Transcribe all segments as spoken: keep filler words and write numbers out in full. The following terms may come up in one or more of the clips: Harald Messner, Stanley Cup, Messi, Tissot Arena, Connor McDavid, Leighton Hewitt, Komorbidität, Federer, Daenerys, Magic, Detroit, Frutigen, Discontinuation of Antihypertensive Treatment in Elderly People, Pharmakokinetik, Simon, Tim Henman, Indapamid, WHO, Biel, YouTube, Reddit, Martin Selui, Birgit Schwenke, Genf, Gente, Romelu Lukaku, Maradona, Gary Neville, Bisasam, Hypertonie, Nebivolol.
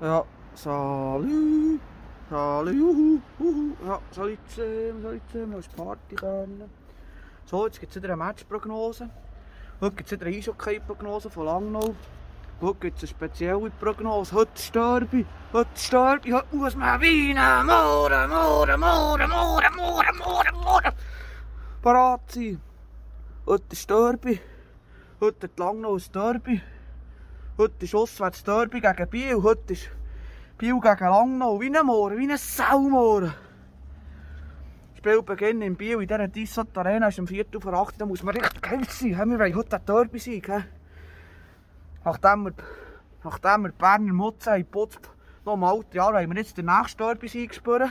Ja, salut. Salut, juhu, juhu. Ja, salut zusammen, salut zusammen. Hier ist Party gekommen. So, jetzt gibt es wieder eine Matchprognose. Heute gibt es wieder eine Eishockey-Prognose von Langnau. Heute gibt es eine spezielle Prognose. Heute sterbe ich, heute sterbe ich, heute muss man weinen. Morgen, morgen, morgen, morgen, morgen, morgen, morgen. Parat sein. Heute sterbe ich. Heute hat Langnau ein Derby. Heute ist auswärts Derby gegen Biel. Heute ist Biel gegen Langnau. Wie ein Moor, wie ein Saumoor. Spielbeginn in Biel in dieser Tissot Arena ist um Viertel vor acht. Da muss man richtig geil sein. Wir wollen heute ein Derby sein. Nachdem wir, nachdem wir die Berner Mutze in Putz noch im alten Jahr haben wir jetzt den nächsten Derby eingespürt.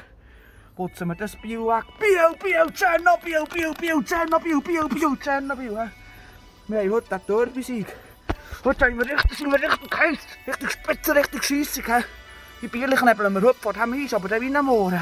Putzen wir das Biel weg. Biel, Biel, Tschernobyl, Biel, Biel, Tschernobyl, Biel, Biel, Tschernobyl. Wir haben heute einen Derby-Sieg. Heute sind wir richtig, sind wir richtig geil, richtig spitze, richtig scheissig. Die Bierchen nebeln wir heute vor dem Eis, aber dann wie am Morgen.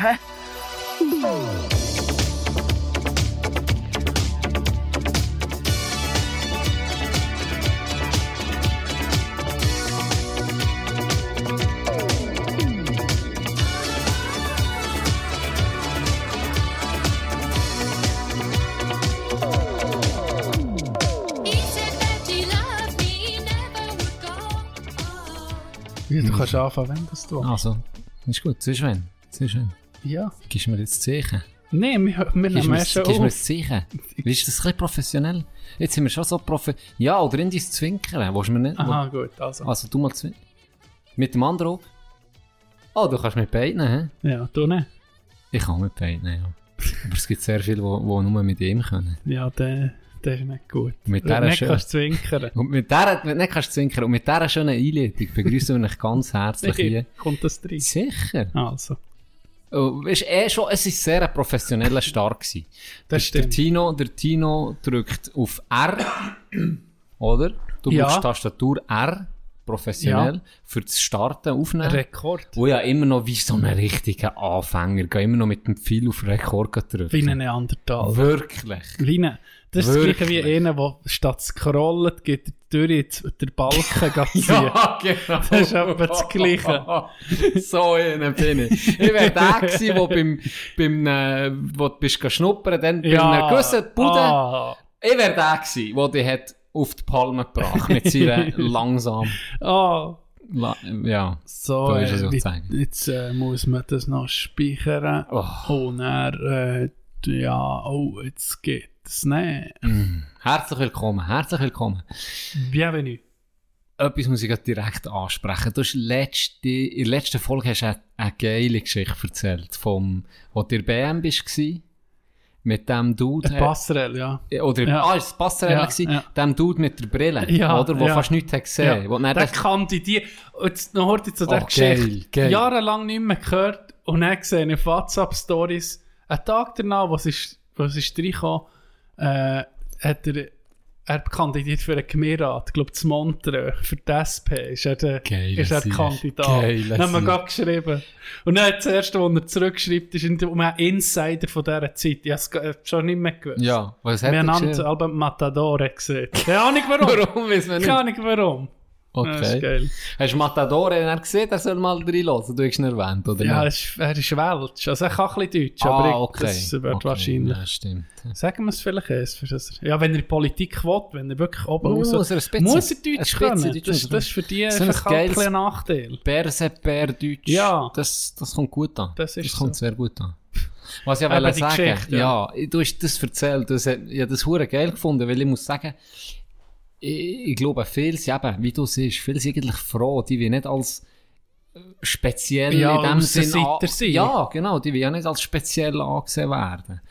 Du kannst anfangen, wenn das tust. Also, ist gut. Sonst wenn? Sonst wenn? Ja. Gibst du mir jetzt das Zeichen? Nein, wir, wir nehmen es schon auf. Gibst du mir das Zeichen? Ist das ein bisschen professionell? Jetzt sind wir schon so professionell. Ja, oder in dein Zwinkern. Willst du mir nicht? Aha, wo? Gut. Also. Also, du mal zwinkern. Mit dem anderen auch? Oh, du kannst mit beiden, hä? Ja, du nicht. Ich kann mit beiden, ja. Aber es gibt sehr viele, die nur mit ihm können. Ja, der... Das ist nicht gut. Und mit dieser schönen Einleitung begrüßen wir euch ganz herzlich hier. Kommt das drin? Sicher. Also. Oh, weißt, eh schon, es war sehr ein professioneller Start. Gewesen. Das der, der, Tino, der Tino drückt auf R, oder? Du ja. Brauchst Tastatur R, professionell, ja. Für das Starten aufnehmen. Rekord. Wo ja immer noch wie so ein richtiger Anfänger, geh immer noch mit dem Pfeil auf Rekord drücken. Wie ein Neandertal. Wirklich. Line. Das ist wirklich? Das gleiche wie einer, der statt scrollen geht durch den Balken ziehen. Ja, genau. Das ist aber das Gleiche. So einer bin ich. Ich wäre der gewesen, der beim, beim äh, wo du bist schnuppern, dann bei ja. Einer gewissen Bude. Ah. Ich wäre der gewesen, der dich hat auf die Palme gebracht mit seiner langsam. Ah. La- ja, so, da ist es äh, jetzt äh, muss man das noch speichern. Oh. Und er, äh, ja, oh, jetzt geht. Mm. Herzlich willkommen, herzlich willkommen. Bienvenue. Etwas muss ich direkt ansprechen. Du hast letzte, in der letzten Folge hast du eine, eine geile Geschichte erzählt, vom, wo du in B M warst, mit dem Dude. Ein Passerelle, ja. Oder, ja. Ah, ist es Passerelle ja, gewesen? Ja. Dem Dude mit der Brille, ja, oder? Wo ja. Fast nichts hat gesehen. Ja. Wo der das... kandidiert. Jetzt noch heute zu dieser oh, Geschichte. Geil, geil. Jahrelang nicht mehr gehört und dann gesehen in WhatsApp-Stories. Einen Tag danach, was ist, was ist reingekommen, Äh, hat er, er kandidiert für einen Gemeinderat, ich glaube zu Montreux, für die S P ist er, der, geil, ist er Kandidat. Geil, dann haben wir gerade geschrieben. Und dann das erste, was er zurückschreibt, ist um einen Insider von dieser Zeit. Ich habe es schon nicht mehr gewusst. Ja, was hat wir er geschrieben? Wir haben Albert Matadore gesehen. Keine Ahnung warum. Warum wissen wir nicht? Keine Ahnung warum. Okay. Das ist geil. Hast du Matadore er gesehen? Er soll mal reinhören. Du hast ihn erwähnt, oder? Ja, er ist, er ist Welsch. Also er kann ein bisschen Deutsch, ah, aber okay. Das wird okay. Wahrscheinlich. Ja, stimmt. Sagen wir es vielleicht erst. Für das er, ja, wenn er Politik will, wenn er wirklich oben uh, raus... Muss er, Spitze, muss er Deutsch Spitze, können. Deutsch das, das ist für die so ein kleiner Nachteil. Berse-Bär-Deutsch. Ja. Das, das kommt gut an. Das, das kommt so. Sehr gut an. Was ich aber sagen wollte, ja, du hast das erzählt. Ich habe das verdammt geil gefunden, weil ich muss sagen... Ich, ich glaube, viele sind eben, wie du siehst, viele sind eigentlich froh, die will nicht als speziell ja, in dem Sinn an- ja, genau, die will ja nicht als speziell angesehen werden.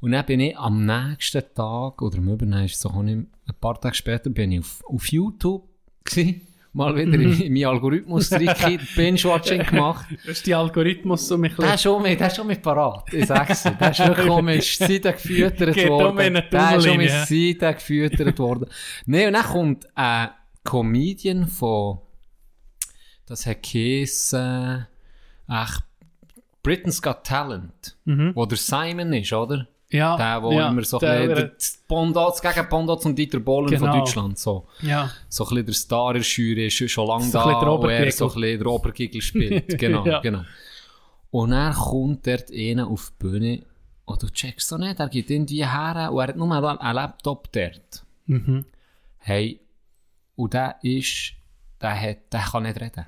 Und dann bin ich am nächsten Tag, oder am übernächsten, so ein paar Tage später, bin ich auf, auf YouTube gewesen. Mal wieder mm-hmm. in meinen Algorithmus reingekriegt, Binge-Watching gemacht. Hast du die Algorithmus so ein bisschen... Der ist schon mit, der ist schon mit parat, ich sage es. Der ist wirklich um meine Seite gefüttert Geht worden. Um eine der ist um meine Seite gefüttert worden. Nein, und dann kommt ein Comedian von... Das heisst... Äh, Britain's Got Talent. Mhm. Wo der Simon ist, oder? Ja, der, der ja, immer so ein bisschen Bondats gegen Bondats und Dieter Bohlen genau. von Deutschland. So, ja. so ein bisschen der Star in Schüre ist schon lange so da, wo er so ein bisschen der Obergigel spielt. Genau, ja. genau. Und er kommt dort einer auf die Bühne und du checkst so nicht, er geht irgendwie her und er hat nur einen Laptop dort. Mhm. Hey, und der ist, der, hat, der kann nicht reden.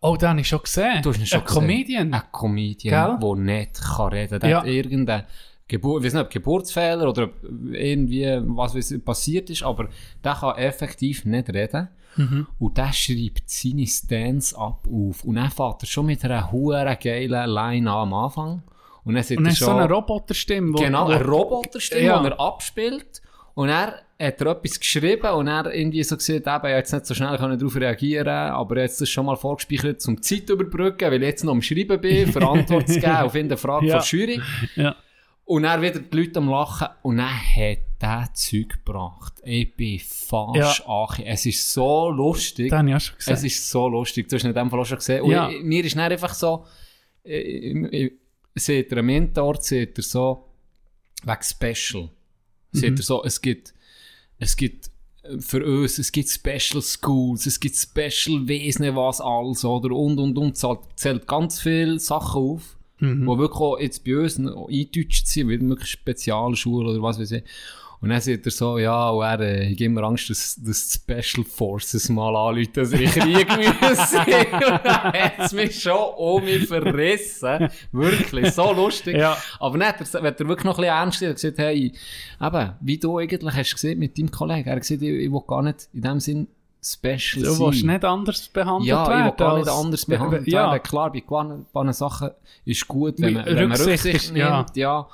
Oh, den habe ich schon gesehen. Du hast ihn schon ein gesehen. Comedian. Ein Comedian, der nicht kann reden kann. Ja. Hat irgendeinen Gebur- ich weiß nicht, ob Geburtsfehler oder ob irgendwie was weiß, passiert ist, aber der kann effektiv nicht reden. Mhm. Und der schreibt seine Stance ab auf. Und dann fährt er schon mit einer huere geilen Line an am Anfang. Und dann, und dann er schon, so eine Roboterstimme. Genau, eine Roboterstimme, ja. die er abspielt. Und er hat er etwas geschrieben und er irgendwie so gesagt, eben, ich jetzt nicht so schnell darauf reagieren können, aber jetzt das schon mal vorgespeichert, um die Zeit zu überbrücken, weil ich jetzt noch am Schreiben bin, für Antwort zu geben auf irgendeine Frage ja. von Jury. Ja. Und dann wieder die Leute am Lachen und dann hat der Zeug gebracht. Ich bin fast ja. angekommen. Es ist so lustig. Das habe ich auch schon gesehen. Es ist so lustig. Du hast ihn in dem Fall auch schon gesehen. Ja. Und ich, mir ist dann einfach so, ich, ich, seht ihr einen Mentor, seht ihr so, wegen Special. Seht ihr so, es gibt, es gibt für uns, es gibt Special Schools, es gibt Special Wesen, was alles, oder, und, und, und, zählt, zählt ganz viele Sachen auf, mhm. die wirklich auch jetzt bei uns eingedeutscht sind, wie wirklich Spezialschulen oder was weiß ich. Und dann sagt er so, ja, und er, äh, ich habe immer Angst, dass, dass Special Forces mal anrufen, dass ich Krieg müssen. Und dann hat es mich schon um mich verrissen. Wirklich, so lustig. Ja. Aber nicht, wenn er wirklich noch ein bisschen ernst ist, hat gesagt, hey, eben, wie du eigentlich hast gesehen mit deinem Kollegen, er hat gesagt, ich, ich will gar nicht in dem Sinn Special du sein. Du willst nicht anders behandelt ja, werden. Ja, ich will gar nicht anders behandelt ja. werden. Klar, bei gewissen Sachen ist gut, wenn man, wenn man Rücksicht nimmt. Ja. Ja.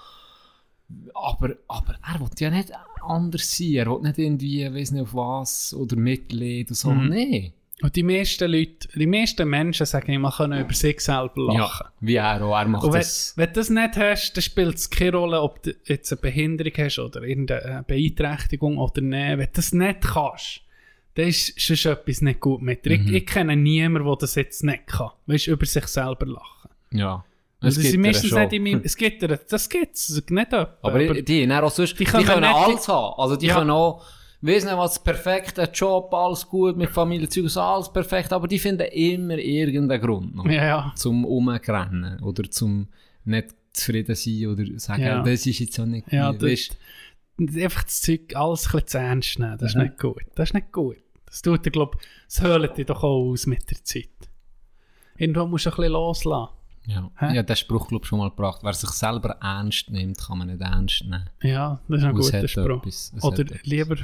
Aber, aber er will ja nicht anders sein, er will nicht irgendwie, ich weiss nicht auf was, oder Mitleid oder so, mhm. nein. Und die meisten Leute, die meisten Menschen sagen immer, können über sich selber lachen. Ja, wie er auch, er macht und wenn, das. Wenn du das nicht hast, dann spielt es keine Rolle, ob du jetzt eine Behinderung hast oder irgendeine Beeinträchtigung oder nicht. Wenn du das nicht kannst, dann ist sonst etwas nicht gut mit dir. Mhm. Ich, ich kenne niemanden, der das jetzt nicht kann, weißt du, über sich selber lachen. Ja. Das das gibt meistens nicht in meinem, es gibt er, das gibt es nicht ab. Aber, aber die, nein, auch sonst, die, die können, können alles die, haben. Also die ja. können auch, weiss nicht was, perfekt, ein Job, alles gut, mit Familie, Zeug, alles perfekt, aber die finden immer irgendeinen Grund noch, ja, ja. zum rumrennen oder zum nicht zufrieden sein oder sagen, ja. das ist jetzt auch nicht ja, gut. Das, einfach das Zeug, alles ein bisschen zu ernst nehmen, das ja. ist nicht gut. Das ist nicht gut. Das tut dir, glaube ich, das höhlt dich doch auch aus mit der Zeit. Irgendwann musst du ein bisschen loslassen. Ja, ich habe den Spruch glaub, schon mal gebracht. Wer sich selber ernst nimmt, kann man nicht ernst nehmen. Ja, das ist ein guter Spruch. Etwas, oder lieber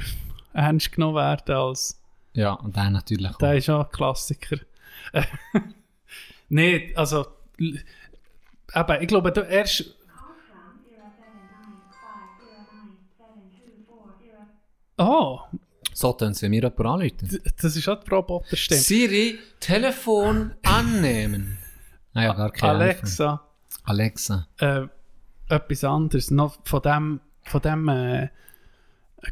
ernst genommen werden als... Ja, und der natürlich auch. Der ist auch ein Klassiker. Nein, also... Eben, ich glaube, du erst... Oh! So tun sie mir jemanden anrufen. Das ist auch die Roboterstimme. Siri, Telefon annehmen. Ah ja, gar keine Alexa. Anfang. Alexa. Äh, etwas anderes. Noch von dem, von dem äh,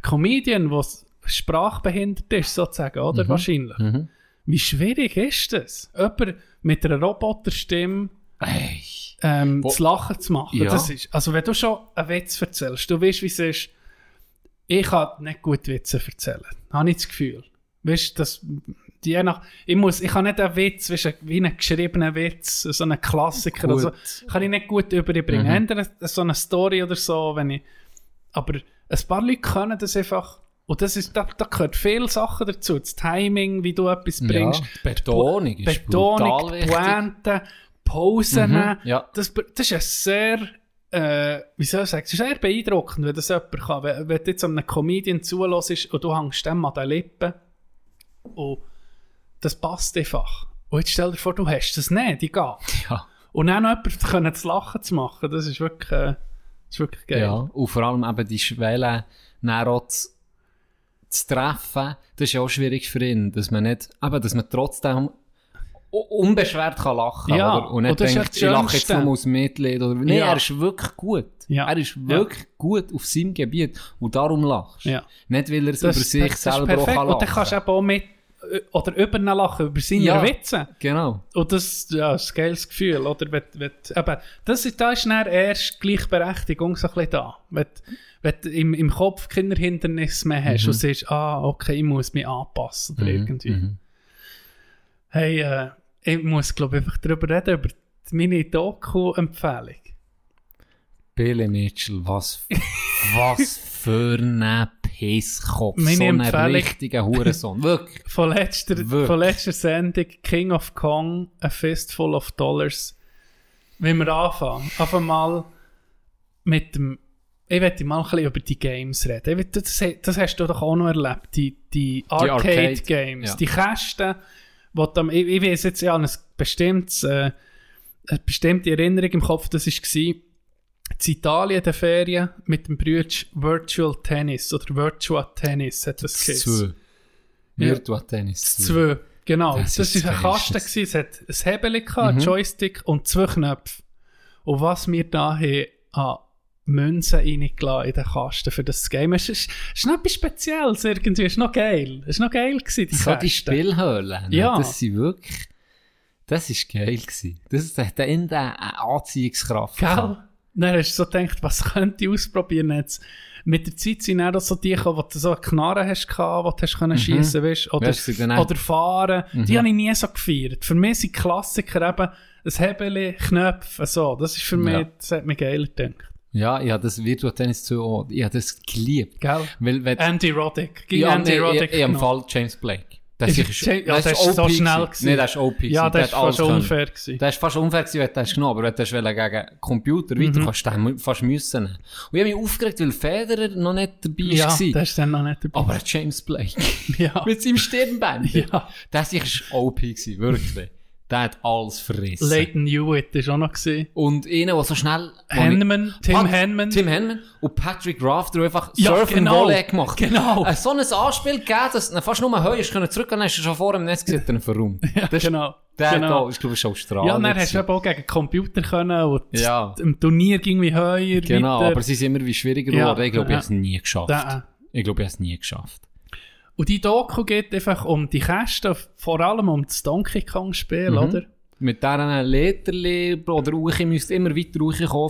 Comedian, der sprachbehindert ist, sozusagen, oder? Mhm. Wahrscheinlich. Mhm. Wie schwierig ist das? Jemand mit einer Roboterstimme ähm, zu lachen zu machen. Ja. Das ist, also wenn du schon einen Witz erzählst, du weißt, wie es ist, ich kann nicht gut Witze erzählen. Habe ich das Gefühl. Weißt, das... Je nach, ich, muss, ich kann nicht einen Witz, weißt, wie einen geschriebenen Witz, so einen Klassiker, also, kann ich nicht gut überbringen. Mhm. So eine Story oder so, wenn ich, aber ein paar Leute können das einfach, und das ist, da, da gehört viele Sachen dazu, das Timing, wie du etwas bringst. Ja, Betonung ist Betonung, Pointe, Pausen, mhm, ja. das, das ist ein sehr, äh, wie soll ich sagen, es ist sehr beeindruckend, wenn das jemand kann. Wenn, wenn du jetzt einem Comedian zuhörst und du hängst dem an den Lippen, und das passt einfach. Und jetzt stell dir vor, du hast das nicht, die geht. Ja. Und dann noch jemanden zu lachen zu machen, das ist wirklich, äh, ist wirklich geil. Ja, und vor allem eben die Schwelle dann auch zu, zu treffen, das ist ja auch schwierig für ihn, dass man nicht, eben, dass man trotzdem unbeschwert kann lachen kann. Ja. Und nicht denkt, ja ich lache jetzt nur aus Mitleid. Oder, nee, ja. er ist wirklich gut. Ja. Er ist wirklich ja. gut auf seinem Gebiet. Und darum lachst. Ja. Nicht, weil er es über sich das selber auch kann lachen. Und dann kannst du eben auch mit oder übereinander lachen, über seine ja, Witze. Genau. Und das, ja, ist ein geiles Gefühl. Oder wenn, wenn, eben, das ist, da ist dann erst Gleichberechtigung so ein bisschen da. Wenn, wenn du im, im Kopf keine Hindernisse mehr hast mhm. und siehst, ah, okay, ich muss mich anpassen oder mhm. irgendwie. Mhm. Hey, äh, ich muss, glaube ich, einfach darüber reden, über meine Doku-Empfehlung. Billy Mitchell, was, was für ein Pisskopf. Meine so einen richtigen Hurensohn. Wirklich. Von letzter, Wirklich. Von letzter Sendung King of Kong, A Fistful of Dollars. Wenn wir anfangen, einfach mal mit dem. Ich möchte mal ein bisschen über die Games reden. Will, das, das hast du doch auch noch erlebt. Die, die Arcade-Games, die, Arcade, ja. die Kästen. Wo dann, ich, ich weiß jetzt ja, ein bestimmtes, äh, eine bestimmte Erinnerung im Kopf, das war. In Italien der Ferien mit dem Brütsch Virtual Tennis oder Virtua Tennis hat das geheißen. Zwei. Virtua Tennis. Zwei, genau. Das war ein Kasten. Es hat ein Hebel gehabt, mhm. einen Joystick und zwei Knöpfe. Und was wir da haben an Münzen reingelassen in den Kasten für das Game, es ist, ist noch etwas Spezielles irgendwie. Es war noch geil. Es war noch geil gewesen, die so die Spielhöhlen. Ja. Das sind wirklich... Das war geil gewesen. Das hat in der Anziehungskraft gehabt. Dann hast du so gedacht, was könnte ich ausprobieren jetzt? Mit der Zeit sind dann auch so die, wo du so eine Knarre hast, wo du hast können schiessen konntest, mhm. oder, weißt du, oder fahren. Mhm. Die habe ich nie so gefeiert. Für mich sind Klassiker eben ein Hebel, Knöpfe, so. Das ist für mich, ja. das hat mich geil gedacht. Ja, ich habe das Virtua Tennis zu auch, ich habe das geliebt. Gell? Weil, weil Andy Roddick. Gib ja, Andy Roddick. Ich, ich, ich im Fall James Blake. Das ist, ist, ja, das das ist so schnell gewesen. Nein, das war O P. Ja, das war fast unfair gewesen. Das war fast unfair gewesen, wenn du es genommen hast. Aber wenn du gegen Computer weiter mhm. kannst, dann fast müssen. Und ich habe mich aufgeregt, weil Federer noch nicht dabei ja, war. Ja, der ist dann noch nicht dabei. Aber James Blake ja. mit seinem Stirnband. Ja. Das war O P gewesen, wirklich. Der hat alles verrissen. Leighton Hewitt war auch noch. Gewesen. Und einer, der so schnell... Henman, Tim Pat- Henman. Tim Henman. Und Patrick Rafter, der einfach ja, Surf genau, und Volley gemacht hat. Genau. So ein Anspiel gegeben, dass du fast nur höher zurückgehen konntest, dann hast du schon vor dem Netz gesehen, dann verräumt. Ja, das genau. Der genau. da ist, glaube ich, Australien. Ja, dann hast du auch gegen den Computer können und ja. im Turnier ging wie höher. Genau, weiter. Aber sie sind immer wie schwieriger geworden. Ja. Ich glaube, ja. ich habe es nie geschafft. Da. Ich glaube, ich habe es nie geschafft. Und die Doku geht einfach um die Kästen, vor allem um das Donkey Kong Spiel, mhm. oder? Mit diesen Lederli oder Uchi müsst immer weiter rauskommen,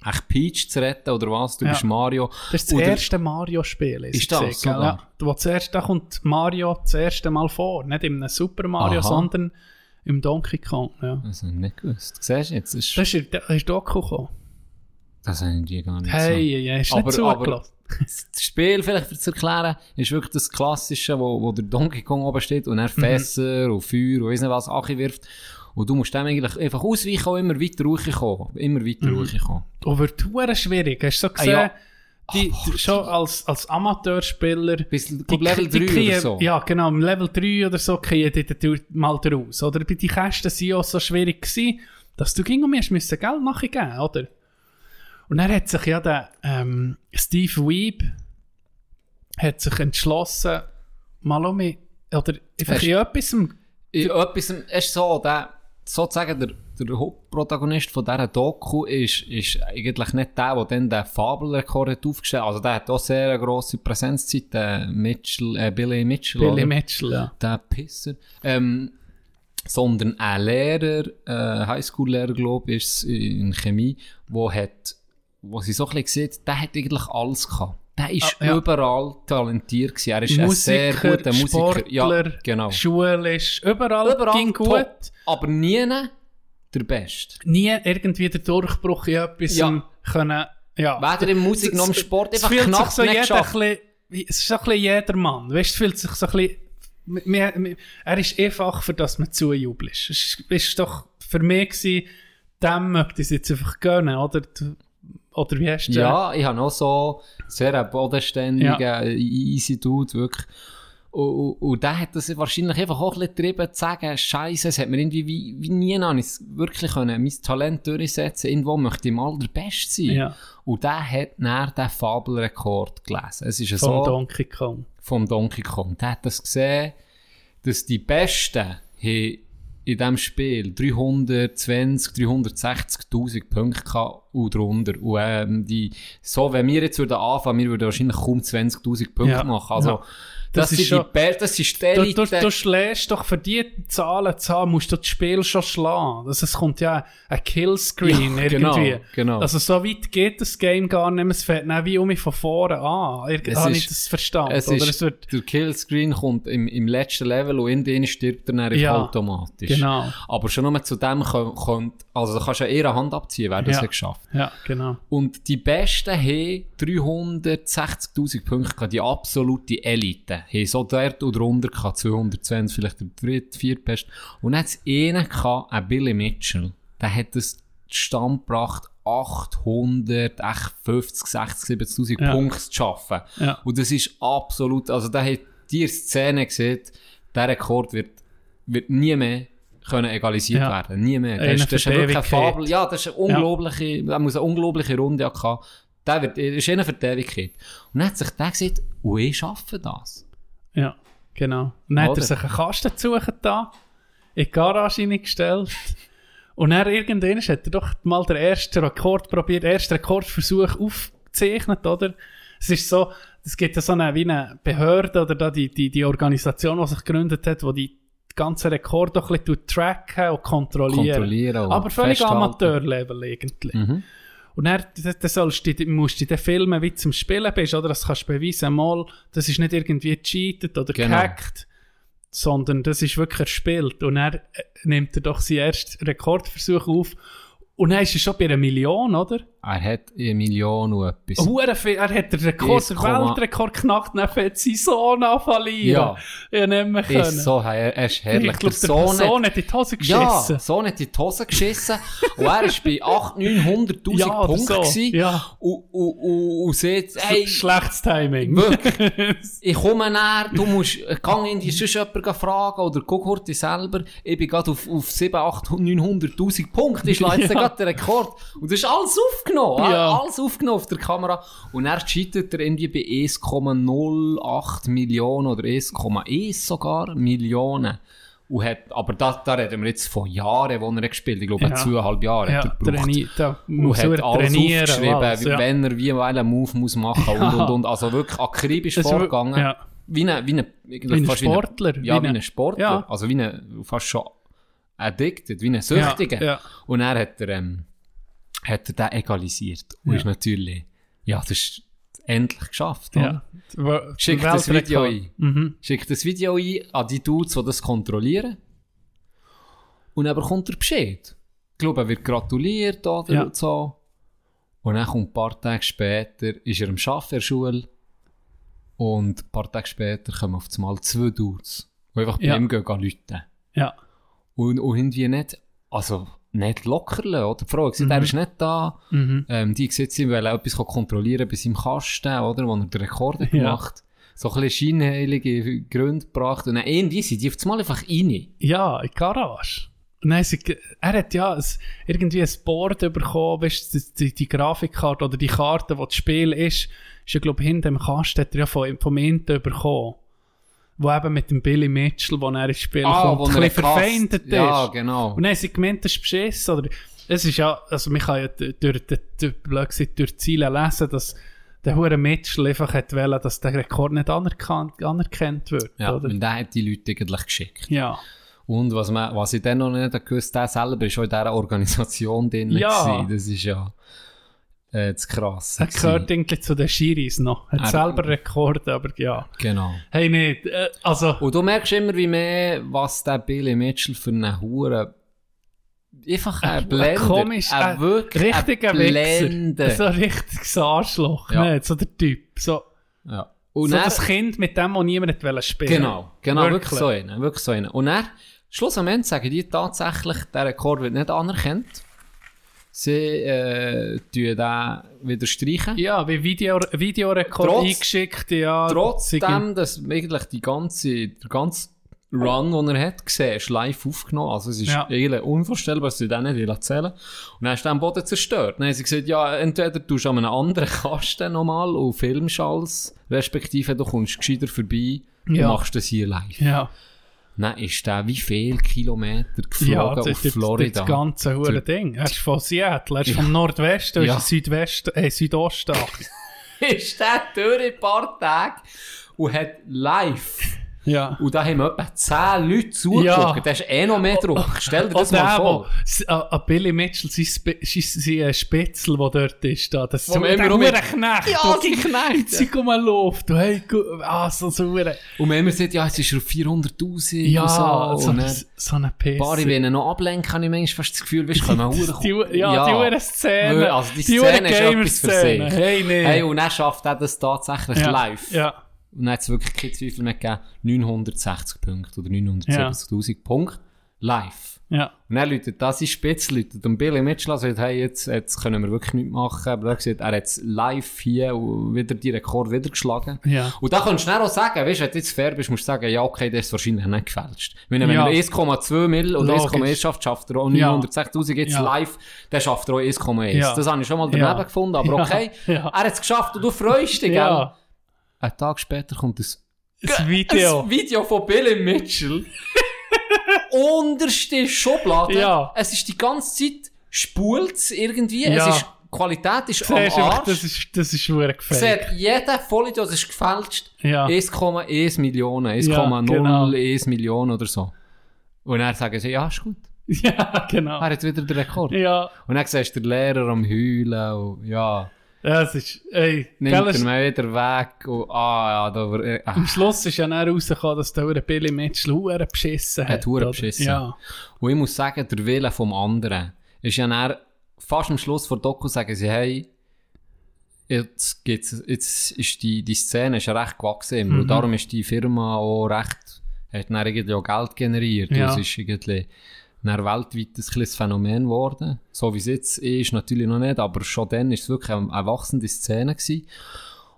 für echt Peach zu retten oder was, du ja. bist Mario. Das ist das oder erste Mario-Spiel, ist das gesehen, so ja. wo zuerst, da kommt Mario das erste Mal vor, nicht in einem Super Mario, aha. sondern im Donkey Kong. Ja. Das habe ich nicht gewusst. Siehst du jetzt? Ist das ist in Doku gekommen. Das haben die gar nicht so. Hey, ja, hast du nicht zugelassen. Das Spiel, vielleicht für zu erklären, ist wirklich das Klassische, wo, wo der Donkey Kong oben steht und er Fässer mhm. und Feuer und weiss nicht was Achi wirft. Und du musst dem eigentlich einfach ausweichen und immer weiter rauskommen. Immer weiter mhm. rauskommen. Und wird verdammt schwierig. Hast du so gesehen, ah, ja. die, Ach, die, schon als, als Amateurspieler... Bis die, Level drei die, oder so. Ja, genau. Im Level drei oder so kriegen die, die, die mal draus. Oder? Die Kästen waren auch so schwierig gewesen, dass du ging und mir müssen Geld nachgeben, oder? Und dann hat sich ja der ähm, Steve Wiebe hat sich entschlossen, mal um mich, oder einfach in etwas... In etwas, es ist so, der, sozusagen der, der Hauptprotagonist von dieser Doku ist, ist eigentlich nicht der, der dann den Fabelrekord hat aufgestellt hat. Also der hat auch sehr eine grosse Präsenzzeit, der Mitchell, äh, Billy Mitchell. Billy oder? Mitchell, ja. Der Pisser. Ähm, sondern ein Lehrer, äh, Highschool-Lehrer, glaube ich, ist in Chemie, der hat... Wo sie so ein bisschen sieht, der hat eigentlich alles gehabt. Der ist ah, ja. überall talentiert gewesen. Er ist Musiker, ein sehr guter Musiker. Sportler, ja, genau. schulisch, überall, überall ging top, gut. Aber nie der Beste. Nie irgendwie der Durchbruch in etwas ja. können. Ja. Weder in Musik noch im Sport, einfach knapp so nicht geschafft. Es ist so ein bisschen jedermann. Weißt, fühlt sich so ein bisschen, wir, wir, er ist einfach, für das man zujubelt. Es war doch für mich gewesen, dem möchte ich es jetzt einfach gönnen, oder? Oder wie hast du ja, ich habe noch so sehr einen bodenständigen, ja. easy Dude, wirklich. Und, und, und der hat das wahrscheinlich einfach auch ein bisschen getrieben, zu sagen, Scheiße, es hat mir irgendwie wie, wie nie noch wirklich können, mein Talent durchsetzen, irgendwo möchte ich mal der Beste sein. Ja. Und der hat dann den Fabelrekord gelesen. Es ist vom so, Donkey Kong. Vom Donkey Kong. Der hat das gesehen, dass die Besten in diesem Spiel dreihundertzwanzig, dreihundertsechzigtausend Punkte hatten. und drunter. Und ähm, die, so, wenn wir jetzt anfangen, wir würden wahrscheinlich kaum zwanzigtausend Punkte ja. machen. Also, ja. Das, das ist schon, die das ist die du, du, du schlägst doch für die Zahlen zu haben, musst du das Spiel schon schlagen. Also, es kommt ja ein Killscreen ja, irgendwie. Genau, genau. Also so weit geht das Game gar nicht mehr. Es fängt nicht wie um mich von vorne an. Irgendwie habe ich das verstanden. Es oder ist, es wird der Killscreen kommt im, im letzten Level und in denen stirbt er dann ja, automatisch. Genau. Aber schon nur zu dem kommt, also da kannst du ja eher eine Hand abziehen, wer das ja. hat geschafft. Ja, genau. Und die Besten haben dreihundertsechzigtausend Punkte, die absolute Elite. Hey, so dort und drunter gehabt, zweihundertzwanzig, vielleicht der dritte, vierte Beste. Und dann hat es einen gehabt, ein Billy Mitchell. Der hat das zustande gebracht, achthundertfünfzig, sechzig, siebzigtausend ja. Punkte zu schaffen. Ja. Und das ist absolut, also da hat die Szene gesehen, der Rekord wird, wird nie mehr können egalisiert ja. werden. Nie mehr. Das, das ist wirklich eine Fabel. Ja, das ist eine unglaubliche, ja. muss eine unglaubliche Runde haben. Der wird, ist eine Verteidigung. Und dann hat sich der gesagt, oh, ich schaffe das. Ja, genau. Und dann Oder? Hat er sich einen Kasten gesucht, da, in die Garage hineingestellt. Und dann irgendwann hat er doch mal den ersten Rekord probiert, den ersten Rekordversuch aufgezeichnet, oder? Es ist so, es gibt ja so eine, wie eine Behörde, oder da die, die, die Organisation, die sich gegründet hat, die die ganzen Rekorde ein bisschen tracken und kontrollieren. kontrollieren und Aber völlig festhalten. Amateurlevel eigentlich. Mhm. Und dann, dann sollst du, musst du den filmen, wie du zum Spielen bist, oder? Das kannst du beweisen, mal, das ist nicht irgendwie gecheatet oder genau. gehackt, sondern das ist wirklich erspielt. Und dann nimmt er doch seinen ersten Rekordversuch auf. Und dann ist er schon bei einer Million, oder? Er hat eine Million und etwas. Hurenviel, er hat den Rekord, den Weltrekord geknackt, dann fängt sein Sohn an verlieren. Ja, nicht mehr können. Ist so, er, er ist herrlich. Ich glaube, der, der Sohn, Sohn hat in die Hose geschissen. Ja, der Sohn hat in die Hose geschissen. Und er war bei achthunderttausend, neunhunderttausend ja, Punkten. So. Ja. Und, und, und, und sieht, ey, schlechtes Timing. Wirklich. Ich komme näher, du musst, geh in die sonst jemanden fragen oder guck heute selber. Ich bin gerade auf, auf siebenhunderttausend, achthunderttausend, neunhunderttausend Punkte. Ich schlage jetzt ja. gerade den Rekord. Und das ist alles aufgenommen. Ja. Alles aufgenommen auf der Kamera. Und dann scheitert er irgendwie bei eins Komma null acht Millionen oder eins Komma eins sogar Millionen. Und hat, aber da, da reden wir jetzt von Jahren, wo er gespielt hat. Ich glaube, ja. zweieinhalb Jahre ja, hat er gebraucht. Da und hat alles aufgeschrieben, alles, ja. wenn er wie einen Move muss machen muss. Ja. Und, und, und. Also wirklich akribisch das vorgegangen. Ja. Wie ein Sportler. Ja, wie ein Sportler. Ja. Also wie eine, fast schon addicted, wie ein Süchtiger. Ja. Ja. Und dann hat er... Ähm, hat er den egalisiert. Und ja. ist natürlich, ja, das ist endlich geschafft. Ja. Schickt das Video ein. Mhm. Schickt das Video ein an die Dudes, die das kontrollieren. Und dann kommt der Bescheid. Ich glaube, er wird gratuliert oder ja. so. Und dann kommt ein paar Tage später, ist er am Arbeiten in der Schule. Und ein paar Tage später kommen auf einmal zwei Dudes, die einfach bei ja. ihm gehen, gehen lüten. Ja. Und, und irgendwie nicht, also... nicht locker lassen, oder? Die Frau gesagt, mhm. er ist nicht da. Mhm. Ähm, die sieht sie, weil er etwas kontrollieren bei seinem Kasten, oder? Wo er den Rekord ja. gemacht hat. So ein bisschen scheinheilige Gründe gebracht. Und dann irgendwie sind die auf einmal einfach rein. Ja, in die Garage. Nein, sie, er hat ja ein, irgendwie ein Board bekommen, weißt du, die, die Grafikkarte oder die Karte, die das Spiel ist, ist ja, glaube ich, hinter dem Kasten, hat er ja vom, vom Ente bekommen. Wo eben mit dem Billy Mitchell, wo er ins Spiel ah, kommt, ein bisschen verfeindet ist. Ja, genau. Und dann haben sie gemeint, das ist beschiss. Oder es ist ja, also man kann ja durch die Ziele lesen, dass der Hure Mitchell einfach hat wollen, dass der Rekord nicht anerkannt, anerkannt wird. Ja, weil der hat die Leute eigentlich geschickt. Ja. Und was, man, was ich dann noch nicht gewusst habe, der selber ist auch in dieser Organisation drin. Ja. Das ist ja... Das krass. Er gehört irgendwie zu den Schiris noch. Er hat selber Rekorde, aber ja. Genau. Hey, nicht. Äh, also. Und du merkst immer wie mehr, was der Billy Mitchell für eine Hure. Einfach ein Blender. Ein komisch, ein wirklich richtiger Blender. So ein richtiges Arschloch. Ja. Ne? So der Typ. So, ja. Und so dann, das Kind, mit dem man niemand spielen wollte. Genau, genau. Wirklich, wirklich so einen. Wirklich so einen. Und dann, schlussendlich sagen die tatsächlich, der Rekord wird nicht anerkannt. Sie äh, tun da wieder streichen. Ja, wie Video, Videorekord Trotz, eingeschickt. Ja, trotzdem, dass eigentlich die ganze, der ganze Run, den er hat, gesehen, ist live aufgenommen. Also es ist ja. eigentlich unvorstellbar, dass sie das nicht erzählen. Und dann ist er am Boden zerstört. Dann haben sie gesagt, ja, entweder tust du an einem anderen Kasten nochmal und filmst alles, respektive du kommst gescheiter vorbei und ja. machst das hier live. Ja. Nein, ist der wie viele Kilometer geflogen auf ja, Florida? Das ganze hure Ding. Er ist von Seattle, er ist ja. vom Nordwesten, er ja. ist Südwesten, äh, Südosten. Ist der durch ein paar Tage und hat live. Ja. Und da haben wir etwa zehn Leute zugeschaut. Ja. Da ist eh noch mehr Druck. Stell dir das oh, mal vor. An Billy Mitchell, sein Spitzel, der dort ist. Da. Das ist so ein verdammter Knecht. Ja, die Knecht. Sie kommen in die Luft. Und, hey, ah, so sauer. Und wenn man sagt, ja, es ist schon vierhunderttausend. Ja, so, so, und dann, so eine Pisse. Barry, wenn ich noch ablenke, habe ich manchmal fast das Gefühl, weißt, können wir die, die, ja, ja, die Uhren Szene. Also die, die Szene ist etwas für sich. Hey, nee. Hey, und dann schafft er das tatsächlich ja. live. Ja. Und dann hat es wirklich keine Zweifel mehr gegeben, neunhundertsechzig Punkte oder neunhundertsiebzigtausend ja. Punkte live. Ja. Und dann läutet das in Spitz, läutet und Billy Mitchell und sagt, hey, jetzt, jetzt können wir wirklich nichts machen. Aber er sagt, er hat es live hier wieder die Rekord wieder geschlagen. Ja. Und da kannst du dann auch sagen, weißt, wenn du jetzt fair bist, musst du sagen, ja okay, das ist wahrscheinlich nicht gefälscht. Wenn er ja. eins Komma zwei Millionen oder eins Komma eins schafft, schafft er auch neunhundertsechzigtausend jetzt ja. live, dann schafft er auch eins Komma eins. Ja. Das habe ich schon mal daneben ja. gefunden, aber okay, ja. Ja. er hat es geschafft und du freust dich, ja. gell? Ein Tag später kommt das Video. Ein Video von Billy Mitchell. Unterste Schublade. Ja. Es ist die ganze Zeit spult irgendwie. Ja. Es ist, Qualität ist am Arsch. Das ist, das ist wirklich gefälscht. Jeder Vollidiot ist gefälscht. Ja. eins Komma eins Millionen, eins Komma null, ja, genau. eins Million oder so. Und dann sagen sie, ja, ist gut. Ja, genau. Er hat wieder den Rekord. Ja. Und dann siehst du den Lehrer am Heulen. Und, ja. Das ist, ey, nimmt er ist, mir wieder weg und, ah, ja, da, äh, am Schluss ist ja dann rausgekommen, dass der Billy Mitchell huere beschissen hat. Hat huere beschissen. Ja. Und ich muss sagen, der Wille vom anderen ist ja dann, fast am Schluss vor Doku sagen sie, hey, jetzt gibt's, jetzt ist die, die Szene ist ja recht gewachsen mhm. und darum ist die Firma auch recht, hat dann irgendwie auch Geld generiert. Ja. Das ist irgendwie, dann weltweit ein kleines Phänomen geworden. So wie es jetzt ist, natürlich noch nicht, aber schon dann war es wirklich eine, eine wachsende Szene gewesen.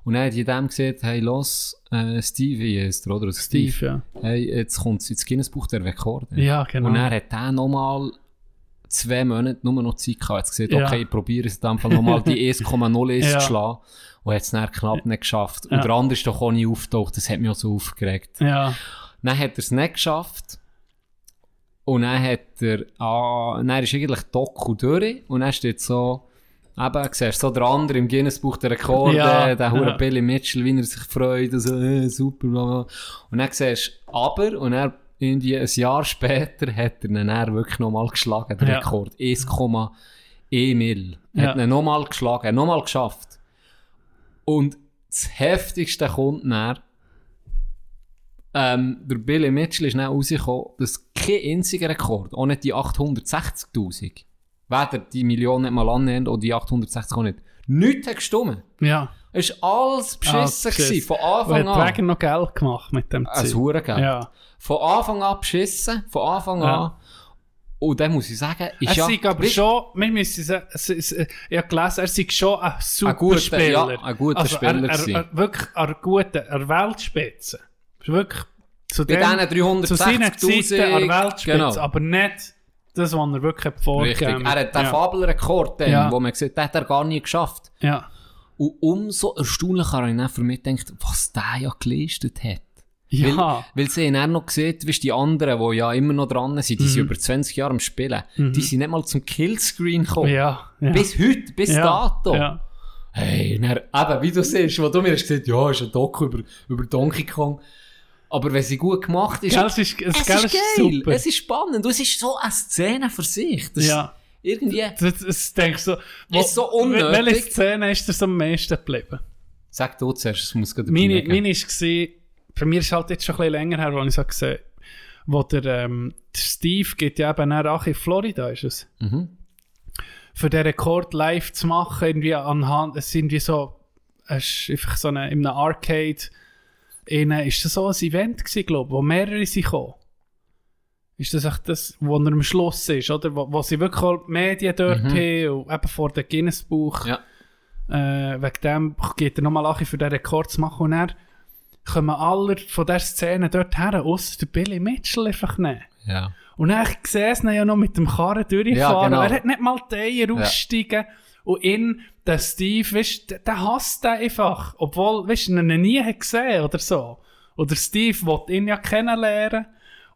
Und dann hat jedem gesagt, hey, los, äh, Steve ist oder? Also Steve, Steve ja. hey, jetzt kommt es ins Guinness-Buch der Rekorde. Ja, genau. Und dann hat er nochmal zwei Monate nur noch Zeit gehabt. Er hat gesagt, ja. okay, ich probiere es in dem Fall nochmal, die eins Komma null ja. zu schlagen. Und hat es dann knapp nicht geschafft. Ja. Und der andere ist doch auch nicht aufgetaucht, das hat mich auch so aufgeregt. Ja. Dann hat er es nicht geschafft. Und dann hat er, ah, dann ist eigentlich die Doku durch und dann steht so, eben, siehst so der andere im Guinness-Buch der Rekorde, ja, der hure ja. Billy Mitchell, wie er sich freut, und so, äh, super, bla, bla. Und dann siehst du, aber, und er, irgendwie ein Jahr später hat er ihn dann wirklich nochmal geschlagen, den ja. Rekord, eins Komma eins Millionen. Er hat ja. ihn nochmal geschlagen, nochmal geschafft. Und das heftigste kommt dann, Ähm, der Billy Mitchell ist dann rausgekommen, dass kein einziger Rekord, auch nicht die achthundertsechzigtausend, weder die Million nicht mal annähernd oder die achthundertsechzig auch nicht, nichts hat gestimmt. Ja. Es war alles beschissen, ah, gewesen, von Anfang an. Er hat noch Geld gemacht mit dem Ziel. Ein Hurengeld. Ja. Von Anfang an beschissen, von Anfang ja. an. Und dann muss ich sagen, ist er ja... Sei aber schon, wir müssen sagen, ich habe gelesen, er sei schon ein super ein guter, Spieler. Ja, ein guter also Spieler. Er, er, er, wirklich ein guter, er Weltspitze. Wirklich zu den dreihundertsechzigtausend an der Weltspitze, genau. aber nicht das, was er wirklich vorgegeben hat. Er hat den ja. Fabelrekord, den ja. man sieht, den hat er gar nie geschafft. Ja. Und umso erstaunlicher habe ich dann für mich gedacht, was der ja geleistet hat. Ja. Weil, weil sie ihn auch noch sieht, wie die anderen, die ja immer noch dran sind, die mhm. sind über zwanzig Jahre am Spielen, mhm. die sind nicht mal zum Killscreen gekommen. Ja. Ja. Bis heute, bis ja. dato. Ja. Hey, dann, eben, wie du siehst, wo du mir hast gesagt, ja, ist ein Doku über, über Donkey Kong. Aber wenn sie gut gemacht ist, ja, es ist, es es ist, ist geil, super. Es ist spannend und es ist so eine Szene für sich. Das ja. ist irgendwie... Das, das, das so, wo, ist so unnötig. Welche Szene ist das am meisten geblieben? Sag du zuerst, es muss gerade meine, meine war, bei mir ist es halt jetzt schon ein bisschen länger her, als ich es gesehen habe, wo der, ähm, der Steve geht ja eben nach in Florida, ist es? Mhm. Für den Rekord live zu machen, irgendwie anhand, es sind wie so, es ist einfach so eine, in einem Arcade... Ihnen ist das so ein Event gewesen, glaube ich, wo mehrere sind gekommen. Ist das echt das, wo er am Schluss ist, oder? Wo, wo sie wirklich auch die Medien dort mhm. haben und eben vor dem Guinness-Buch. Ja. Äh, wegen dem geht er nochmal an, für den Rekord zu machen. Und dann kommen alle von dieser Szene dort her, ausser der Billy Mitchell einfach nicht. Ja. Und dann sehe ich ihn ja noch mit dem Karren durchfahren. Ja, genau. Er hat nicht mal die Eier aussteigen. Ja. Und ihn, der Steve, weißt, der, der hasst ihn einfach. Obwohl, weißt, er ihn nie gesehen hat oder so. Oder Steve wollte ihn ja kennenlernen.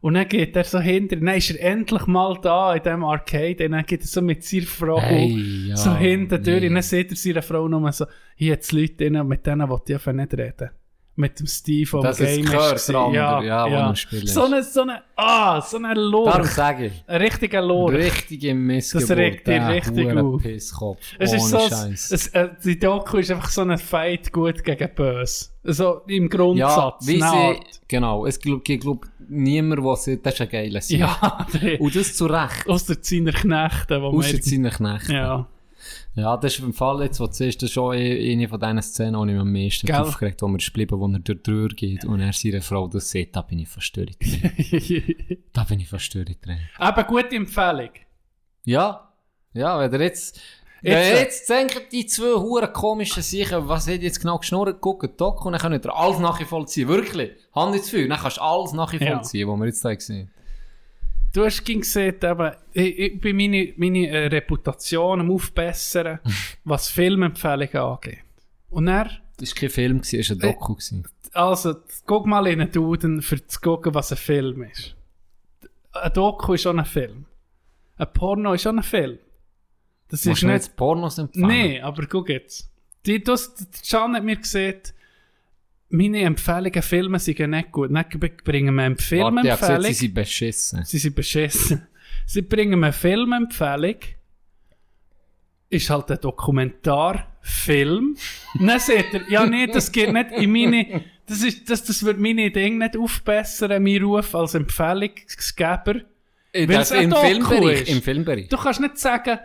Und dann geht er so hinter, dann ist er endlich mal da in diesem Arcade, und dann geht er so mit seiner Frau hey, ja, so hinten nee. durch, und dann sieht er seine Frau nur so, hier hat es Leute drin, mit denen will ich einfach nicht reden. Mit dem Steve vom Game ist gehört, der ja, ja, ja. So eine, so eine, ah, so eine Lore. Darum sage ich. Ein richtiger Lore. Richtige Missgeburt. Das regt dich richtig auf. Pisskopf. Es ist so, es, es, äh, die Doku ist einfach so ein Fight gut gegen böse. Also im Grundsatz. Ja, wie sie, genau. Es gibt, glaube ich, niemanden, der sagt, das ist ein geiles Jahr. Ja, die, und das zu Recht. Aus der seiner Knechten. Aus der seiner Knechten. Ja. Ja, das ist im Fall jetzt, wo du siehst, das ist schon eine von diesen Szenen, die ich mir am meisten Gell? aufgeregt habe, wo wir bleiben, wo er durch die Tür geht und er seine Frau das sieht, da bin ich verstört. Da bin ich verstört drin. Aber gute Empfehlung. Ja, ja, wenn ihr jetzt... Jetzt, wenn ihr jetzt denkt, die zwei huren komischen Sachen, was hat jetzt genau geschnurrt, guckt Doku und dann könnt ihr alles nachvollziehen. Wirklich, Hand ins Feuer, dann kannst du alles nachvollziehen, ja. was wir jetzt da gesehen haben. Du hast gesehen, aber ich, ich bin meine, meine Reputation am Aufbessern, was Filmempfehlungen angeht. Und er... Das war kein Film, es war ein Doku. Also, guck mal in den Duden, für zu gucken, was ein Film ist. Ein Doku ist auch ein Film. Ein Porno ist auch ein Film. Das ist nicht jetzt Pornos empfangen? Nein, aber guck jetzt. Die, das, die Can hat mir gesagt, meine Empfehlungen Filme sind ja nicht gut. Nicht bringen wir eine Filmempfehlung. Warte, sie sind beschissen. Sie sind beschissen. Sie bringen mir eine Filmempfehlung. Ist halt ein Dokumentarfilm. Dann seht ihr, ja nee, das geht nicht in meine... Das, ist, das, das würde meine Dinge nicht aufbessern, mein Ruf als Empfehlungsgeber. Das im Filmbereich, im Filmbereich. Du kannst nicht sagen,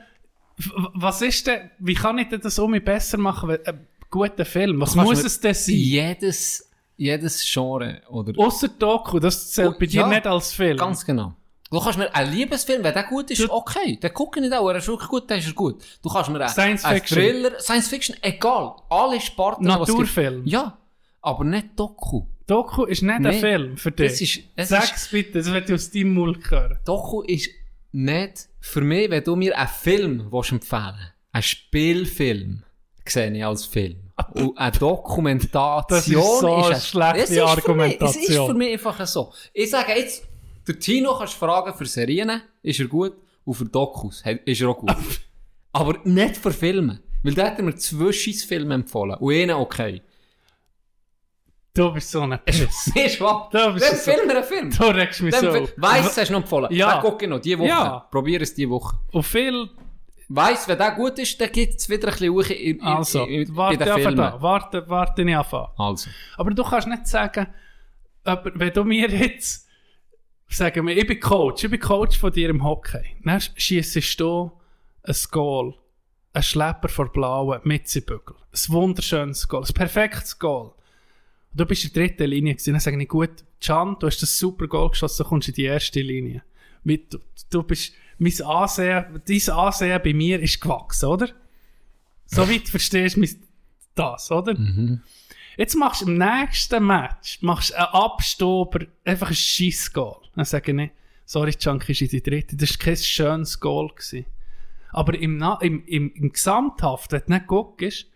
was ist denn... Wie kann ich denn das um mich besser machen, weil, äh, guter Film. Was muss es denn sein? Jedes, jedes Genre. Außer Doku, das zählt bei dir ja, nicht als Film. Ganz genau. Du kannst mir einen Liebesfilm, wenn der gut ist, du, okay, den gucke ich nicht auch, er ist wirklich gut, der ist gut. Du kannst mir einen, Science einen Fiction. Thriller, Science Fiction, egal, alle Sparten. Naturfilm. Ja, aber nicht Doku. Doku ist nicht nee, ein Film für dich. Es ist, es Sag's ist, bitte, das wird aus deinem Mund hören. Doku ist nicht für mich, wenn du mir einen Film empfehlen willst, einen Spielfilm. Sehe ich als Film. Und eine Dokumentation das ist, so eine ist eine schlechte Argumentation. Mich, es ist für mich einfach so. Ich sage jetzt, der Tino kannst du fragen für Serien, ist er gut, und für Dokus ist er auch gut. Aber nicht für Filme. Weil da hat er mir zwei Scheiss-Filme empfohlen. Und einen okay. Du bist so ein Piss. Ist wahr? Du bist so ein Film, ein Film. Du regst mich so auf. Weiss hast du noch empfohlen. Ja. Den gucke ich noch, diese Woche. Ja. Probier es diese Woche. Und viel... Weiss, wenn der gut ist, dann gibt es wieder ein bisschen Ruhe in, in, also, in, in, in warte den Filmen. Da. Warte, warte nicht anfangen. Also. Aber du kannst nicht sagen, aber wenn du mir jetzt, sagen wir, ich bin Coach, ich bin Coach von dir im Hockey, dann schiessest du ein Goal, ein Schlepper vor Blauen, Mitzibügel, ein wunderschönes Goal, ein perfektes Goal. Du bist in der dritten Linie gewesen, dann sage ich, gut, Can, du hast das super Goal geschossen, du kommst in die erste Linie. Mit, du, du bist... Mein Ansehen, dein Ansehen bei mir ist gewachsen, oder? Soweit verstehst du das, oder? Mhm. Jetzt machst du im nächsten Match machst einen Abstober, einfach ein scheiß Goal. Dann sage ich nicht, sorry, Junkie ist in die dritte. Das war kein schönes Goal gewesen. Aber im, im, im, im Gesamthaft, wenn du nicht guckst,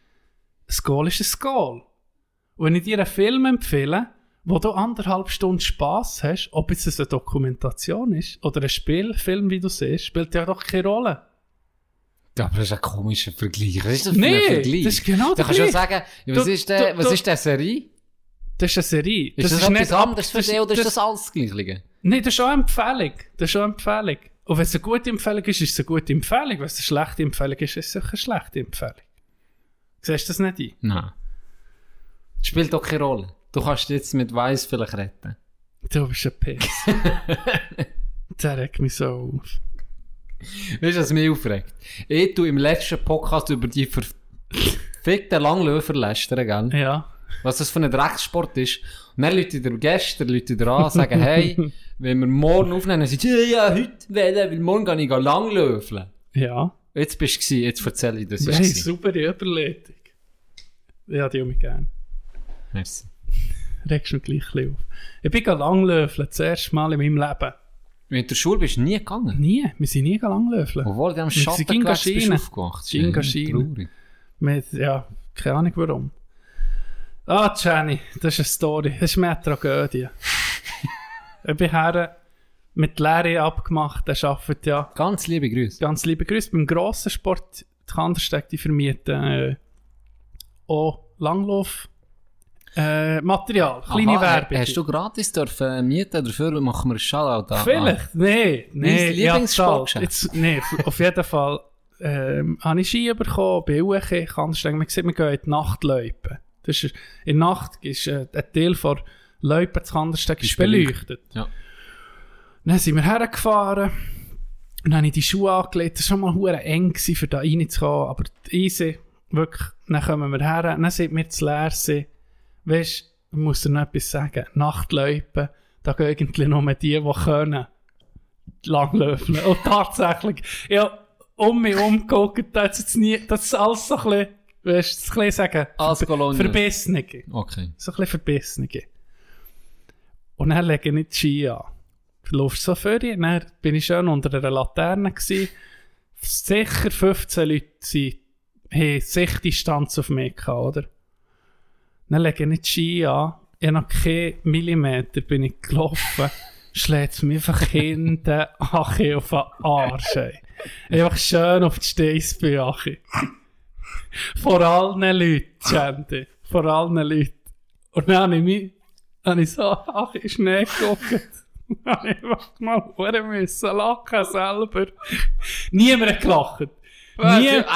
ein Goal ist ein Goal. Und wenn ich dir einen Film empfehle, wo du anderthalb Stunden Spass hast, ob es eine Dokumentation ist oder ein Spielfilm, wie du siehst, spielt ja doch keine Rolle. Ja, aber das ist ein komischer Vergleich. Das ist doch nee, ein Vergleich. Das ist genau da kannst du ja sagen, was du, ist der, du, was ist der Serie? Das ist eine Serie. Ist das, das ist etwas anderes für dich oder das, ist das alles Gleiche? Nein, das ist auch eine Empfehlung. Das ist auch eine Empfehlung. Und wenn es eine gute Empfehlung ist, ist es eine gute Empfehlung. Wenn es eine schlechte Empfehlung ist, ist es eine schlechte Empfehlung. Siehst du das nicht ein? Nein. Spielt doch keine Rolle. Du kannst jetzt mit Weiss vielleicht retten. Du bist ein Piss. Der regt mich so auf. Weißt du, was mich aufregt? Ich tu im letzten Podcast über die verfickten Langlöfer lästern, gell? Ja. Was das für ein Dreckssport ist. Und dann Leute dir gestern, Leute dir an, sagen, hey, wenn wir morgen aufnehmen, dann sagst du, ja, ja, heute wählen, weil morgen gehe ich langlöfeln. Ja. Jetzt bist du, jetzt erzähle ich dir, das ist. Hey, super Überleitung. Ja, die um ich gerne. Merci. Regst du gleich ein bisschen auf. Ich bin langlöfeln, das erste Mal in meinem Leben. In der Schule bist du nie gegangen? Nie, wir sind nie langlöfeln. Obwohl, du am Schatten bist du aufgewacht. Das ist ja traurig. Mit, ja, keine Ahnung warum. Ah, Jenny, das ist eine Story, das ist mehr Tragödie. Ich bin her mit Larry abgemacht, der arbeitet ja. Ganz liebe Grüße. Ganz liebe Grüße. Beim grossen Sport, die Kandersteg, die vermieten äh, auch Langlauf. Äh, Material, kleine Aha, Werbung. Hast du gratis dürfen mieten, dafür machen wir einen Shoutout an. Vielleicht, nein. Mein Lieblingssportgeschäft. Nein, auf jeden Fall ähm, habe ich Ski bekommen, bei U E K, Kandersteg. Man sieht, wir gehen in die Nacht läupen. Das ist, in der Nacht ist äh, ein Teil von Läupen zu Kandersteg ist beleuchtet. Ja. Dann sind wir hergefahren und dann habe ich die Schuhe angelegt. Das war schon mal verdammt eng, um da reinzukommen, aber easy, wirklich. Dann kommen wir her, dann sind wir zu leer. Weißt du, ich muss dir noch etwas sagen. Nachtläupen, da gehen irgendwie nur die, die können, langlaufen. Und tatsächlich, ja, um mich umgeguckt, das ist nie, das ist alles so ein bisschen, weißt du, ein bisschen sagen, als Kolonie. Verbissnige. Okay. So ein bisschen Verbissnige. Und dann lege ich die Ski an. Du läufst so vor dir, dann bin ich schön unter einer Laterne gewesen. Sicher fünfzehn Leute sind, haben sich Distanz auf mich gehabt, oder? Dann lege ich die Ski an, ich habe noch keinen Millimeter bin ich gelaufen, schlägt es mir einfach hinten Achi auf den Arsch. Ey. Einfach schön auf die Steißbeine, Achi. Vor allen Leuten, Gente, vor allen Leuten. Und dann habe ich, mich, habe ich so Achi Schnee geguckt. Dann habe ich einfach mal lachen müssen, lachen selber. Niemand hat gelacht. Niemand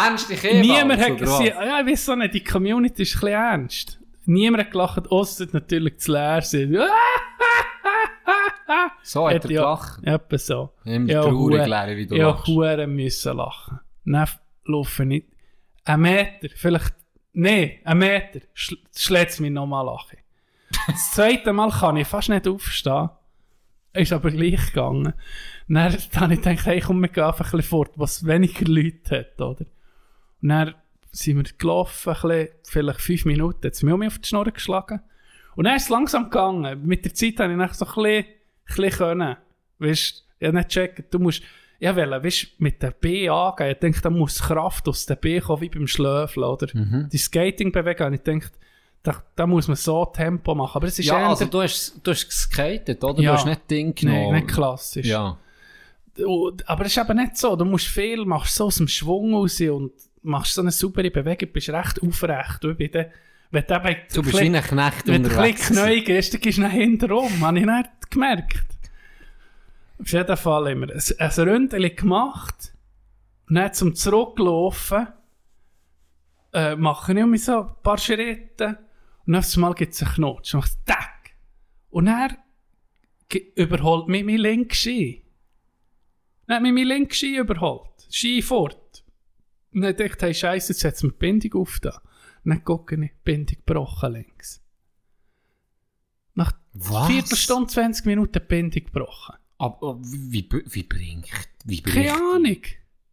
hat gesehen. Ja, ich weiß auch nicht, die Community ist ein bisschen ernst. Niemand hat gelacht, ausser natürlich zu leer sind. So hat er gelacht. Ja, etwa so. Nimm die traurig leer, wie du lachst. Ja, Huren müssen lachen. Dann laufe ich einen Meter, vielleicht, nein, einen Meter, Sch- schlägt es mich nochmal lachen. Das zweite Mal kann ich fast nicht aufstehen. Ist aber gleich gegangen. Dann, dann habe ich gedacht, hey, komm, wir gehen einfach ein bisschen fort, was weniger Leute hat, oder? Und dann sind wir gelaufen, ein bisschen, vielleicht fünf Minuten, hat es mich auch auf die Schnur geschlagen. Und dann ist es langsam gegangen. Mit der Zeit habe ich dann so ein bisschen, ein bisschen können. Weißt, ich habe nicht gecheckt, du musst, ich wollte, weißt, mit der B angehen. Ich denke, da muss Kraft aus der B kommen, wie beim Schlöfeln, oder? Mhm. Die Skating-Bewegung, ich denke, da, da muss man so Tempo machen. Aber es ist ja, eher, also du hast, du hast geskatet, oder? Ja, du hast nicht Ding genommen. Nein, nicht klassisch. Ja. Aber es ist eben nicht so. Du musst viel, machst so aus dem Schwung raus und machst so eine saubere Bewegung, bist recht aufrecht. Du, dann, wenn du, eben du bist Klick, wie ein Knecht unterwegs. Wenn du neu gehst, dann gehst du nach hinten rum. Habe ich nicht gemerkt. Auf jeden Fall haben wir ein, ein Ründchen gemacht. Und dann zum Zurücklaufen äh, mache ich um so ein paar Schritte. Und dann mal gibt es einen Knutsch. Und ich tack. Und dann ge- überholt mich mein linker Ski. Dann hat mich mein linker Ski überholt. Ski fort. Und dann dachte ich, hey, Scheiße, jetzt hat es mir die Bindung aufgetan. Und dann gucke ich, die Bindung gebrochen links. Nach Viertelstunde, zwanzig Minuten Bindung gebrochen. Aber wie, wie bringt wie Keine Ahnung.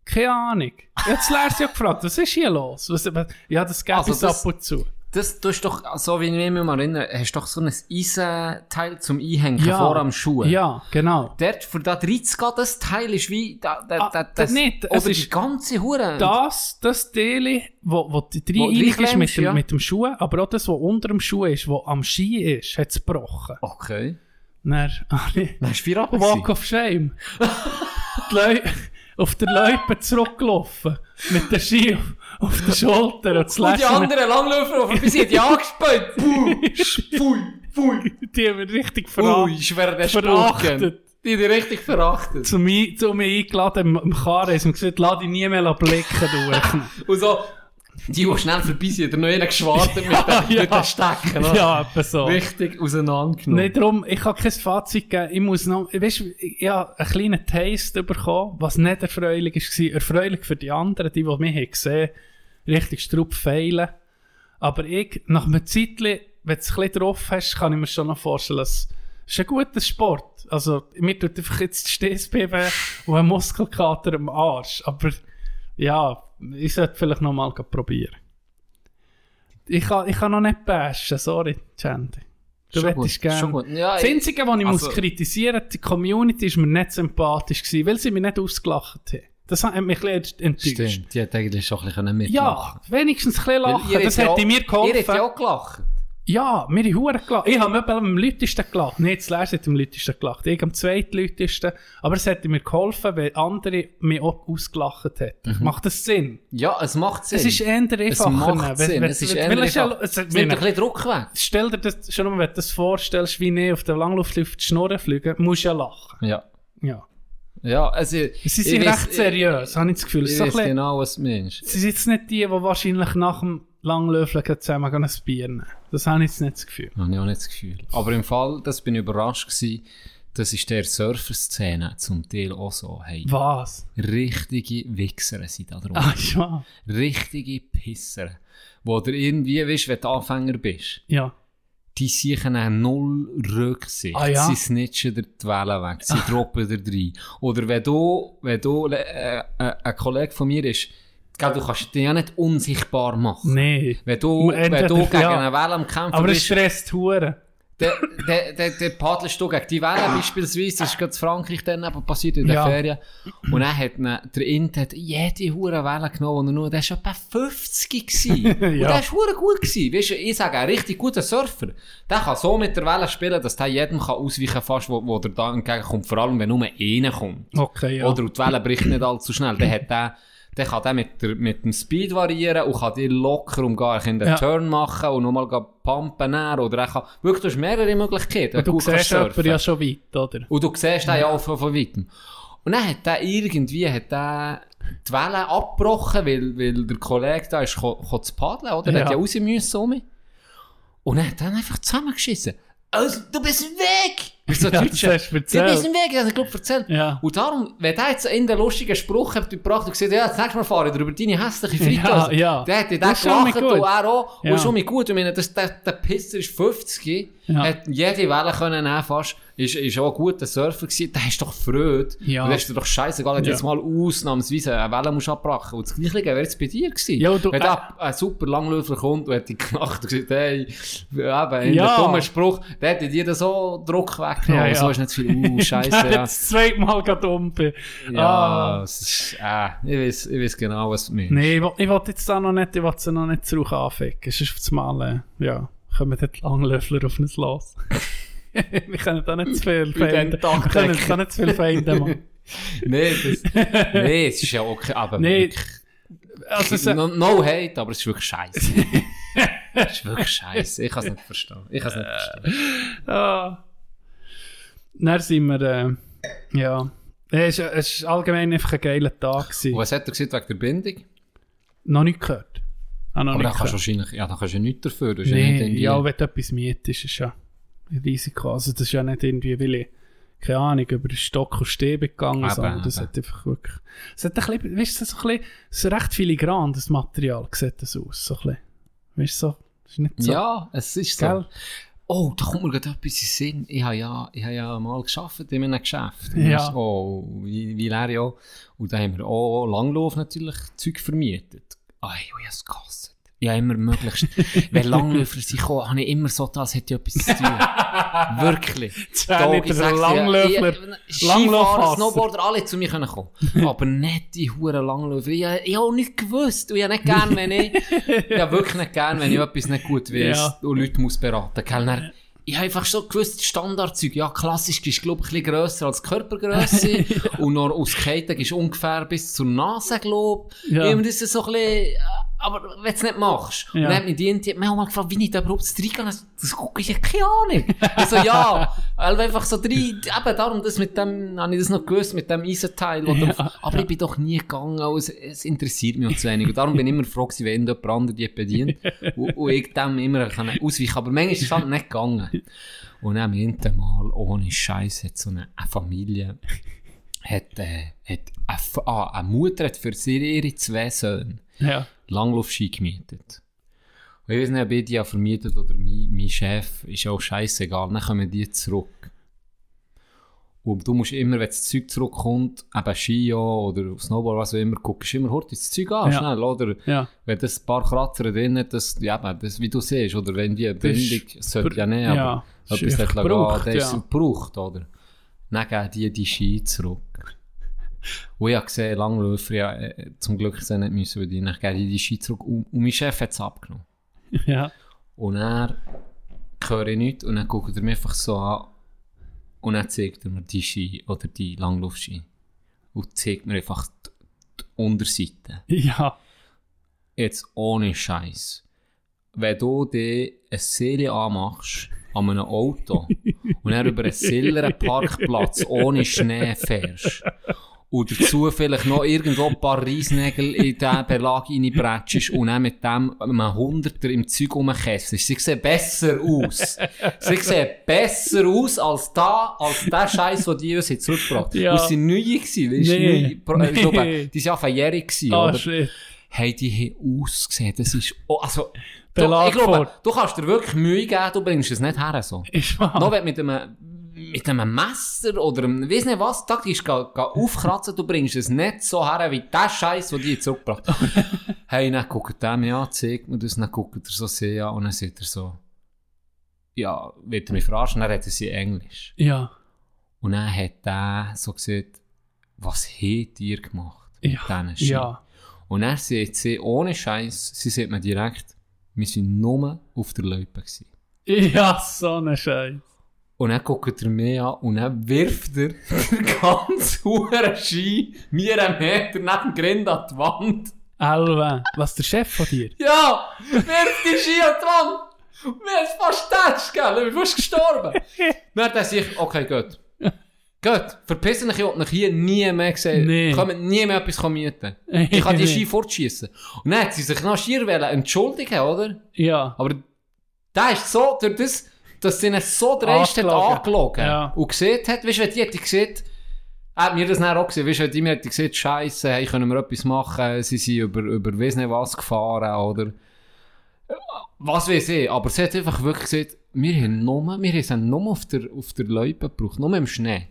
Keine Ahnung. Jetzt habe Lars ja gefragt, was ist hier los? Was, ja, das gäbe also es ab und zu. Das, du hast doch, so wie ich mich mal erinnere, hast doch so ein Eisenteil zum Einhängen ja, vor am Schuh. Ja, genau. Dort, für das Ritzgat, das Teil ist wie, da, da, ah, das, das nicht. Oder es die ist ganze Hure. Das, das Teil, wo, wo die drei einhängt ist mit, ja. mit dem Schuh, aber auch das, was unter dem Schuh ist, was am Ski ist, hat es gebrochen. Okay. Dann, alle, dann ist vier Walk of Shame. Leu- auf der Läupe zurückgelaufen. Mit der Ski auf, auf der Schulter. Und, und die anderen Langläufer, die bis jetzt angespäut. Pfui, pfui. Die haben mich richtig verachtet. verachtet. Die haben mich richtig verachtet. Zu mir, zu mir eingeladen im Karren. Sie haben gesagt, lass dich nie mehr blicken durch. Und so, die, die schnell vorbei sind, haben noch einen geschwartet ja, mit den ja. Stecken. Oder? Ja, etwa so. Richtig auseinandergenommen. Nein, darum, ich kann kein Fazit geben. Ich muss noch, weißt, ich habe einen kleinen Taste bekommen, was nicht erfreulich war. Erfreulich für die anderen, die, die mich gesehen haben, richtig strupfeilen. Aber ich, nach einer Zeit, wenn du es ein bisschen drauf hast, kann ich mir schon noch vorstellen, es ist ein guter Sport. Also, mir tut einfach jetzt die Stehsbeben und ein Muskelkater am Arsch. Aber, ja, ich sollte vielleicht noch mal probieren. Ich kann, ich kann noch nicht bashen, sorry, Gente. Du möchtest gerne. Ja, das Einzige, was ich also, muss kritisieren muss, die Community war mir nicht sympathisch, gewesen, weil sie mich nicht ausgelacht haben. Das hat mich ein bisschen enttäuscht. Stimmt, die hätte eigentlich schon ein bisschen mitlachen. Ja, wenigstens ein bisschen lachen. Das hätte ja, mir geholfen. Ihr hättet ja auch gelacht. Ja, mir die Huren gelacht. Ich habe am lautesten gelacht. Nein, zuerst hat am lautesten gelacht. Ich am zweitläutesten. Aber es hätte mir geholfen, weil andere mich auch ausgelacht hätten. Mhm. Macht das Sinn? Ja, es macht Sinn. Es ist eher einfacher. Es macht Sinn. Wenn, wenn, es ist eher einfacher. Es nimmt ein bisschen Druck weg. Stell dir das, schon mal, wenn du das vorstellst, wie ich auf der Langluftluft Schnurren fliegen, musst du ja lachen. Ja. Ja. Ja, also... Sie sind recht weiss, seriös, ich, habe ich das Gefühl. Ich so weiß genau, was du meinst. Sie sind jetzt nicht die, die wahrscheinlich nach dem Langlöffeln zusammen ein Bier nehmen. Das habe ich jetzt nicht das Gefühl. Habe ich auch nicht das Gefühl. Aber im Fall, das bin ich überrascht gewesen, das ist der Surfer-Szene zum Teil auch so. Hey, was? Richtige Wichser sind da drunter. Ach ja. Richtige Pisser. Wo du irgendwie weißt, wenn du Anfänger bist. Ja. Die sichern haben null Rücksicht. Ah, ja? Sie snitchen dir die Wellen weg, sie droppen dir rein. Oder wenn du, wenn du äh, äh, ein Kollege von mir ist, du kannst dich ja nicht unsichtbar machen. Nein. Wenn du, wenn du gegen ja. eine Welle am Kämpfen aber bist... Aber es stresst Huren. Dann paddelst du gegen die Welle beispielsweise. Das ist gerade in Frankreich dann eben passiert in der ja. Ferien. Und dann hat dann, der Int hat jede Huren Welle genommen. Und nur, der war etwa fünfzig gewesen. ja. Und der war Huren gut gewesen. Weißt du, ich sage, ein richtig guter Surfer, der kann so mit der Welle spielen, dass der jedem kann ausweichen kann, fast, wo, wo der da entgegenkommt. Vor allem, wenn nur einer kommt. Okay, ja. Oder die Welle bricht nicht allzu schnell. Dann hat der... Dann kann der mit, der mit dem Speed variieren und kann dir locker umgehen. Kann den ja. Turn machen und nochmal pumpen näher. Oder er kann, wirklich, du hast mehrere Möglichkeiten. Und du, du siehst jemanden ja schon weit, oder? Und du siehst ja. den ja auch von, von weitem. Und dann hat der irgendwie hat der die Welle abgebrochen, weil, weil der Kollege da ist ko, ko zu paddeln, oder? Ja. Der hat ja raus müssen, um. Und dann hat er einfach zusammengeschissen. Also, du bist weg! So ja, das hast du erzählt. Du bist weg, das hast du erzählt. Ja. Und darum, wenn der jetzt in den lustigen Spruch hat gebracht und gesagt, ja, das nächste Mal fahre ich über deine hässliche Freitag. Ja, ja. Der hat dir das gelacht und er auch. Ja. Und schon mal gut. Ich meine, das, der, der Pisser ist fünfzig, ja. hat jede Welle können nehmen fast. Ist, ist auch ein guter Surfer gewesen. Der ist doch Freude. Ja. Und hast du doch scheißegal, wenn ja. jetzt mal ausnahmsweise eine Welle musst abbrachen. Und das Gleiche wäre jetzt bei dir gewesen. Ja, du, wenn äh, da ein super Langläufer kommt und hat die gelacht und gesagt, hey, eben, in ja. der dummen Spruch, der hat dir so Druck weg. Genau, ja, ja. So ist nicht viel, uh, scheisse, ja. Jetzt das zweite Mal gerade umpe. Ja, ah. ist, äh, ich weiß, ich weiß genau, was du meinst. Nein, ich wollte jetzt da noch nicht, ich wollte sie noch nicht zurück anficken. Sonst auf das Mal, ja, kommen dort die Langlöffler auf uns los. Wir können da nicht zu viel Feinde machen. Wir können da nicht zu viel Feinde machen. Nein, nee, es ist ja okay, aber nee. wirklich, also, es, no, no hate, aber es ist wirklich scheisse. Es ist wirklich scheisse, ich kann es nicht verstehen. Ich kann es nicht verstehen. Ah. Dann sind wir, äh, ja, es war allgemein einfach ein geiler Tag gewesen. Und was hat er gesagt wegen der Bindung? Noch nichts gehört. Noch aber da kannst, ja, kannst du ja nichts dafür. Nee, ja, nicht irgendwie... ja, wenn du etwas mietest, ist ja ein Risiko. Also das ist ja nicht irgendwie, weil ich, keine Ahnung, über den Stock und Stäbe gegangen bin. Also, das eben. Hat einfach wirklich, es hat ein bisschen, weißt du, so ein bisschen, recht filigran, das Material, sieht das aus, so ein bisschen. Weißt du, so, das ist nicht so. Ja, es ist so. Oh, da kommt mir gerade etwas in den Sinn. Ich habe ja, ich habe ja mal gearbeitet in einem Geschäft. Ja. Oh, wie, wie lehre ich auch. Und da haben wir auch Langlauf natürlich Zeug vermietet. Ah, ich habe es gehasst. Ich habe immer möglichst... wenn Langläufer sind gekommen, habe ich immer so getan, als hätte ich etwas zu tun. Wirklich. Langläufer, Langläufer, Skifahrer, Snowboarder, alle zu mir kommen können. Aber nicht die Huren Langläufer. Ich, ich habe auch nichts gewusst. Und ich habe nicht gern, wenn ich... Ich habe wirklich nicht gern, wenn ich etwas nicht gut weiss ja. und Leute muss beraten muss. Ich habe einfach schon gewusst, Standardzeug. Ja, klassisch ist, glaube ich, ein bisschen grösser als Körpergrösse. Und noch aus Skaten ist ungefähr bis zur Nase, glaube ich. Ja. Das so ein bisschen... Aber wenn du es nicht machst, ja. und dann hat mich die, die haben mal gefragt, wie ich da überhaupt reingehen kann, das gucke ich ja keine Ahnung. Also ja, weil einfach so drei, eben darum, das mit dem, habe ich das noch gewusst, mit dem Eisenteil. Ja. Auf, aber ich bin doch nie gegangen, also es interessiert mich zu wenig. Und darum bin ich immer froh, wenn jemand anderes die bedient und, und ich dem immer ausweichen kann. Aber manchmal ist es halt nicht gegangen. Und dann hinterher mal, ohne Scheiß, hat so eine Familie, hat, äh, hat eine, ah, eine Mutter hat für sie ihre zwei Söhne. Ja. Langlaufski gemietet. Und ich weiß nicht, ob ich die ja vermietet oder mein, mein Chef, ist auch scheißegal, dann kommen die zurück. Und du musst immer, wenn das Zeug zurückkommt, eben Ski oder Snowboard, was auch immer, guckst du immer hart das Zeug an, ja. schnell, oder? Ja. Wenn das ein paar Kratzer drin hat, das, ja, das, wie du siehst, oder wenn die eine Bindung, das sollte ja nicht, aber etwas hat gebraucht, der ist gebraucht, oder? Dann geben die die Ski zurück. Und ich habe gesehen, Langläufer, ja, äh, zum Glück sie nicht müssen bedienen. Ich gehe in die Ski zurück und, und mein Chef hat es abgenommen. Ja. Und er höre nichts und dann guckt er mich einfach so an und dann zeigt er mir die Ski oder die Langlaufski und zeigt mir einfach die, die Unterseite. Ja. Jetzt ohne Scheiß. Wenn du dir eine Serie anmachst an einem Auto und dann über einen silbernen Parkplatz ohne Schnee fährst und dazu vielleicht noch irgendwo ein paar Reisnägel in diesen Belag reinbrätschst und dann mit dem einem Hunderter im Zeug rumkässt, sie sehen besser aus. Sie sehen besser aus als da, als der Scheiß, den die uns jetzt zurückgebracht haben. Ja. Und sie waren neu, weißt du? Nee. Die waren ja verjährig. Ah, shit. Hey, die haben ausgesehen. Das ist... Oh, also, du, ich glaube, du kannst dir wirklich Mühe geben, du bringst es nicht her. So. Ist wahr. Noch wenn mit einem, mit einem Messer oder einem, weiss nicht was, da gehst du aufkratzen, du bringst es nicht so her, wie der Scheiß, den die zurückgebracht haben. Hey, dann guckt er mir an, zeigt mir das, dann guckt er so sehr an und dann sieht er so, ja, will er mich verarschen, dann reden sie Englisch. Ja. Und dann hat er so gesagt, was habt ihr gemacht mit ja. diesen Schienen? Ja. Und er sieht sie, ohne Scheiß, sie sieht mir direkt, wir waren nur auf der Loipe. Ja, so ein Scheiß. Und dann guckt er mich an und dann wirft er den ganzen hohen Ski mir einen Meter neben dem Grind an die Wand. Alva, was der Chef von dir? Ja, wirft den Ski an die Wand. Und wir sind fast tätscht, gell? Wir sind fast gestorben. Dann dachte ich, okay, gut. Gut, verpissen euch, ich will euch hier nie mehr sehen. Nee. Kommen nie mehr etwas mieten. Ich kann die Ski fortschiessen. Und dann hat sie sich nach Schier entschuldigen, oder? Ja. Aber da ist so, durch das, dass sie ihn so dreist hat angelogen ja. und gesehen hat, weißt du, wenn die hätte gesehen, hat mir das dann auch gesehen, weißt du, wenn die mir hätte gesehen, Scheiße, hey, können wir etwas machen, sie sind über, über weiss nicht was gefahren, oder was weiß ich, aber sie hat einfach wirklich gesagt, wir haben nur, wir haben nur auf der, auf der Loipe gebraucht, nur im Schnee.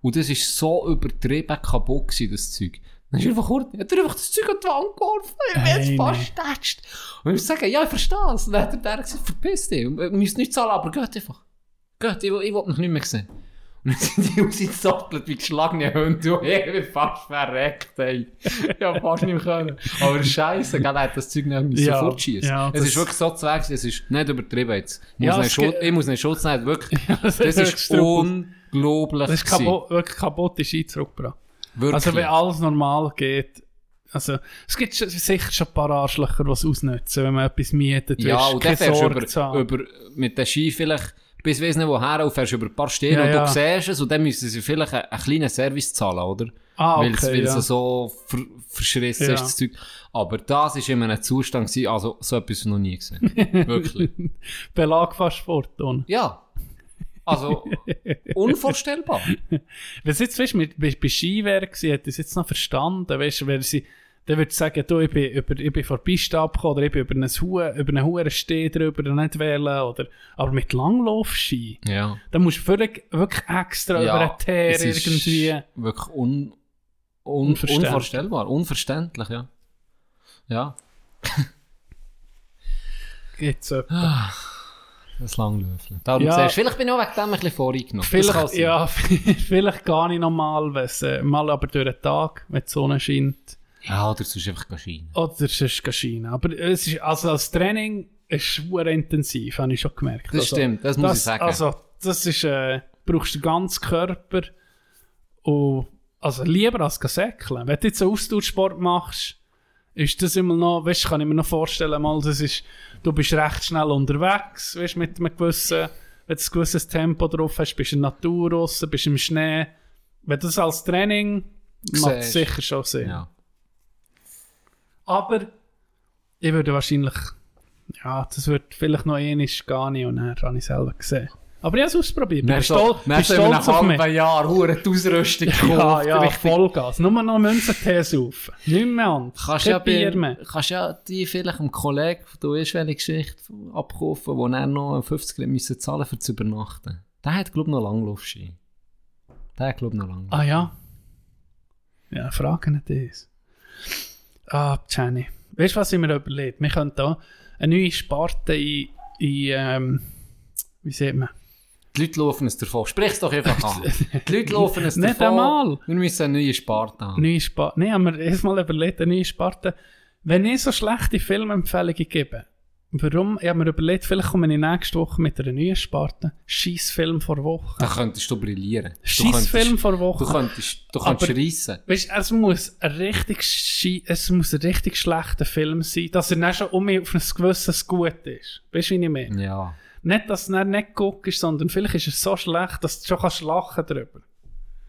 Und das war so übertrieben kaputt, gewesen, das Zeug. Dann ist einfach kurz, hat er einfach das Zeug an die Wand geworfen, ich bin jetzt fast tätscht. Und ich sage, ja, ich verstehe es. Und dann hat er der gesagt, verpiss dich, wir müssen nichts zahlen, aber geht einfach. Geht, ich, ich will mich nicht mehr sehen. Und dann sind die rausgesattelt wie geschlagene Hunde. Und ich bin fast verreckt, ey. Ich habe fast nicht mehr können. Aber Scheiße, er hat das Zeug nicht ja, sofort schiessen. Ja, es ist wirklich so zu weg, es ist nicht übertrieben jetzt. Ich muss ja, nicht Schutz, ich muss nicht Schutz nehmen, wirklich. Ja, das, das ist un... Das ist kaputt, wirklich kaputt, ist ein zurückgebracht. Wirklich? Also wenn alles normal geht, also es gibt schon, sicher schon ein paar Arschlöcher, die es ausnutzen, wenn man etwas mietet. Ja, weißt, und dann fährst du über, über, mit den Ski vielleicht, bis weiss nicht woher, und fährst über ein paar Stellen ja, und ja. du siehst es und dann müssen sie vielleicht einen, einen kleinen Service zahlen, oder? Ah, okay, weil es ja. so ver, verschrissen ja. ist, das Zeug. Aber das war in einem Zustand, gewesen, also so etwas noch nie gesehen. Wirklich. Belag fast fort, oder? Ja. Also, unvorstellbar. Wenn jetzt, weißt du, bei Skiwerk war, hätte ich es jetzt noch verstanden, weißt du, sie, dann würde ich sagen, du, ich bin, über, ich bin vor der Piste abgekommen, oder ich bin über einen Huren, über einen Huren Steh drüber, nicht wählen, oder, aber mit Langlaufski, ja. dann musst du völlig, wirklich extra ja, über einen Teer irgendwie. Wirklich un, un, unverständlich. unvorstellbar, unverständlich, ja. Ja. Jetzt öppe. Ein Langlöfchen. Darum ja. siehst, vielleicht bin ich auch wegen dem ein bisschen voreingenommen. Vielleicht, ja, vielleicht gar nicht normal, wenn es äh, mal aber durch den Tag, wenn die Sonne scheint. Ja, oder sonst einfach scheinen. Oder sonst scheinen. Aber es ist, also als Training ist schwer intensiv, habe ich schon gemerkt. Das also, stimmt, das muss das, ich sagen. Also, das ist, äh, brauchst du den ganzen Körper. Und, also lieber als säckeln. Wenn du jetzt einen Austauschsport machst, ist das immer noch, weißt, kann ich mir noch vorstellen, mal, das ist, du bist recht schnell unterwegs, weißt, mit einem gewissen, wenn du ein gewisses Tempo drauf hast, bist in der Natur raus, bist im Schnee. Wenn du das als Training macht es sicher schon Sinn. Ja. Aber ich würde wahrscheinlich, ja, das wird vielleicht noch ähnlich gar nicht und dann habe ich selber gesehen. Aber ich habe es ausprobiert. Wir haben schon nach halben Jahren Huren die Ausrüstung gekauft. Ja, ja, Vollgas. Nur noch Münzen-Tees rauf. Nicht mehr an. Kannst ja Bier mehr. Kannst ja die vielleicht einem Kollegen, du weißt, welche Geschichte abkaufen, wo er noch fünfzig Gramm müssen zahlen für zu übernachten. Der hat, glaube ich, noch Langlaufski. Der hat, glaube ich, noch Langlaufski. Ah ja? Ja, fragen nicht das. Ah, Jenny. Weißt du, was ich mir überlegt? Wir können da eine neue Sparte in, in ähm, wie sieht man? Die Leute laufen es davon. Sprich es doch einfach an. Die Leute laufen es davon. Nicht einmal. Wir müssen eine neue Sparte haben. Neue Sparte. Nein, haben wir erstmal überlegt, eine neue Sparte. Wenn ich so schlechte Filmempfehlungen gebe, Warum? Ich habe mir überlegt, vielleicht komme ich nächste Woche mit einer neuen Sparte. Scheissfilm vor Woche. Da könntest du brillieren. Scheissfilm vor Woche. Du könntest, du könntest aber, reissen. Weißt, es muss ein richtig, es muss ein richtig schlechter Film sein, dass er dann schon um mich auf ein gewisses Gut ist. Weißt du, wie ich meine? Ja. Nicht, dass er nicht guckst, sondern vielleicht ist es so schlecht, dass du schon kannst lachen darüber.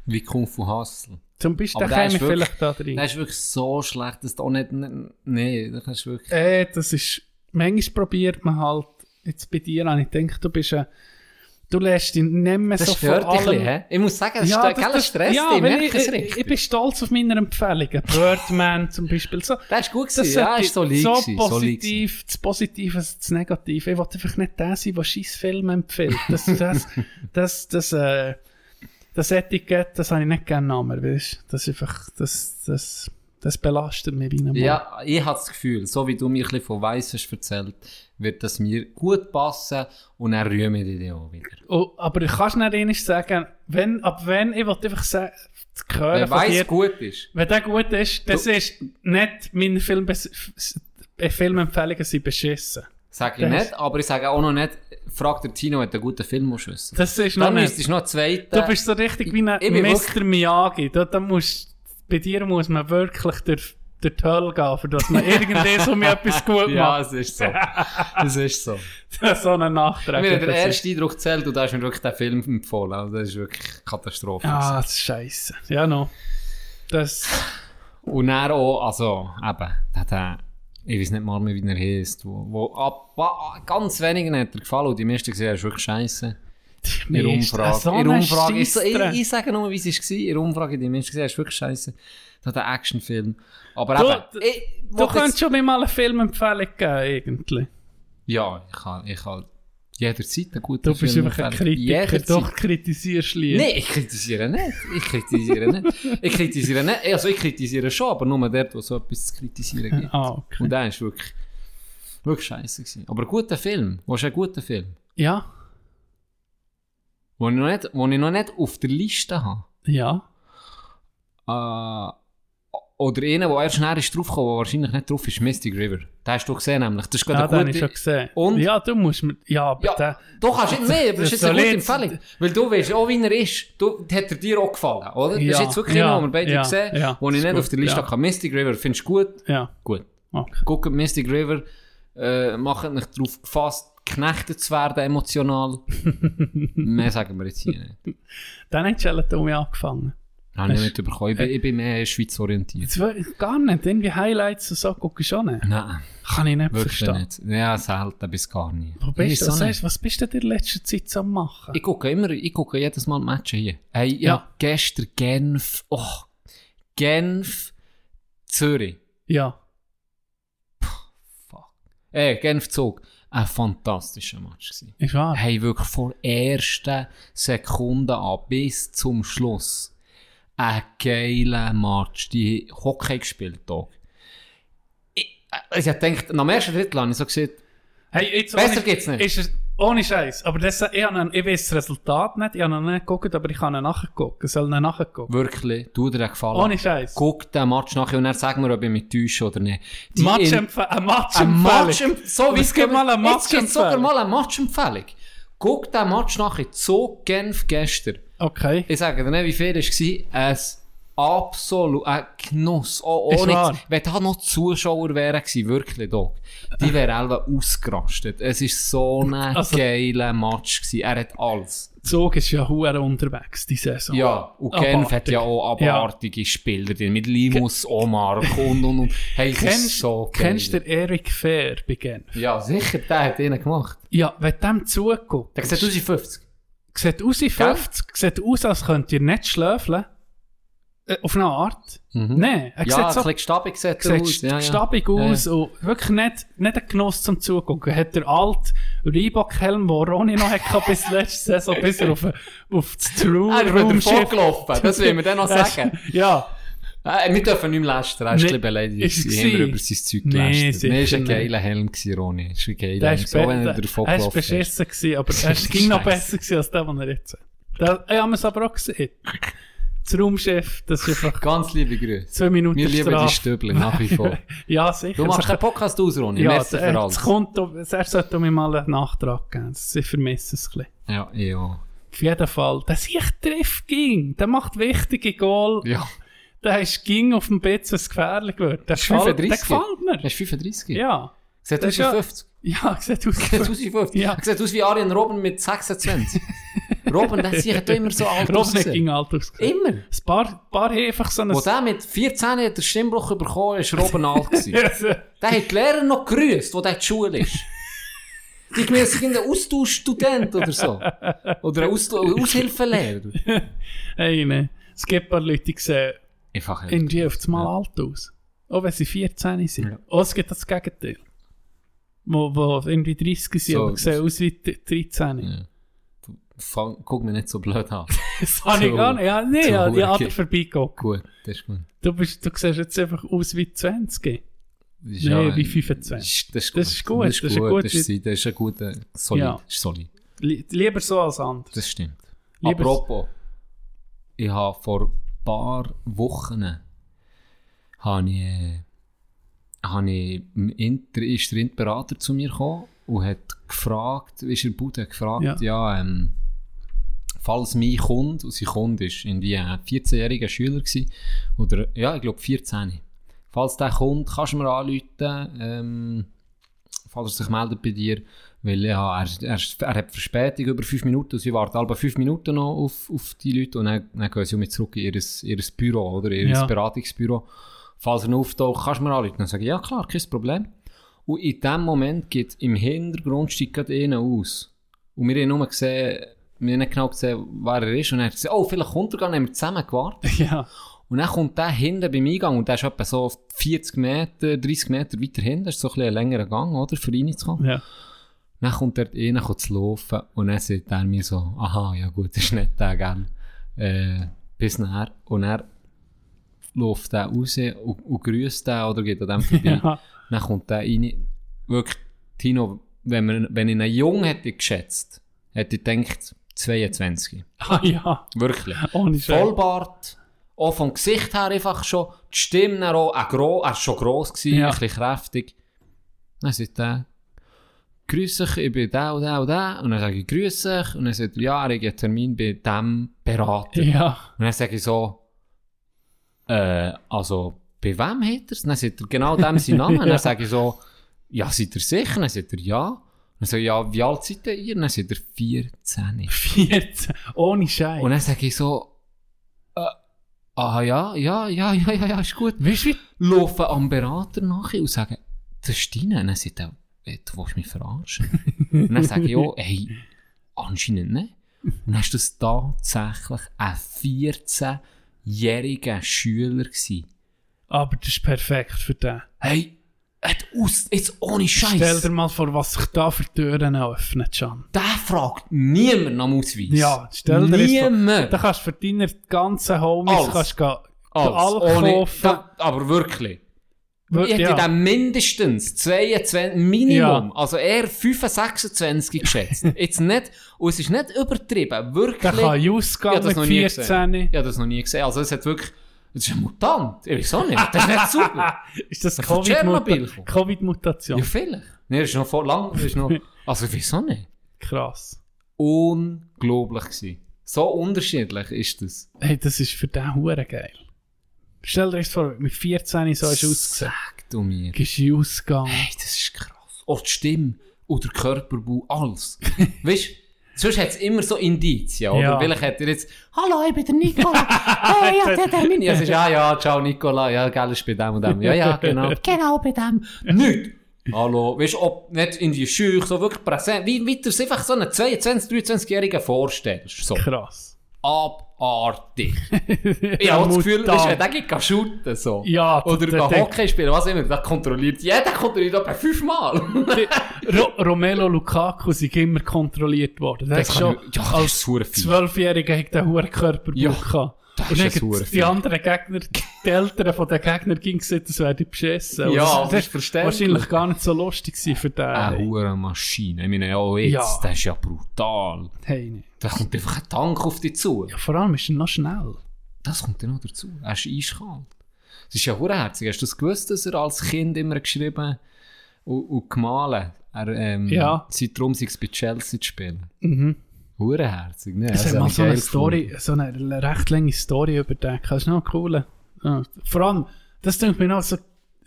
Wie Kung Fu Hustle. Zum Beispiel käme ich vielleicht da drin. Das ist wirklich so schlecht, dass du auch nicht... Nein, das kannst du wirklich... Ey, das ist... Manchmal probiert man halt, jetzt bei dir an, ich denke, du bist ein, du lässt dich nicht mehr das so vor allem... Das stört dich ein bisschen, he? Ich muss sagen, das, ja, ist, das, das stresst ja, dich, merke ich, ich, ich bin stolz auf meine Empfehlungen. Birdman zum Beispiel. So, das ist gut gewesen, das ja, ist so lieb. So gewesen, positiv, so das Positive als das Negative. Ich wollte einfach nicht der sein, der Scheissfilme empfiehlt. Das, das, das, das, äh, das Etikett, das habe ich nicht gerne genommen, weißt du. Das ist einfach, das... das Das belastet mich wie ein Mann. Ja, ich habe das Gefühl, so wie du mir ein bisschen von Weiss hast erzählt, wird das mir gut passen und dann rühme ich dich auch wieder. Oh, aber ich kann es nicht sagen, wenn, ab wenn, ich wollte einfach sagen, zu hören, wenn Weiss gut ist. Wenn der gut ist, das du, ist nicht meine Film, Filmempfehlungen sind beschissen. Sage ich das nicht, aber ich sage auch noch nicht, frag der Tino, hat einen guten Film geschissen. Das ist noch nicht. Ist noch zweite, du bist so richtig wie ein Mister Miyagi. Da, da musst, bei dir muss man wirklich durch, durch die Hölle gehen, dass man irgendwie so mir etwas gut macht. Ja, es ist so. Es ist so. So eine Nachtrag. Mir hat der erste Eindruck gezählt und da hast mir wirklich den Film empfohlen. Also das ist wirklich Katastrophe. Ah, das ist scheiße. Ja, no. Das. Und er auch, also eben, der, der, ich weiß nicht mal mehr, wie er heisst, wo, wo ab, ganz wenigen hat er gefallen und die meisten gesehen, ist wirklich scheiße. In der Umfrage. So in Umfrage ich, ich, ich sage nur, wie es war. In der Umfrage, die Menschen gesehen, ist wirklich scheiße. Das hat einen Actionfilm. Aber du, eben, ich, du könntest schon mir mal einen Film empfehlen geben, irgendwie. Ja, ich kann, ich kann jederzeit einen guten Film. Du bist einfach ein Kritiker, doch kritisierst lieber. Nein, ich kritisiere nicht. Ich kritisiere nicht. Ich kritisiere nicht. Also ich kritisiere schon, aber nur dort, wo es so etwas zu kritisieren gibt. Ah, okay. Und der ist wirklich, wirklich scheiße gewesen. Aber ein guter Film. Was ist ein guter Film? Ja. Wo ich, noch nicht, wo ich noch nicht auf der Liste habe. Ja. Äh, oder einer, der erst näher ist draufgekommen, der wahrscheinlich nicht drauf ist, Mystic River. Den hast du gesehen nämlich. Das ist ja, den habe ich schon gesehen. Und? Ja, du musst mir... Ja, aber ja, der... Du kannst nicht mehr, aber das ist jetzt eine gute Empfehlung. Weil du weißt auch, wie er ist. Du, hat er dir auch gefallen, oder? Das ja, ist jetzt wirklich ja, einer, den wir beide ja, gesehen, ja, wo ich nicht gut, auf der Liste ja. habe. Mystic River, findest du gut? Ja. Gut. Okay. Guckt Mystic River, äh, macht mich drauf gefasst. Geknechtet zu werden, emotional. Mehr sagen wir jetzt hier nicht. Dann hat Gelatoni angefangen. Nein, ich nicht bekommen. Ich bin, ich bin mehr schweizorientiert. Gar nicht. Irgendwie Highlights und so gucke ich schon nicht. Nein. Kann ich nicht verstehen. Nicht. Ja, selten bis gar nie. Wo bist du? Sagst, was bist du denn in letzter Zeit so am machen? Ich gucke immer, ich gucke jedes Mal die Matchen hier. Hey, ja, ja. Gestern Genf, oh, Genf, Zürich. Ja. Puh, fuck. Ey, Genf, Zug. Ein fantastischer Match gewesen. Ist wahr? Hey, wirklich von der ersten Sekunde an bis zum Schluss. Ein geiler Match. Die Hockey gespielt hier. Ich, ich dachte, nach dem ersten Drittel habe ich so gesagt, hey, jetzt besser ohne, geht's nicht. Ist es, ohne Scheiß. Aber das, ich, einen, ich weiß das Resultat nicht. Ich habe noch nicht geguckt, aber ich kann ihn nachher gucken. Soll ihn nachher gucken. Wirklich, tu dir den Gefallen. Ohne Scheiß. Guck den Match nachher und dann sag mir, ob ich mich täusche oder nicht. Match-Empfehlung. Ein Match-Empfehlung. So wie es gibt mal eine Match-Empfehlung. Jetzt sogar mal eine Match-Empfehlung. Guck den Match nachher. So Genf gestern. Okay. Ich sage dir nicht, wie viel es war. Es absolut ein Genuss. Oh, oh, wenn da noch Zuschauer wären gewesen, wirklich doch, die wären alle ausgerastet. Es war so ein also, geiler Match gewesen. Er hat alles. Zug ist ja huere unterwegs, die Saison. Ja, und Genf hat ja auch abartige ja. Spieler drin, mit Limus, Omar und und und. Hey, kennst, so kennst du den Eric Fair bei Genf? Ja, sicher, der hat ihn gemacht. Ja, wenn dem zuguckt. Der sieht aus wie fünfzig. Sieht aus wie fünfzig, sieht aus, als könnt ihr nicht schlöfeln. Auf eine Art. Mhm. Nein. Er ja, so, ein bisschen stabbig sieht er aus. Ja, stabbig ja. aus. Ja. Und wirklich nicht, nicht ein Genuss zum Zugucken. Er hat der alte Reebok-Helm, den Ronny noch hatte bis letzte Saison, bis er auf, auf das True-Room-Schiff gelaufen. Das will man dann noch sagen. Ja. Äh, wir dürfen nicht mehr lästern. Er ist ein bisschen beleidigt. Wir haben über sein Zeug gelästert. Nee, es war ein geiler Helm, Ronny. Es war ein geiler Helm. So, wenn er davon gelaufen ist. Er war beschissen gewesen, aber es ging noch besser gewesen als der, den er jetzt hat. Ich habe es aber auch gesehen. Das Raumchef, das ist einfach... Ganz liebe Grüße. Zwei Minuten wir lieben Strafe. Die Stöbel nach wie vor. Ja, sicher. Du machst keinen Podcast aus, Ronny. Ja, das, äh, für alles. Das kommt, zuerst sollte mir mal einen Nachtrag geben. Sie vermissen es ein bisschen. Ja, ich auch. Auf jeden Fall. Der sich trifft ging. Der macht wichtige Goal. Ja. Der ist ging auf dem Bett, was gefährlich wird. Der, fall, der gefällt mir. Der ist fünfunddreißig. Ja. Sieht aus wie fünfzig. Ja, sieht aus wie fünfzig. Ja. Sieht aus wie Arjen Robben mit sechsundzwanzig. Robben, der sieht immer so alt aus. Robben ging alt aus. Immer. Ein paar, paar haben einfach so ein... Wo der mit vierzehn hat den Stimmbruch bekommen, war Robben alt gewesen. Der hat die Lehrer noch gegrüßt, wo der in der Schule ist. Die gemäß irgendein Austauschstudent oder so. Oder ein Aus- Aushilfelehrer. Hey, ne. Es gibt ein paar Leute, die sehen irgendwie auf das Mal ja. alt aus. Auch wenn sie vierzehn sind. Ja. Auch es gibt das Gegenteil. Wo, wo irgendwie dreißig sind, so, aber sehen aus wie dreizehn. Ja. Fang, guck mir nicht so blöd an. Das so, habe ich gar nicht. Ja, nee, ja, die anderen vorbeigeguckt. Gut, das ist gut. Du, bist, du siehst jetzt einfach aus wie zwanzig. Nein, ja, wie fünfundzwanzig. Das ist, das ist gut. Das ist gut. Das ist ein guter, das ist ein guter, solid. Ja. Ist solid. Lieber so als anders. Das stimmt. Lieber apropos, ich habe vor ein paar Wochen habe ich, habe ich Inter, ist der Intberater zu mir gekommen und hat gefragt, ist er Bude gefragt, ja, ja ähm, falls mein Kunde, und sein Kunde war irgendwie ein vierzehnjähriger Schüler gewesen, oder ja, ich glaube vierzehn. Falls der kommt, kannst du mir anrufen, ähm, falls er sich meldet bei dir, weil ja, er, er, er hat Verspätung über fünf Minuten, sie warten aber fünf Minuten noch auf, auf die Leute und dann, dann gehen sie mit zurück in ihr, ihr Büro oder ihr ja. Beratungsbüro. Falls er noch auftaucht, kannst du mir anrufen. Dann sage ich, ja klar, kein Problem. Und in dem Moment geht es im Hintergrund steigt einer aus. Und wir haben nur gesehen, wir haben nicht genau gesehen, wer er ist. Und er hat gesagt, oh, vielleicht kommt er gar nicht, haben wir zusammen gewartet. Ja. Und dann kommt der hinten beim Eingang und der ist etwa so vierzig Meter, dreißig Meter weiter hinten. Das ist so ein bisschen ein längerer Gang, oder, für reinzukommen. Ja. Dann kommt er rein, kommt zu laufen und dann sagt er mir so, aha, ja gut, das ist nicht der, gell. Äh, bis nachher. Und er läuft der raus und, und grüßt den oder geht an dem vorbei. Ja. Dann kommt der rein. Wirklich, Tino, wenn, man, wenn ich einen Jungen hätte geschätzt, hätte ich gedacht, zweiundzwanzig. Ah ja. Wirklich. Ohne Vollbart. Auch vom Gesicht her einfach schon. Die Stimme auch. Auch gro- er war schon gross gewesen, ja. Ein bisschen kräftig. Dann sagt er, grüß dich, ich bin der und der und der. Und dann sage ich, grüß dich. Und dann sagt er, ja, ich habe einen Termin bei dem Berater. Ja. Und dann sage ich so, äh, also, bei wem hat er es? Dann sagt er genau dem seinen Namen. Dann sage ich so, ja, seid ihr sicher? Dann sagt er, ja. Dann sage ich, ja, wie alt seid ihr? Dann sagt er, vierzehn. vierzehn? Ohne Scheiß. Und dann sage ich so, äh, ah ja, ja, ja, ja, ja, ja, ist gut. Weißt du, wie laufen am Berater nachher und sagen, das ist deine. Dann sagt er, hey, du willst mich verarschen. Und dann sage ich, oh, hey, anscheinend nicht. Und dann war das tatsächlich ein vierzehnjähriger Schüler gewesen. Aber das ist perfekt für den. Hey, aus, jetzt ohne Scheiß. Stell dir mal vor, was sich da für Türen öffnet, Can. Der fragt niemand am Ausweis. Ja, stell dir niemand. Vor, da kannst du für deine ganzen Homies kannst gehen, alles kaufen. Da, aber wirklich. Wir, ich hätte ja. Dann mindestens zweiundzwanzig, Minimum, ja. Also eher fünfundzwanzig, sechsundzwanzig geschätzt. Jetzt nicht, und es ist nicht übertrieben, wirklich. Der kann Jusgang mit vierzehn. Ich habe das noch nie gesehen. Also es hat wirklich... Das ist ein Mutant. Ich weiß auch nicht. Das ist nicht super. Ist das Covid-Mutation? Ja, vielleicht. Nee, das ist noch vor lang. Ist noch, also, ich weiß auch nicht. Krass. Unglaublich gewesen. So unterschiedlich ist das. Hey, das ist für den Huren geil. Stell dir das vor, mit vierzehn so hast du ausgesehen. Sag du mir. Gehst du ausgegangen. Hey, das ist krass. Auch die Stimme oder Körperbau, alles. Weißt du? Sonst hat es immer so Indizien, oder? Ja. Vielleicht hat er jetzt, hallo, ich bin der Nicola. Hey, ja, der Termin. Ja, ist, ah, ja, ciao, Nicola. Ja, gell, ist bei dem und dem. Ja, ja, genau. Genau, bei dem. Nicht. Hallo. Weißt du, ob nicht in die Scheuch, so wirklich präsent, wie, wie du es einfach so einen zweiundzwanzig-, dreiundzwanzigjährigen vorstellst. So. Krass. Abartig. Ich habe das Gefühl, weißt, der geht shooten, so. Ja, oder der, der Hockey spielen, was immer. Das kontrolliert jeder, kontrolliert etwa fünfmal. Ro- Romelu Lukaku sind immer kontrolliert worden. Der ist schon ich, ja, als Zwölfjähriger hat der hohen Körperbau ja, gehabt. Und dann die viel. Anderen Gegner, die Eltern von den Gegnern gingen gesehen, das wäre die beschissen. Ja, also, das ist wahrscheinlich gar nicht so lustig für den. Eine hohe Maschine. Ich meine, ja, jetzt, ja. Das ist ja brutal. Hey, ne. Da kommt einfach ein Tank auf dich zu. Ja, vor allem ist er noch schnell. Das kommt dann noch dazu. Er ist eiskalt. Das ist ja urherzig. Hast du das gewusst, dass er als Kind immer geschrieben und, und gemalt hat? Ähm, ja. Darum sei es bei Chelsea zu spielen. Mhm. Urherzig, ne? Es hat mal so eine Story, so eine recht lange Story über den. Das ist noch cool. Ja. Vor allem, das denke ich mir noch so,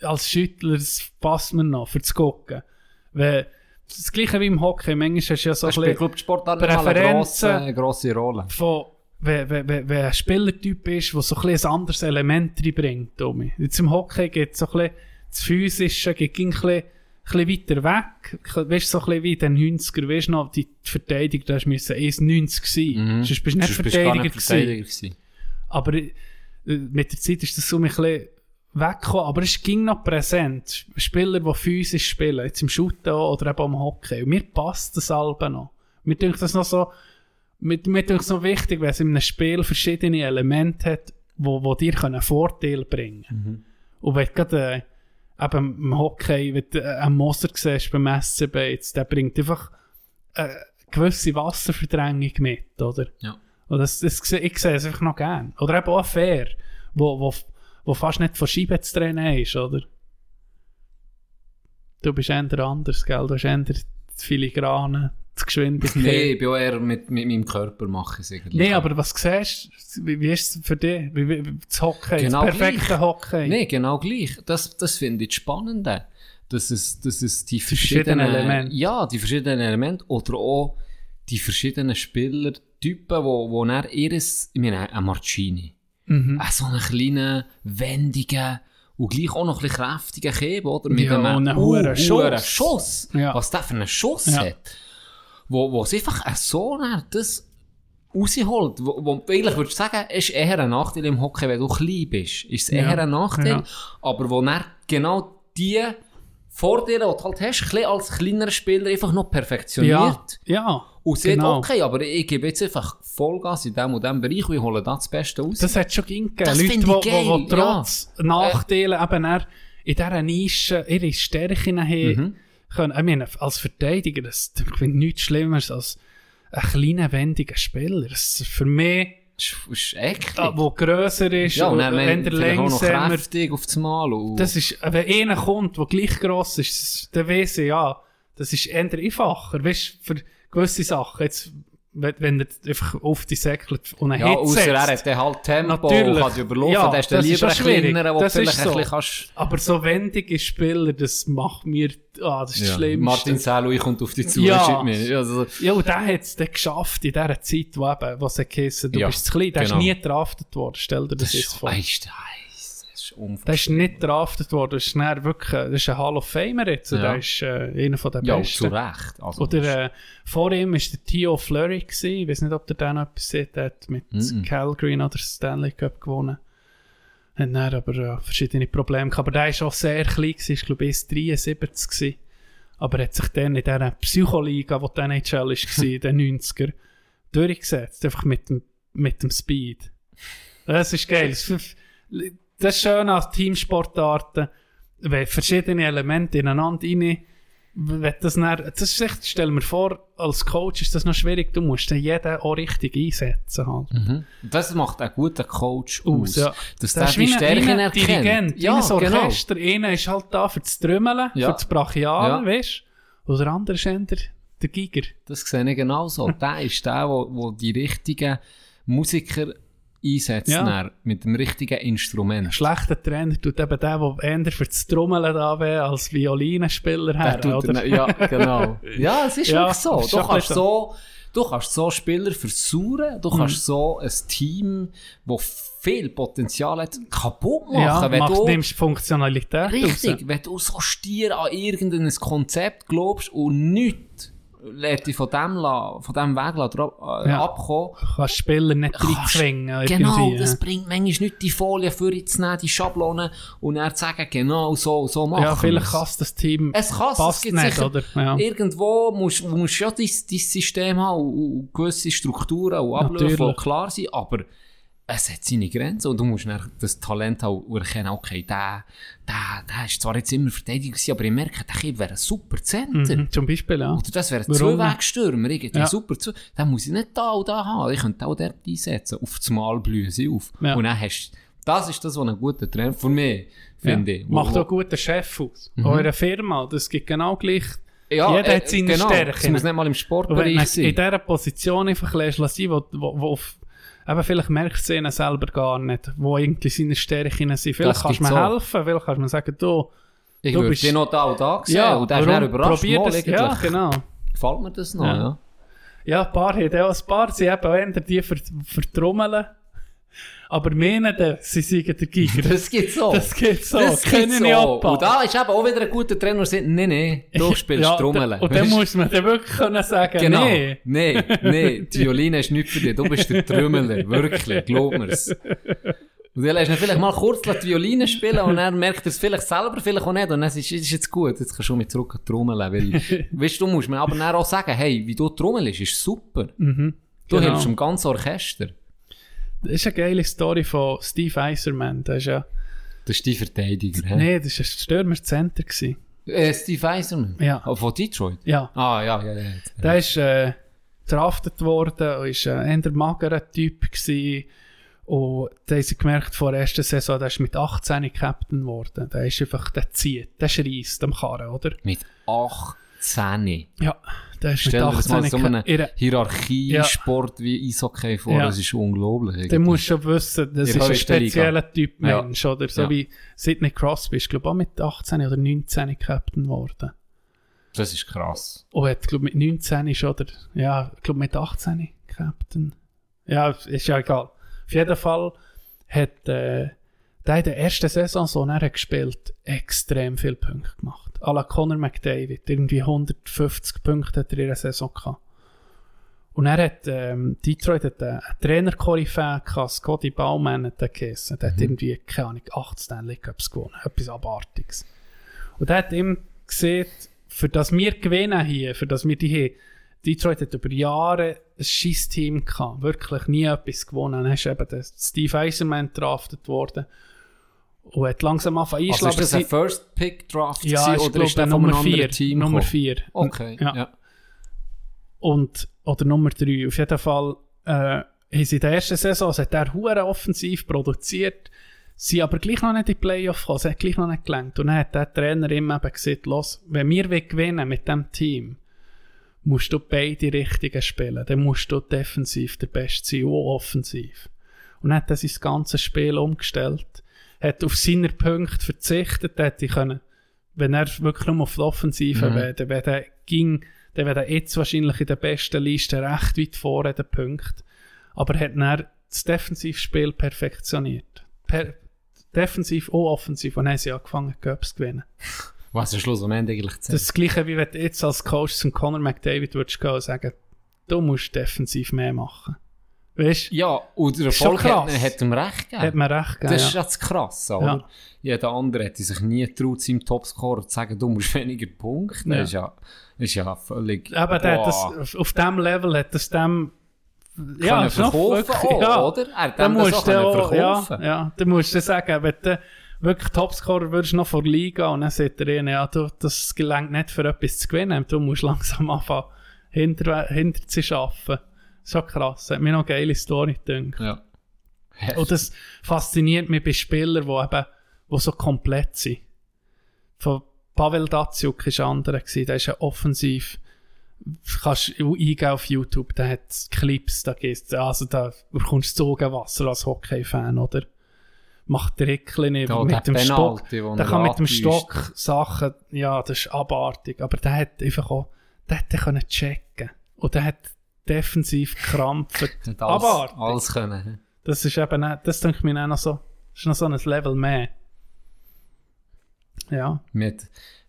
als Schüttler, das passt mir noch, für das Gucken. Weil, das gleiche wie im Hockey, manchmal hast du ja so ein bisschen Präferenzen, eine grosse Rolle. Von, wenn, wenn, wenn ein Spielertyp ist, der so ein, ein anderes Element reinbringt. Jetzt im Hockey geht so ein bisschen das Physische, geht ein bisschen, ein bisschen weiter weg. Weißt du, so ein bisschen wie in den neunziger, weißt du noch, die Verteidiger, da musst du eins neunzig sein. Mhm. Sonst bist du nicht Sonst Verteidiger, bist du Verteidiger gewesen. Aber äh, mit der Zeit ist das so ein bisschen weggekommen, aber es ging noch präsent. Spieler, die physisch spielen, jetzt im Shooten oder eben am Hockey. Und mir passt das Alben noch. Mir denkt das noch so, mir denkt es noch wichtig, wenn es in einem Spiel verschiedene Elemente hat, wo, wo dir einen Vorteil bringen können. Mhm. Und wenn du gerade äh, eben im Hockey, wenn du äh, einen Moser siehst beim S C B, jetzt, der bringt einfach eine gewisse Wasserverdrängung mit, oder? Ja. Und das, das, ich sehe es einfach noch gerne. Oder eben auch eine Fair, wo, wo wo fast nicht von Scheiben zu trennen ist, oder? Du bist eher anders, gell? Du hast eher die Filigrane, die Geschwindigkeit. Nein, ich bin auch eher mit, mit meinem Körper mache ich irgendwie. Nein, aber was siehst du, wie, wie ist es für dich? Wie, wie, das Hockey, genau das perfekte gleich. Hockey. Nein, genau gleich. Das, das finde ich das Spannende. Dass es, dass es die verschiedenen, verschiedenen Elemente. Ja, die verschiedenen Elemente oder auch die verschiedenen Spielertypen, wo, wo dann ihres, ich meine, ein Marcini. Mhm. So einen kleinen, wendigen und gleich auch noch ein bisschen kräftigen Keb, oder? Mit ja, einem einen hohen Schuss. Schuss. Ja. Was der für einen Schuss ja. hat. Wo, wo es einfach so nah das rausholt. Wo, wo, eigentlich würdest du sagen, es ist eher ein Nachteil im Hockey, wenn du klein bist. Ist es eher ja. ein Nachteil, ja. aber wo dann genau die Vorteile, die du halt hast, als kleinerer Spieler einfach noch perfektioniert. Ja, ja. Und sagt, genau. okay, aber ich gebe jetzt einfach Vollgas in diesem und diesem Bereich und ich hole das Beste raus. Das hat schon gegeben. Leute, die wo, wo, wo trotz ja. Nachteilen äh. eben eher in dieser Nische ihre Stärken haben können. Ich meine, als Verteidiger, das ist nichts Schlimmeres als ein kleiner, wendiger Spieler. Das ist für mich, der grösser ist, ja, und wenn der längsamer ist. Das ist, wenn einer kommt, der gleich gross ist, dann weiss ich, ja, das ist eher einfacher. Weißt, für gewisse Sachen, jetzt, wenn, wenn er einfach auf die säckelt und einen ja, Hit setzt. Ja, ausser er hat dann halt Tempo und kann dich überlaufen, ja, dann ist dann lieber ein kleiner, wo du vielleicht so ein bisschen kannst. Aber so wendige Spieler, das macht mir, ah, das ist ja. das Schlimmste. Martin Selui kommt auf dich zu, ja. schreibt mir. Also. Ja, und der hat es dann geschafft, in dieser Zeit, wo eben, was er geheißen, du ja, bist zu klein, der genau. ist nie draftet worden, stell dir das, das jetzt vor. Weißt du, der ist nicht draftet worden, das ist wirklich, das ist ein Hall of Famer jetzt, ja. der ist äh, einer von den ja, Besten. Ja, zu Recht. Also oder äh, vor ihm war der Theo Fleury gewesen. Ich weiß nicht, ob der da noch etwas sieht, der hat mit Mm-mm. Calgary oder Stanley Cup gewonnen. Hat dann aber äh, verschiedene Probleme gehabt. Aber der war auch sehr klein gewesen, ich glaube erst dreiundsiebzig gewesen. Aber er hat sich dann in dieser Psycholiga, die dann N H L war, in den neunziger, durchgesetzt, einfach mit dem, mit dem Speed. Das ist geil. Das ist schön als Teamsportarten, wenn verschiedene Elemente ineinander rein, wenn das dann, das ist echt, stell mir vor, als Coach ist das noch schwierig, du musst den jeden auch richtig einsetzen halt. Mhm. Das macht einen guten Coach aus, aus ja. dass das der die Stärken erkennt. Dirigent, ja, so genau. Orchester, einer ist halt da für das Trümmeln, ja. für das Brachialen, ja. weißt du, oder andere ist der, der Giger. Das sehe ich genauso, der ist der, der die richtigen Musiker einsetzen ja. mit dem richtigen Instrument. Ein schlechter Trainer tut eben der, der eher für das Trommeln da wäre, als Violinenspieler her, oder? Den, ja, genau. Ja, es ist ja, wirklich so. Du kannst so, du kannst so Spieler versauern, du mhm. kannst so ein Team, das viel Potenzial hat, kaputt machen. Ja, wenn machst, du nimmst Funktionalität richtig, raus. Wenn du so stier an irgendein Konzept glaubst und nichts lässt dich von dem, von dem Weg äh, ja. abkommen. Du kannst Spieler nicht reinzwingen. Genau, das bringt manchmal nicht die Folie für ihn zu nehmen, die Schablonen und er zu sagen, genau so, so machen. Ja, vielleicht kann das Team es kann, passt es nicht, sicher, oder? Ja. Irgendwo musst du ja dein System haben und, und gewisse Strukturen und Abläufe, die klar sind, aber es hat seine Grenzen. Und du musst das Talent auch erkennen, okay, der, der, der ist zwar jetzt immer Verteidiger gewesen, aber ich merke, der Kind wäre ein super Center. Mhm, zum Beispiel, ja. Oder das wäre ein Zwei-Weg-Stürmer, irgendwie ja. super zu. Den muss ich nicht da und da haben. Ich könnte auch dort einsetzen. Auf das Mal blühen sie auf. Ja. Und dann hast das ist das, was ein guter Trainer für mich, finde ja. ich. Macht auch guten Chef aus. Mhm. Eure Firma, das gibt genau gleich. Ja, jeder äh, hat seine genau. Stärken. Das muss nicht mal im Sportbereich sein. In dieser Position einfach lässt sein, wo, wo, wo eben vielleicht merkst du ihnen selber gar nicht, wo irgendwie seine Stärken sind. Vielleicht kannst du mir so. helfen, vielleicht kannst du mir sagen, du, ich du bist... Ich würde noch da und da sehen ja, und dann wäre überrascht. Probier das, ja, genau. Gefällt mir das noch, ja. Ja, ja ein paar haben auch ein paar, sie eben ändern die ver- vertrummeln. Aber meinen, sie seien der Giger. Das gibt es auch. Das gibt es auch. Das können ich nicht abpassen. Und da ist eben auch wieder ein guter Trainer, der sagt, nein, nein, du spielst ja, Trommeln. Und, und dann muss man dann wirklich können sagen, genau. nein. Nein, nein, die Violine ist nicht für dich, du bist der Trommeln. Wirklich, glaub mir's. Und dann lässt du vielleicht mal kurz die Violine spielen und dann merkt er es vielleicht selber, vielleicht auch nicht. Und dann ist es jetzt gut, jetzt kannst du mich zurück trommeln. Weil, weißt du, musst mir aber dann auch sagen, hey, wie du trommelst, ist super. Mhm, du genau. hilfst dem ganzen Orchester. Das ist eine geile Story von Steve Yzerman. Das ist ja... Das ist die Verteidiger, hä? Nein, das war ein Stürmer-Center. Äh, Steve Yzerman? Ja. Oh, von Detroit? Ja. Ah, ja, ja, ja. ja. Der ist äh, verhaftet worden und ist äh, ein eher magerer Typ gewesen. Und da haben sie gemerkt, vor der ersten Saison, der ist mit achtzehn Captain geworden. Der ist einfach, der zieht, der schreist am Karren, oder? Mit achtzehn? Ja. Das ist das mal so eine Hierarchiesport ja. wie Eishockey vor, ja. das ist unglaublich. Du musst schon wissen, das ist ein spezieller Typ Mensch, ja. oder so ja. wie Sidney Crosby ist, glaube ich, auch mit achtzehn oder neunzehn Captain geworden. Das ist krass. Und hat, glaube mit neunzehn ist, oder, ja, ich glaube mit achtzehn Captain. Ja, ist ja egal. Auf jeden Fall hat äh, der in der ersten Saison, so er hat gespielt, extrem viele Punkte gemacht. À la Conor McDavid, irgendwie hundertfünfzig Punkte hat er in der Saison gehabt. Und er hat, ähm, Detroit hat einen Trainer-Koryphäe gehabt, Scotty Baumann hat er geheißen. Der mhm. hat irgendwie, keine Ahnung, acht Stanley Cups gewonnen, etwas Abartiges. Und er hat ihm gesehen, für das wir gewinnen hier, für das wir die hier, Detroit hat über Jahre ein Scheissteam gehabt, wirklich nie etwas gewonnen. Dann ist eben der Steve Yzerman draftet worden. Und hat langsam angefangen einschlagen. Also ist das ein First-Pick-Draft ja, gewesen, oder ist der Nummer vier? Nummer vier. Okay, ja. ja. Und, oder Nummer drei. Auf jeden Fall äh, ist in der ersten Saison, es hat er verdammt offensiv produziert, sie aber gleich noch nicht in die Playoffs gekommen, es hat gleich noch nicht gelangt. Und dann hat der Trainer ihm eben gesagt, los, wenn wir gewinnen mit diesem Team, musst du beide Richtungen spielen. Dann musst du defensiv der Beste sein und offensiv. Und dann hat er sein ganzes Spiel umgestellt. Hat auf seine Punkte verzichtet, hätte ich können, wenn er wirklich nur auf die Offensive mhm. wäre, wenn er ging, dann wäre er jetzt wahrscheinlich in der besten Liste recht weit vorne den Punkten. Aber hat dann das Defensivspiel perfektioniert. Per- Defensiv und offensiv, und dann haben sie angefangen, Cups zu gewinnen. Was ist Schluss am Ende eigentlich zu? Das ist das Gleiche, wie wenn du jetzt als Coach zum Conor McDavid würdest gehen und sagen, du musst defensiv mehr machen. Weißt? Ja, und der Erfolg hat, hat ihm recht gegeben. Hat mir recht gegeben, das ist ja das Krasse, oder? Ja. Jeder andere hätte sich nie getraut, seinem Topscorer zu sagen, du musst weniger Punkte. Ja. Das ist ja, ist ja völlig... Aber der das, auf diesem Level hat das dem... Ja, können verkaufen auch, ja. oder? Er hat dem das auch verkaufen. Ja, ja, dann musst du sagen, wenn du wirklich Topscorer würdest noch vor Liga und dann sagt er ihnen, ja, du, das gelingt nicht, für etwas zu gewinnen. Du musst langsam anfangen, hinter, hinter zu arbeiten. So krass, hat mir noch eine geile Story gedacht. Ja. Und das fasziniert mich bei Spielern, die eben die so komplett sind. Von Pavel Datsyuk war ein anderer, der ist ja offensiv. Kannst du eingehen auf YouTube, der hat Clips, da gehst also da bekommst du Zogenwasser als Hockey-Fan, oder? Macht Trickchen mit dem Penalty, Stock. Der kann mit dem Stock Sachen, ja, das ist abartig. Aber der hat einfach auch, der hätte können checken. Und der hat defensiv krampft. Aber alles können. Das ist eben, das denke ich mir noch so, ist noch so ein Level mehr. Ja. Mir hat,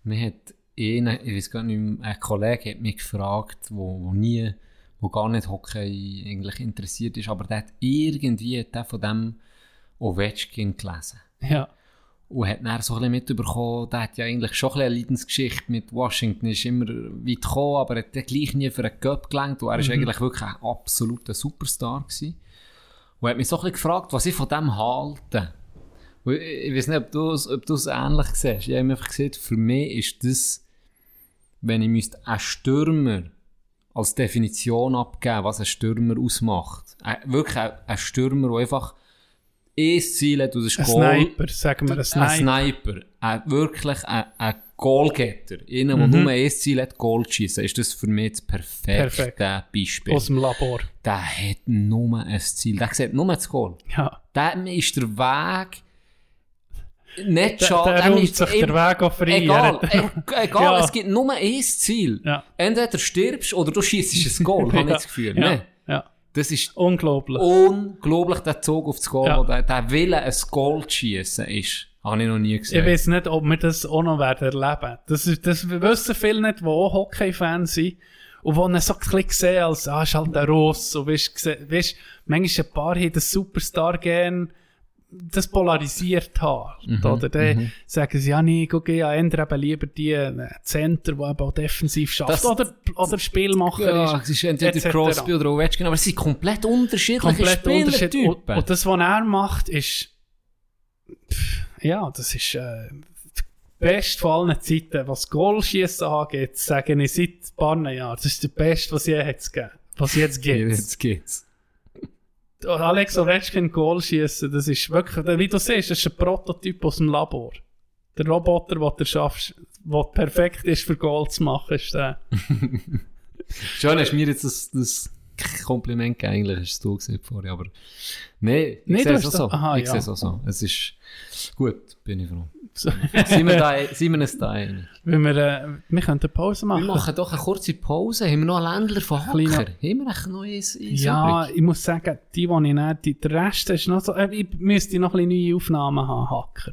mir hat einen, ich weiß gar nicht, ein Kollege hat mich gefragt, wo, wo nie, wo gar nicht Hockey eigentlich interessiert ist, aber der hat irgendwie der von dem Ovechkin gelesen. Ja. Und hat dann so ein bisschen mitbekommen, der hat ja eigentlich schon ein eine Leidensgeschichte mit Washington, ist immer weit gekommen, aber hat gleich nie für einen Cup gelangt, und er war mhm. eigentlich wirklich ein absoluter Superstar gewesen. Und hat mich so ein bisschen gefragt, was ich von dem halte. Und ich weiß nicht, ob du es ob du es ähnlich siehst. Ich habe mir einfach gesagt, für mich ist das, wenn ich müsste, einen Stürmer als Definition abgeben, was ein Stürmer ausmacht. Ein, wirklich ein, ein Stürmer, der einfach ein Ziel hat, und das ist ein Goal. Sniper, sagen wir ein Sniper. Ein Sniper, ein, wirklich ein, ein Goalgetter. Einer, der mhm. nur ein Ziel hat, Goal zu schießen, ist das für mich das perfekte Perfekt. Beispiel. Aus dem Labor. Der hat nur ein Ziel, der sieht nur das Goal. Ja. Dem ist der Weg nicht schade. Der, der räumt sich der Weg auch frei. Egal, egal ja. Es gibt nur ein Ziel. Ja. Entweder stirbst oder du schießt ein Goal, habe ich das Gefühl. Ja. Nee. Ja. Das ist unglaublich. Unglaublich, der Zug auf das Goal, ja. der, der Wille, ein Goal zu schießen, ist. Habe ich noch nie gesehen. Ich weiß nicht, ob wir das auch noch erleben werden. Das, ist, das wissen viele nicht, die auch Hockey-Fans sind. Und die dann so ein bisschen sehen, als, ah, ist halt der Russ. Und weißt, weißt, manchmal ein paar haben das Superstar-Gen, das polarisiert hat. Mhm, oder dann mhm. sagen sie, ja, nee, guck, ich ändere lieber die Center, die auch defensiv schafft. Oder, oder Spielmacher ja, ist. Ja, es ist entweder Crosby oder Ovechkin, aber es sind komplett unterschiedliche komplett Spielertypen. Und, und das, was er macht, ist, pff, ja, das ist äh, die beste von allen Zeiten. Was Goalschiessen angeht, sage ich seit ein paar Jahren, das ist das Beste, was je jetzt gegeben hat. Was jetzt gibt. Jetzt gibt's. Alex Ovechkin Goal schießen, das ist wirklich, wie du siehst, das ist ein Prototyp aus dem Labor. Der Roboter, den du schaffst, der perfekt ist, für Goal zu machen, ist der. Schön, hast du mir jetzt das, das Kompliment gegeben, eigentlich hast du es gesehen vorher, aber nein, ich nee, sehe es auch so. Aha, ich ja. sehe es auch so. Es ist gut, bin ich froh. sind wir da, sind wir es da einig? Wir, äh, wir können eine Pause machen. Wir machen doch eine kurze Pause. Haben wir noch einen Ländler von Hacker? Kleiner. Haben wir noch ein neues Eis? Ja, ich muss sagen, die, die ich nicht, die, der Rest ist noch so, äh, ich müsste noch ein bisschen neue Aufnahmen haben, Hacker.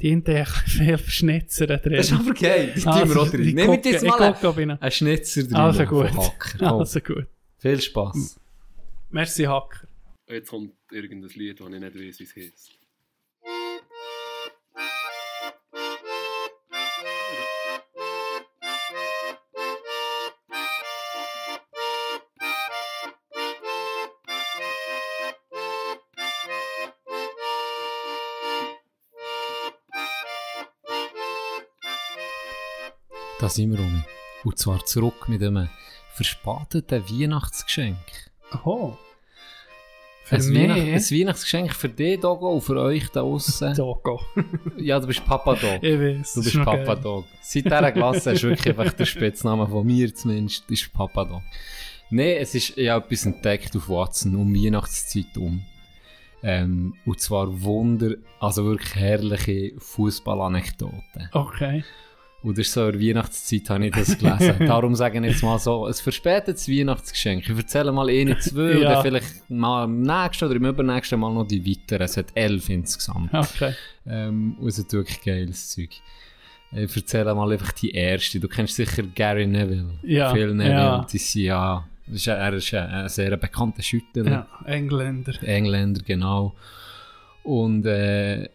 Die haben da viel Schnitzer drin. Das ist aber geil, die also, tun wir auch drin. Nehmen wir jetzt mal einen, einen Schnitzer drin also gut. Von Hacker. Oh. Also gut. Viel Spass. Merci, Hacker. Jetzt kommt irgendein Lied, das ich nicht weiss, wie es heisst. Da sind wir rum. Und zwar zurück mit einem verspäteten Weihnachtsgeschenk. Oho. Für ein, mich, Weihnacht, ein Weihnachtsgeschenk für dich, Dogo, und für euch da draussen. Dogo. Ja, du bist Papa Dog. Ich weiß. Du bist Papa geil. Dog. Seit dieser Klasse ist wirklich einfach der Spitzname von mir zumindest, ist Papa Dog. Nein, es ist, ich habe etwas entdeckt auf Watson um Weihnachtszeit um. Ähm, und zwar Wunder, also wirklich herrliche Fußballanekdoten. Okay. Und das ist so, in der Weihnachtszeit habe ich das gelesen. Darum sage ich jetzt mal so, ein verspätetes Weihnachtsgeschenk. Ich erzähle mal eine, zwei ja. oder vielleicht mal im nächsten oder im übernächsten Mal noch die weiteren. Es hat elf insgesamt. Okay. Ähm, und es ist wirklich geiles Zeug. Ich erzähle mal einfach die erste. Du kennst sicher Gary Neville. Ja. Phil Neville, ja. Die sind ja, er ist ein sehr bekannter Schütter. Ja, Engländer. Engländer, genau. Und äh,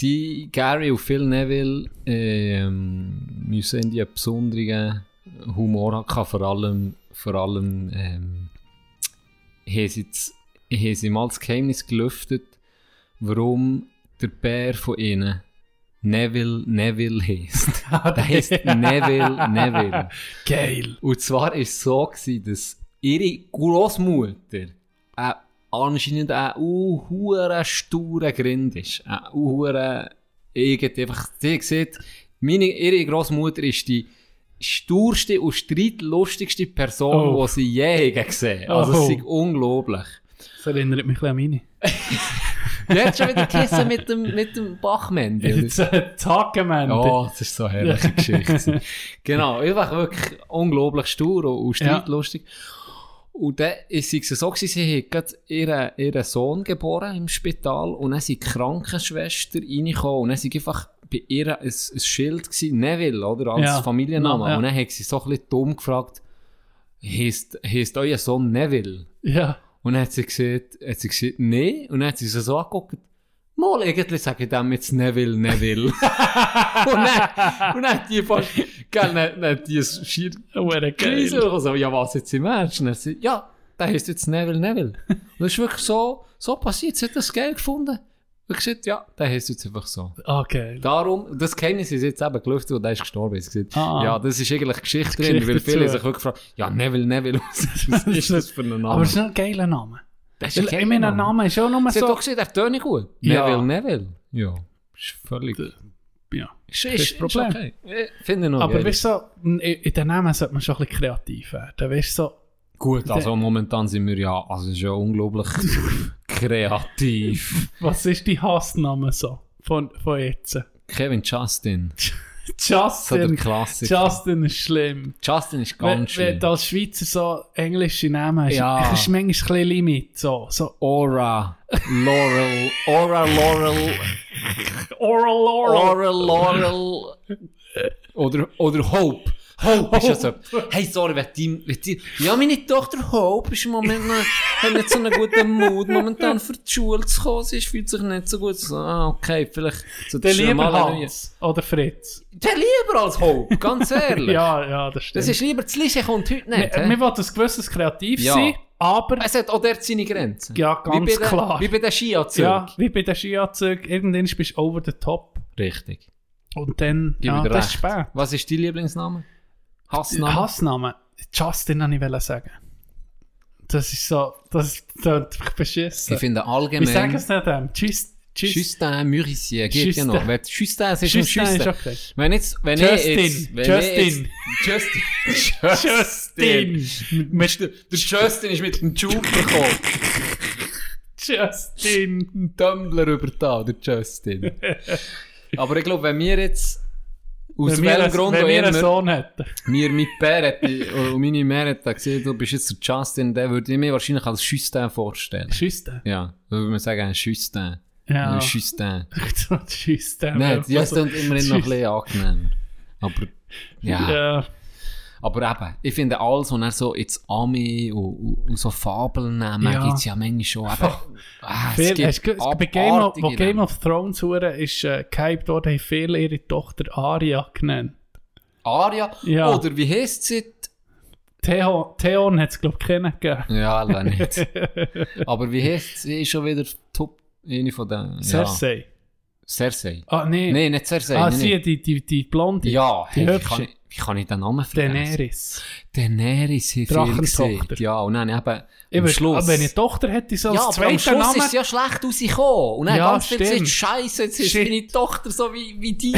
die Gary und Phil Neville ähm, müssen einen besonderen Humor haben, vor allem, vor allem ähm, haben, sie das, haben sie mal das Geheimnis gelüftet, warum der Bär von ihnen Neville Neville heisst. Der heisst Neville Neville. Geil! Und zwar war es so, dass ihre Großmutter äh, anscheinend ein uhuere sturer Grind ist. Ein uhuere irgendwie einfach, sie sieht, meine, ihre Großmutter ist die sturste und streitlustigste Person, die oh. sie je gesehen hat. Also es ist unglaublich. Das erinnert mich an meine. Du hast schon wieder gegessen mit dem, mit dem Bachmendel. Das Hakenmendel. Oh, das ist so eine herrliche Geschichte. Genau, einfach wirklich unglaublich stur und streitlustig. Ja. Und dann war es so, sie hat gerade ihren, ihren Sohn geboren im Spital und dann sind die Krankenschwester reingekommen und dann war einfach bei ihr ein, ein Schild gewesen, Neville, oder, als ja. Familienname. Ja. Und dann hat sie so ein bisschen dumm gefragt, heisst euer Sohn Neville? Ja. Und dann hat sie gesagt, hat sie gesagt nein. Und dann hat sie so, so angeguckt, mal irgendwie sage ich dem jetzt Neville, Neville. und, dann, und dann hat die fast, gell, dann, dann hat die schier Krise. So, ja, was jetzt im Ernst? Und dann sagt, ja, der heisst jetzt Neville Neville. Und das ist wirklich so, so passiert. Sie hat das geil gefunden. Und gesagt, ja, der heisst jetzt einfach so. Okay. Darum, das Geheimnis ist jetzt eben gelüftet und der ist gestorben. Ich gesagt, ah, ja, das ist eigentlich Geschichte drin, Geschichte weil viele sich wirklich fragen, ja, Neville Neville, was ist das für ein Name? Aber es ist ein geiler Name. Das ist ein Name. Name ist auch nur Sie so... Sie hat doch gesagt, er töne gut. Ja. Neville Neville. Ja, ist völlig... D- ja, ist, ist, ist Problem. Okay. Ich finde noch aber weißt du, so, in den Namen sollte man schon ein bisschen kreativ werden. Weißt so, gut, also de- momentan sind wir ja, also ist ja unglaublich kreativ. Was ist die Hassname so von, von jetzt? Kevin Justin. Justin, so Justin ist schlimm. Justin ist ganz wenn, schlimm. Wenn du als Schweizer so englische Namen hast, ja. Ist manchmal ein bisschen Limit. So, so. Aura, Laurel, Aura, Laurel, Aura, Laurel, Aura, Laurel. Oder, oder Hope. Hope ist ja so. Hey, sorry, wenn die, wenn die... Ja, meine Tochter Hope ist im Moment noch, hat nicht so einen guten Mut, momentan für die Schule zu kommen. Sie fühlt sich nicht so gut. So, ah, okay, vielleicht... So, der lieber Hans oder Fritz. Der lieber als Hope, ganz ehrlich. Ja, ja, das stimmt. Das ist lieber zu Lische kommt heute nicht. Man, man will ein gewisses Kreativ ja. sein, aber... Es hat auch dort seine Grenzen. Ja, ganz wie klar. Den, wie bei den Skianzügen. Ja, wie bei den Skianzügen. Irgendwann bist du over the top. Richtig. Und dann... Ja, das ist spät. Was ist dein Lieblingsname? Hassname? Hassname? Justin wollte ich sagen. Das ist so, das ist beschissen. Ich finde allgemein... Ich sage es nicht dem. Tschüss. Justin Muricier, geht ja noch. Justin ist schon Justin. Wenn jetzt, wenn Justin, jetzt, wenn Justin. Jetzt, Justin. Justin. Justin. Der Justin ist mit dem Juke gekommen. Justin. Tumblr über da, der Justin. Aber ich glaube, wenn wir jetzt... Aus welchem Grund auch immer, Sohn hätten. Mir, mein Pär hätte, und meine Mär hätte gesehen, du bist jetzt der Justin, der würde ich mir wahrscheinlich als Justin vorstellen. Justin? Ja, da würde man sagen, Justin. Ja. Justin. Justin. Nein, die ist dann immerhin noch ein bisschen angenehmer. Aber, ja. ja. Aber eben, ich finde alles, was er so jetzt Ami und, und so Fabeln nehmen, ja. Gibt es ja manchmal schon. Aber, ah, es gibt es, es, bei Game of, wo Game of Thrones ist äh, gehypt worden, haben viele ihre Tochter Aria genannt. Aria? Ja. Oder wie heisst sie? Theon, Theon hat es, glaube ich, keinen gegeben. Ja, leider nicht. Aber wie heisst sie? Ist schon wieder top, eine von den... Cersei. Ja. Cersei? Ah, nein. Nein, nicht Cersei. Ah, nee, sie, nee. Die, die, die Blonde. Ja, die hey, kann ich, wie kann ich den Namen vergessen? Daenerys. Daenerys, hier Drachentochter. Ja, und dann eben ich am weiß, Schluss. Aber wenn eine Tochter hätte, so ja, als zweiter Name... Ja, aber am Schluss Name... ist ja schlecht rausgekommen. Und dann ja, ganz stimmt. Viel Scheiße, jetzt ist Shit. Meine Tochter so wie, wie die.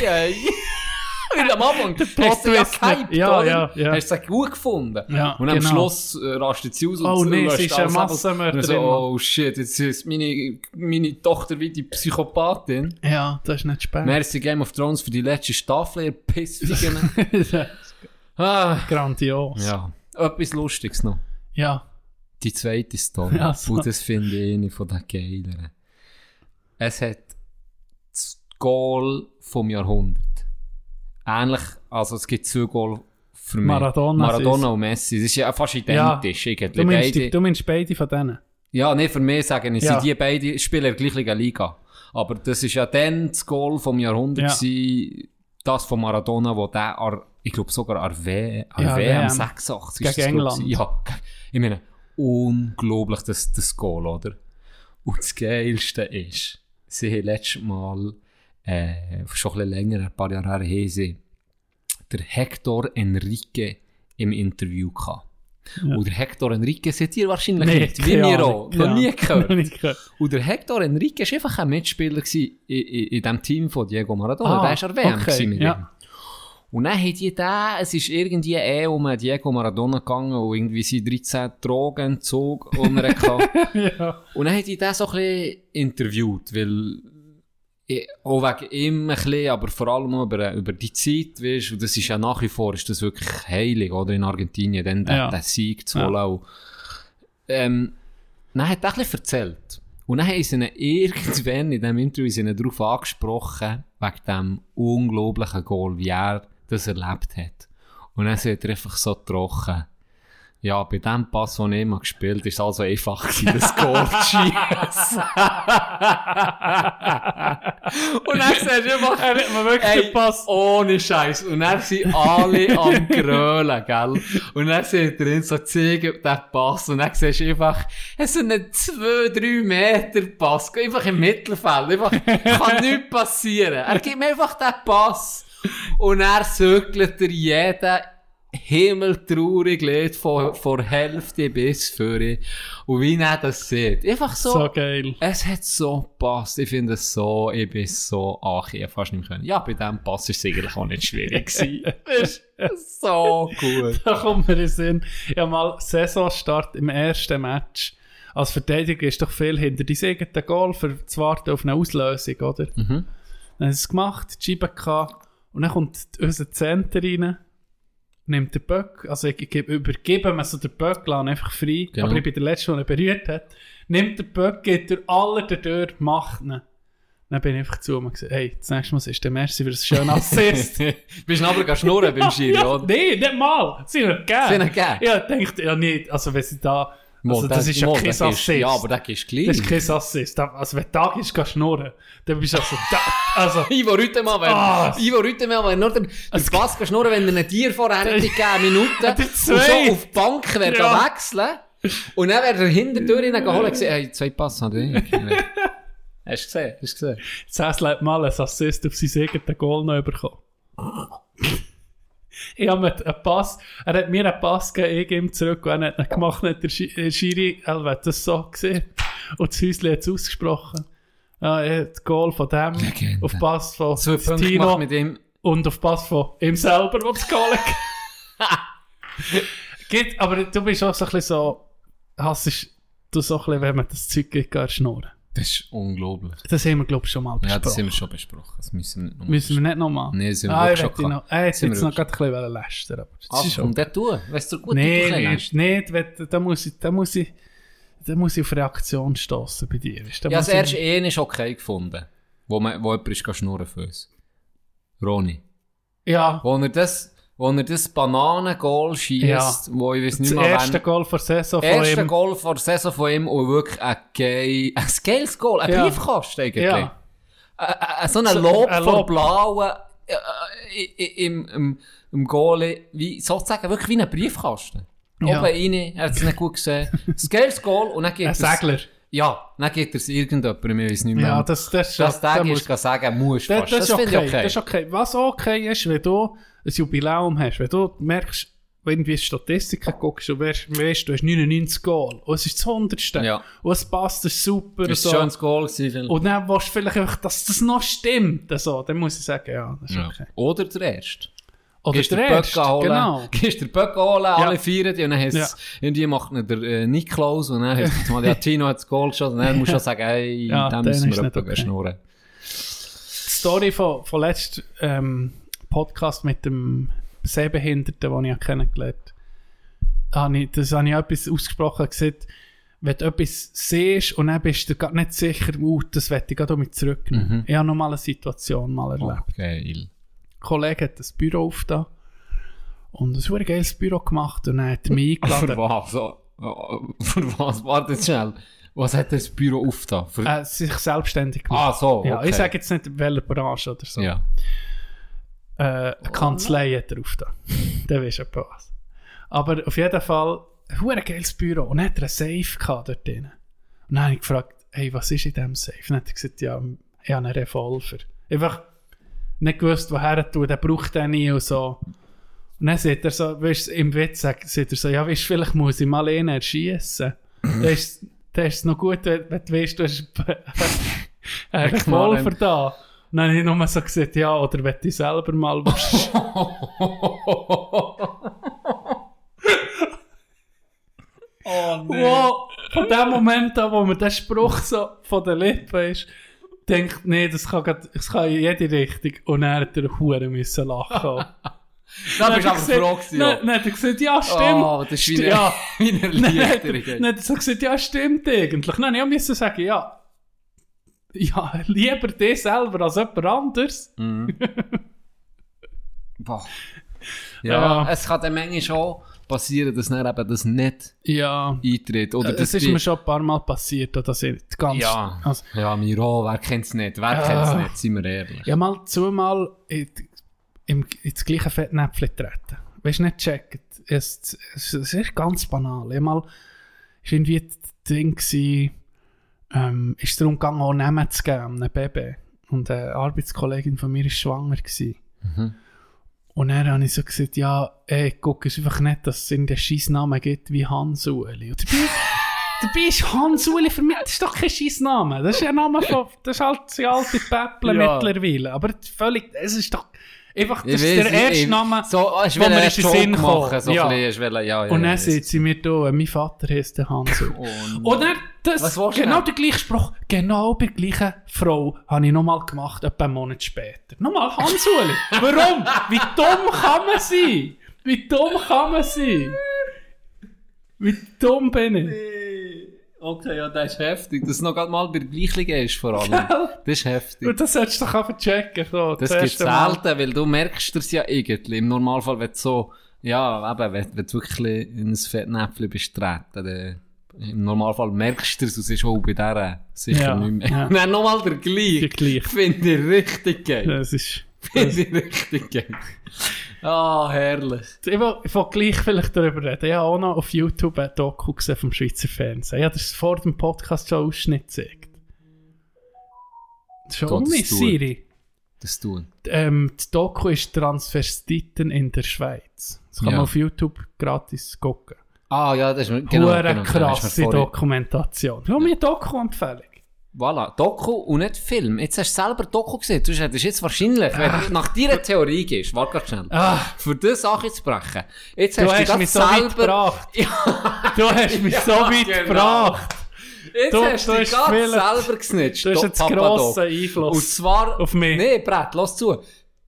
Weil am Anfang hast du ja gehypt, ja, ja, ja. Hast du es gut gefunden. Ja, und dann genau. Am Schluss rastet sie aus und oh, nee, sie ist eine Massenmörderin. So, oh shit, jetzt ist meine, meine Tochter wie die Psychopathin. Ja, das ist nicht spät. Merci Game of Thrones für die letzte Staffel, ihr Pissfigen. ah, grandios. Ja. Etwas Lustiges noch. Ja. Die zweite Story. Ja, so. Und das finde ich eine von den geileren. Es hat das Goal vom Jahrhundert. Ähnlich, also es gibt zwei Goal für mich. Maradona, Maradona und Messi. Es ist ja fast identisch. Ja. Du, meinst beide. Die, du meinst beide von denen? Ja, nee, für mich sagen ich, ja. Die beide spielen in der gleichen Liga. Aber das war ja dann das Goal vom Jahrhundert, ja. Das von Maradona, wo der, ar, ich glaube sogar an W M ja, sechsundachtzig gegen ist das, England. Ja, ich meine, unglaublich das, das Goal, oder? Und das Geilste ist, sie haben letztes Mal... Äh, schon ein bisschen länger, ein paar Jahre her, haben sie der Hector Enrique im Interview gehabt. Ja. Und der Hector Enrique seht ihr wahrscheinlich nee, nicht, wie wir auch, noch nie gehört. Und der Hector Enrique war einfach ein Mitspieler in, in, in dem Team von Diego Maradona, ah, der war erwähnt. Okay, ja. Und dann hat die da, es ist irgendwie eh um Diego Maradona gegangen und irgendwie sie dreizehn Drogen entzog. Und, ja. Und dann hat die da so ein bisschen interviewt, weil... Ich, auch wegen ihm ein bisschen, aber vor allem über, über die Zeit, weißt, und das ist ja nach wie vor, ist das wirklich heilig, oder, in Argentinien, dann den, ja. Den Sieg zu holen. Ja. Und, ähm, dann hat er ein bisschen erzählt. Und dann haben sie ihn irgendwann in diesem Interview sie ihn darauf angesprochen, wegen dem unglaublichen Goal, wie er das erlebt hat. Und dann sagt er einfach so trocken, Ja, bei dem Pass, den ich immer gespielt habe, war es also einfach, das Goal zu schiessen. Und dann siehst du einfach, er hat mir wirklich ey, den Pass ohne Scheiß. Und dann sind alle am Grölen, gell? Und dann sind drin so Ziegen, der Pass. Und dann siehst du einfach, es ist ein zwei bis drei Meter Pass. Einfach im Mittelfeld. Einfach, kann nichts passieren. Er gibt mir einfach den Pass. Und er zögelt er jeden himmeltraurig Lied von, von Hälfte bis Führer. Und wie er das sieht. Einfach so. So geil. Es hat so gepasst. Ich finde es so, ich bin so, ach, ich hätte fast nicht mehr können. Ja, bei diesem Pass war es eigentlich auch nicht schwierig gewesen. Ist so gut. Da kommt mir in den Sinn. Ich habe mal Saisonstart im ersten Match. Als Verteidiger ist doch viel hinter die eigenen Goal, für zu warten auf eine Auslösung, oder? Mhm. Dann haben sie es gemacht, die Scheibe gehabt. Und dann kommt unser Center rein. Nimmt den Böck, also ich gebe, übergebe mir so den Böck, lasse einfach frei, genau. Aber ich bin der Letzte, der ihn berührt hat. Nimmt den Böck, geht durch alle durch, macht ihn. Dann bin ich einfach zu ihm und gesagt, hey, das nächste Mal ist der Merci für das schöne Assist. Bist du aber gar schnurren beim Schiri, ja, oder? Nein, nicht mal. Sie haben ihn gegeben. Ja, denkt ja nicht, also wenn sie da, also Mo, das, das ist Mo, ja kein Assist. Ist, ja, aber das ist gleich. Das ist kein Assist. Also wenn du da gehst, gehst du schnurren, dann bist du also da. Also, Ivo Rüttemann, wenn, oh, Ivo Rüttemann, wenn nur den, also, den Pass schnurren, wenn er einen Tier vorher hätte gegeben, Minuten, und so auf die Bank wäre ja. Wechseln, und dann wäre er hinter die Tür reingeholt und gesagt, hey, zwei Pass hat er. Hast du gesehen? Hast du gesehen? Jetzt hast du mal ein Assist auf sein eigenes Goal noch bekommen. Ich habe mir einen Pass, er hat mir einen Pass gegeben, ich ihm zurück, und er hat ihn gemacht, hat der Schiri, er hat das so gesehen, und das Häuschen hat es ausgesprochen. Ja, er hat das Goal von dem, Legende. Auf Pass von so Tino mit ihm. Und auf Pass von ihm selber, der das Goal gibt. Aber du bist auch so ein bisschen so, hassest du so ein bisschen, wenn man das Zeug gibt, gar schnurren. Das ist unglaublich. Das haben wir, glaube ich, schon mal besprochen. Ja, das haben wir schon besprochen. Das müssen wir nicht nochmal. Müssen wir nicht nochmal? Nein, das haben wir ah, wirklich schon noch, äh, jetzt jetzt noch gerade ein bisschen lästern. Ach, schon. Und das tun? Weißt du, gut, nein, nein, da muss ich, da muss ich, da muss ich auf Reaktion stossen bei dir. Da ja, das erste Ehen ist okay gefunden, wo, man, wo jemand ist schnurren für uns. Roni. Ja. Wo er das... Wo er das Bananen-Goal schiesst, ja. Wo ich weiß nicht mehr, das erste Goal vor Saison von ihm. Das erste Goal vor Saison von ihm und wirklich ein, geil, ein geiles Goal, ein ja. Briefkasten eigentlich. Ja. A, a, so ein Lob so, von Blauen im, im, im Goal, wie, sozusagen wirklich wie ein Briefkasten. Ja. Oben rein, er hat es nicht gut gesehen. Ein geiles Goal und dann geht es... Ein Segler. Ja, dann geht es irgendjemandem, ich weiß nicht mehr. Ja, das, das, das, das, das musst, ist das sagen, musst das, fast. Das, das, das ist okay. Okay. Das ist okay. Was okay ist, wenn du ein Jubiläum hast, wenn du merkst, wenn du Statistiken guckst und weißt, weißt, du hast neunundneunzig Goal und es ist das hundertste Ja. Und es passt, das ist super. Das ist so. Schon das Goal gewesen. Und dann willst du vielleicht einfach, dass das noch stimmt. Also, dann muss ich sagen, ja, das ist ja. Okay. Oder der Erste. Oder gehst der Böck holen, genau. Gehst den Böck holen, ja. Alle feiern die und dann ja. Und die macht nicht der äh, Niklaus und dann heißt mal, ja, Tino hat das Goal geschossen und dann musst du sagen, hey, ja, dann müssen wir jemanden okay. Schnurren. Die Story von, von letztem ähm, Podcast mit dem Sehbehinderten, den ich habe kennengelernt habe, das habe ich etwas ausgesprochen gesagt, wenn du etwas siehst und dann bist du gar nicht sicher, oh, das möchte ich gerade mit zurücknehmen. Mhm. Ich habe noch mal eine Situation mal erlebt. Oh, geil. Ein Kollege hat das Büro aufgetan und ein super geiles Büro gemacht und dann hat er mich eingeladen. Für was? So, für was? Warte schnell. Was hat das Büro aufgetan? Für... Äh, sich selbstständig gemacht. Ah, so, okay. Ja, ich sage jetzt nicht, in welcher Branche oder so. Ja. Äh, eine oh. Kanzlei hat er aufgetan. Dann weisst du etwa was. Aber auf jeden Fall ein super geiles Büro und dann hat er einen Safe gehabt dort drin. Und dann habe ich gefragt, hey, was ist in diesem Safe? Und dann hat er gesagt, ja, ich habe einen Revolver. Einfach nicht gewusst, woher er tut, er braucht den nie und so. Und dann sieht er so, weißt, im Witz sagt, sieht er so, ja weißt, vielleicht muss ich mal einen erschiessen. Dann ist es noch gut, wenn, wenn du weißt, du hast einen Revolver da. Und dann habe ich nur so gesagt, ja, oder wenn du selber mal was. Oh nein. Wow, von dem Moment an, wo mir der Spruch so von den Lippen ist, denkt, nee, das kann, grad, das kann in jede Richtung. Und er hat er Huren müssen lachen. Dann bist du aber froh. Dann hat er gesagt, ja, stimmt. Oh, das ist wie eine, ja. Wie eine Erleichterung. Dann hat er so gesagt, ja, stimmt eigentlich. Dann ich musste sagen, ja, ja, lieber dich selber als jemand anderes. Mhm. Boah. Ja, ja, es kann dann manchmal schon passieren, dass dann eben das nicht ja. eintritt. Oder das es ist mir schon ein paar Mal passiert, dass ich ganz... Ja, also, ja Miro, wer kennt es nicht? Wer äh, kennt es nicht? Seien wir ehrlich. Ja, mal zweimal in, in, ins gleiche Fettnäpfchen treten. Weißt du, nicht checken. Es, es, es ist ganz banal. Einmal war irgendwie das Ding, gewesen, ähm, ist darum gegangen, auch Namen zu geben, einem Baby. Und eine Arbeitskollegin von mir war schwanger. Mhm. Und dann habe ich so gesagt, ja, ey, guck, es ist einfach nicht, dass es irgendeinen Scheissnamen gibt wie Hans-Ueli. Und dabei, dabei ist Hans-Ueli für mich, das ist doch kein Scheissname. Das ist ja ein Name von, das ist halt die alte Päpple ja. mittlerweile. Aber völlig, es ist doch einfach, das ich ist weiß, der erste ich, Name, so, wo man in den Sinn kommt. So ja. ja, ja, und dann ja, sieht sie mir da, mein Vater heisst Hans-Ueli. Oh, und dann, das, genau der gleiche Spruch, genau bei der gleichen Frau habe ich nochmal gemacht, etwa einen Monat später. Nochmal Hans-Ueli. Warum? Wie dumm kann man sein? Wie dumm kann man sein? Wie dumm bin ich? Nee. Okay, ja, das ist heftig. Dass es noch gerade mal bei der Gleichung ist, vor allem. Das ist heftig. Und das solltest du doch einfach checken. So, das gibt es selten, weil du merkst es ja irgendwie. Im Normalfall, wenn du so, ja, eben, wenn, wenn du wirklich in ein Fettnäpfchen bestreten. Im Normalfall merkst du es, es ist auch bei dieser sicher ja, nicht mehr. Ja. Nein, nochmal der gleiche. Finde ich richtig geil. Das ist... Finde ich richtig geil. Ah, oh, herrlich. Ich will, ich will gleich vielleicht darüber reden. Ich habe auch noch auf YouTube ein Doku gesehen vom Schweizer Fernsehen. Ich habe das vor dem Podcast schon Ausschnitt gezeigt. Schon nicht, Siri. Das tun. Ähm, das Doku ist Transvestiten in der Schweiz. Das kann ja. man auf YouTube gratis gucken. Ah ja, das ist mir genau, eine genau, krasse mir Dokumentation. Ich habe mir eine Doku-Empfehlung. Voilà, Doku und nicht Film. Jetzt hast du selber Doku gesehen. Du hättest jetzt wahrscheinlich, wenn du nach deiner Theorie gehst, warte ganz schnell, Ach. für diese Sache zu brechen. Jetzt hast du, hast du mich so weit gebracht. Ja. Du hast mich ja, so weit genau. gebracht. Jetzt du, hast du dich ganz selber gesnitcht. Du hast jetzt grossen Einfluss und zwar, auf mich. Nee, Brett, lass zu.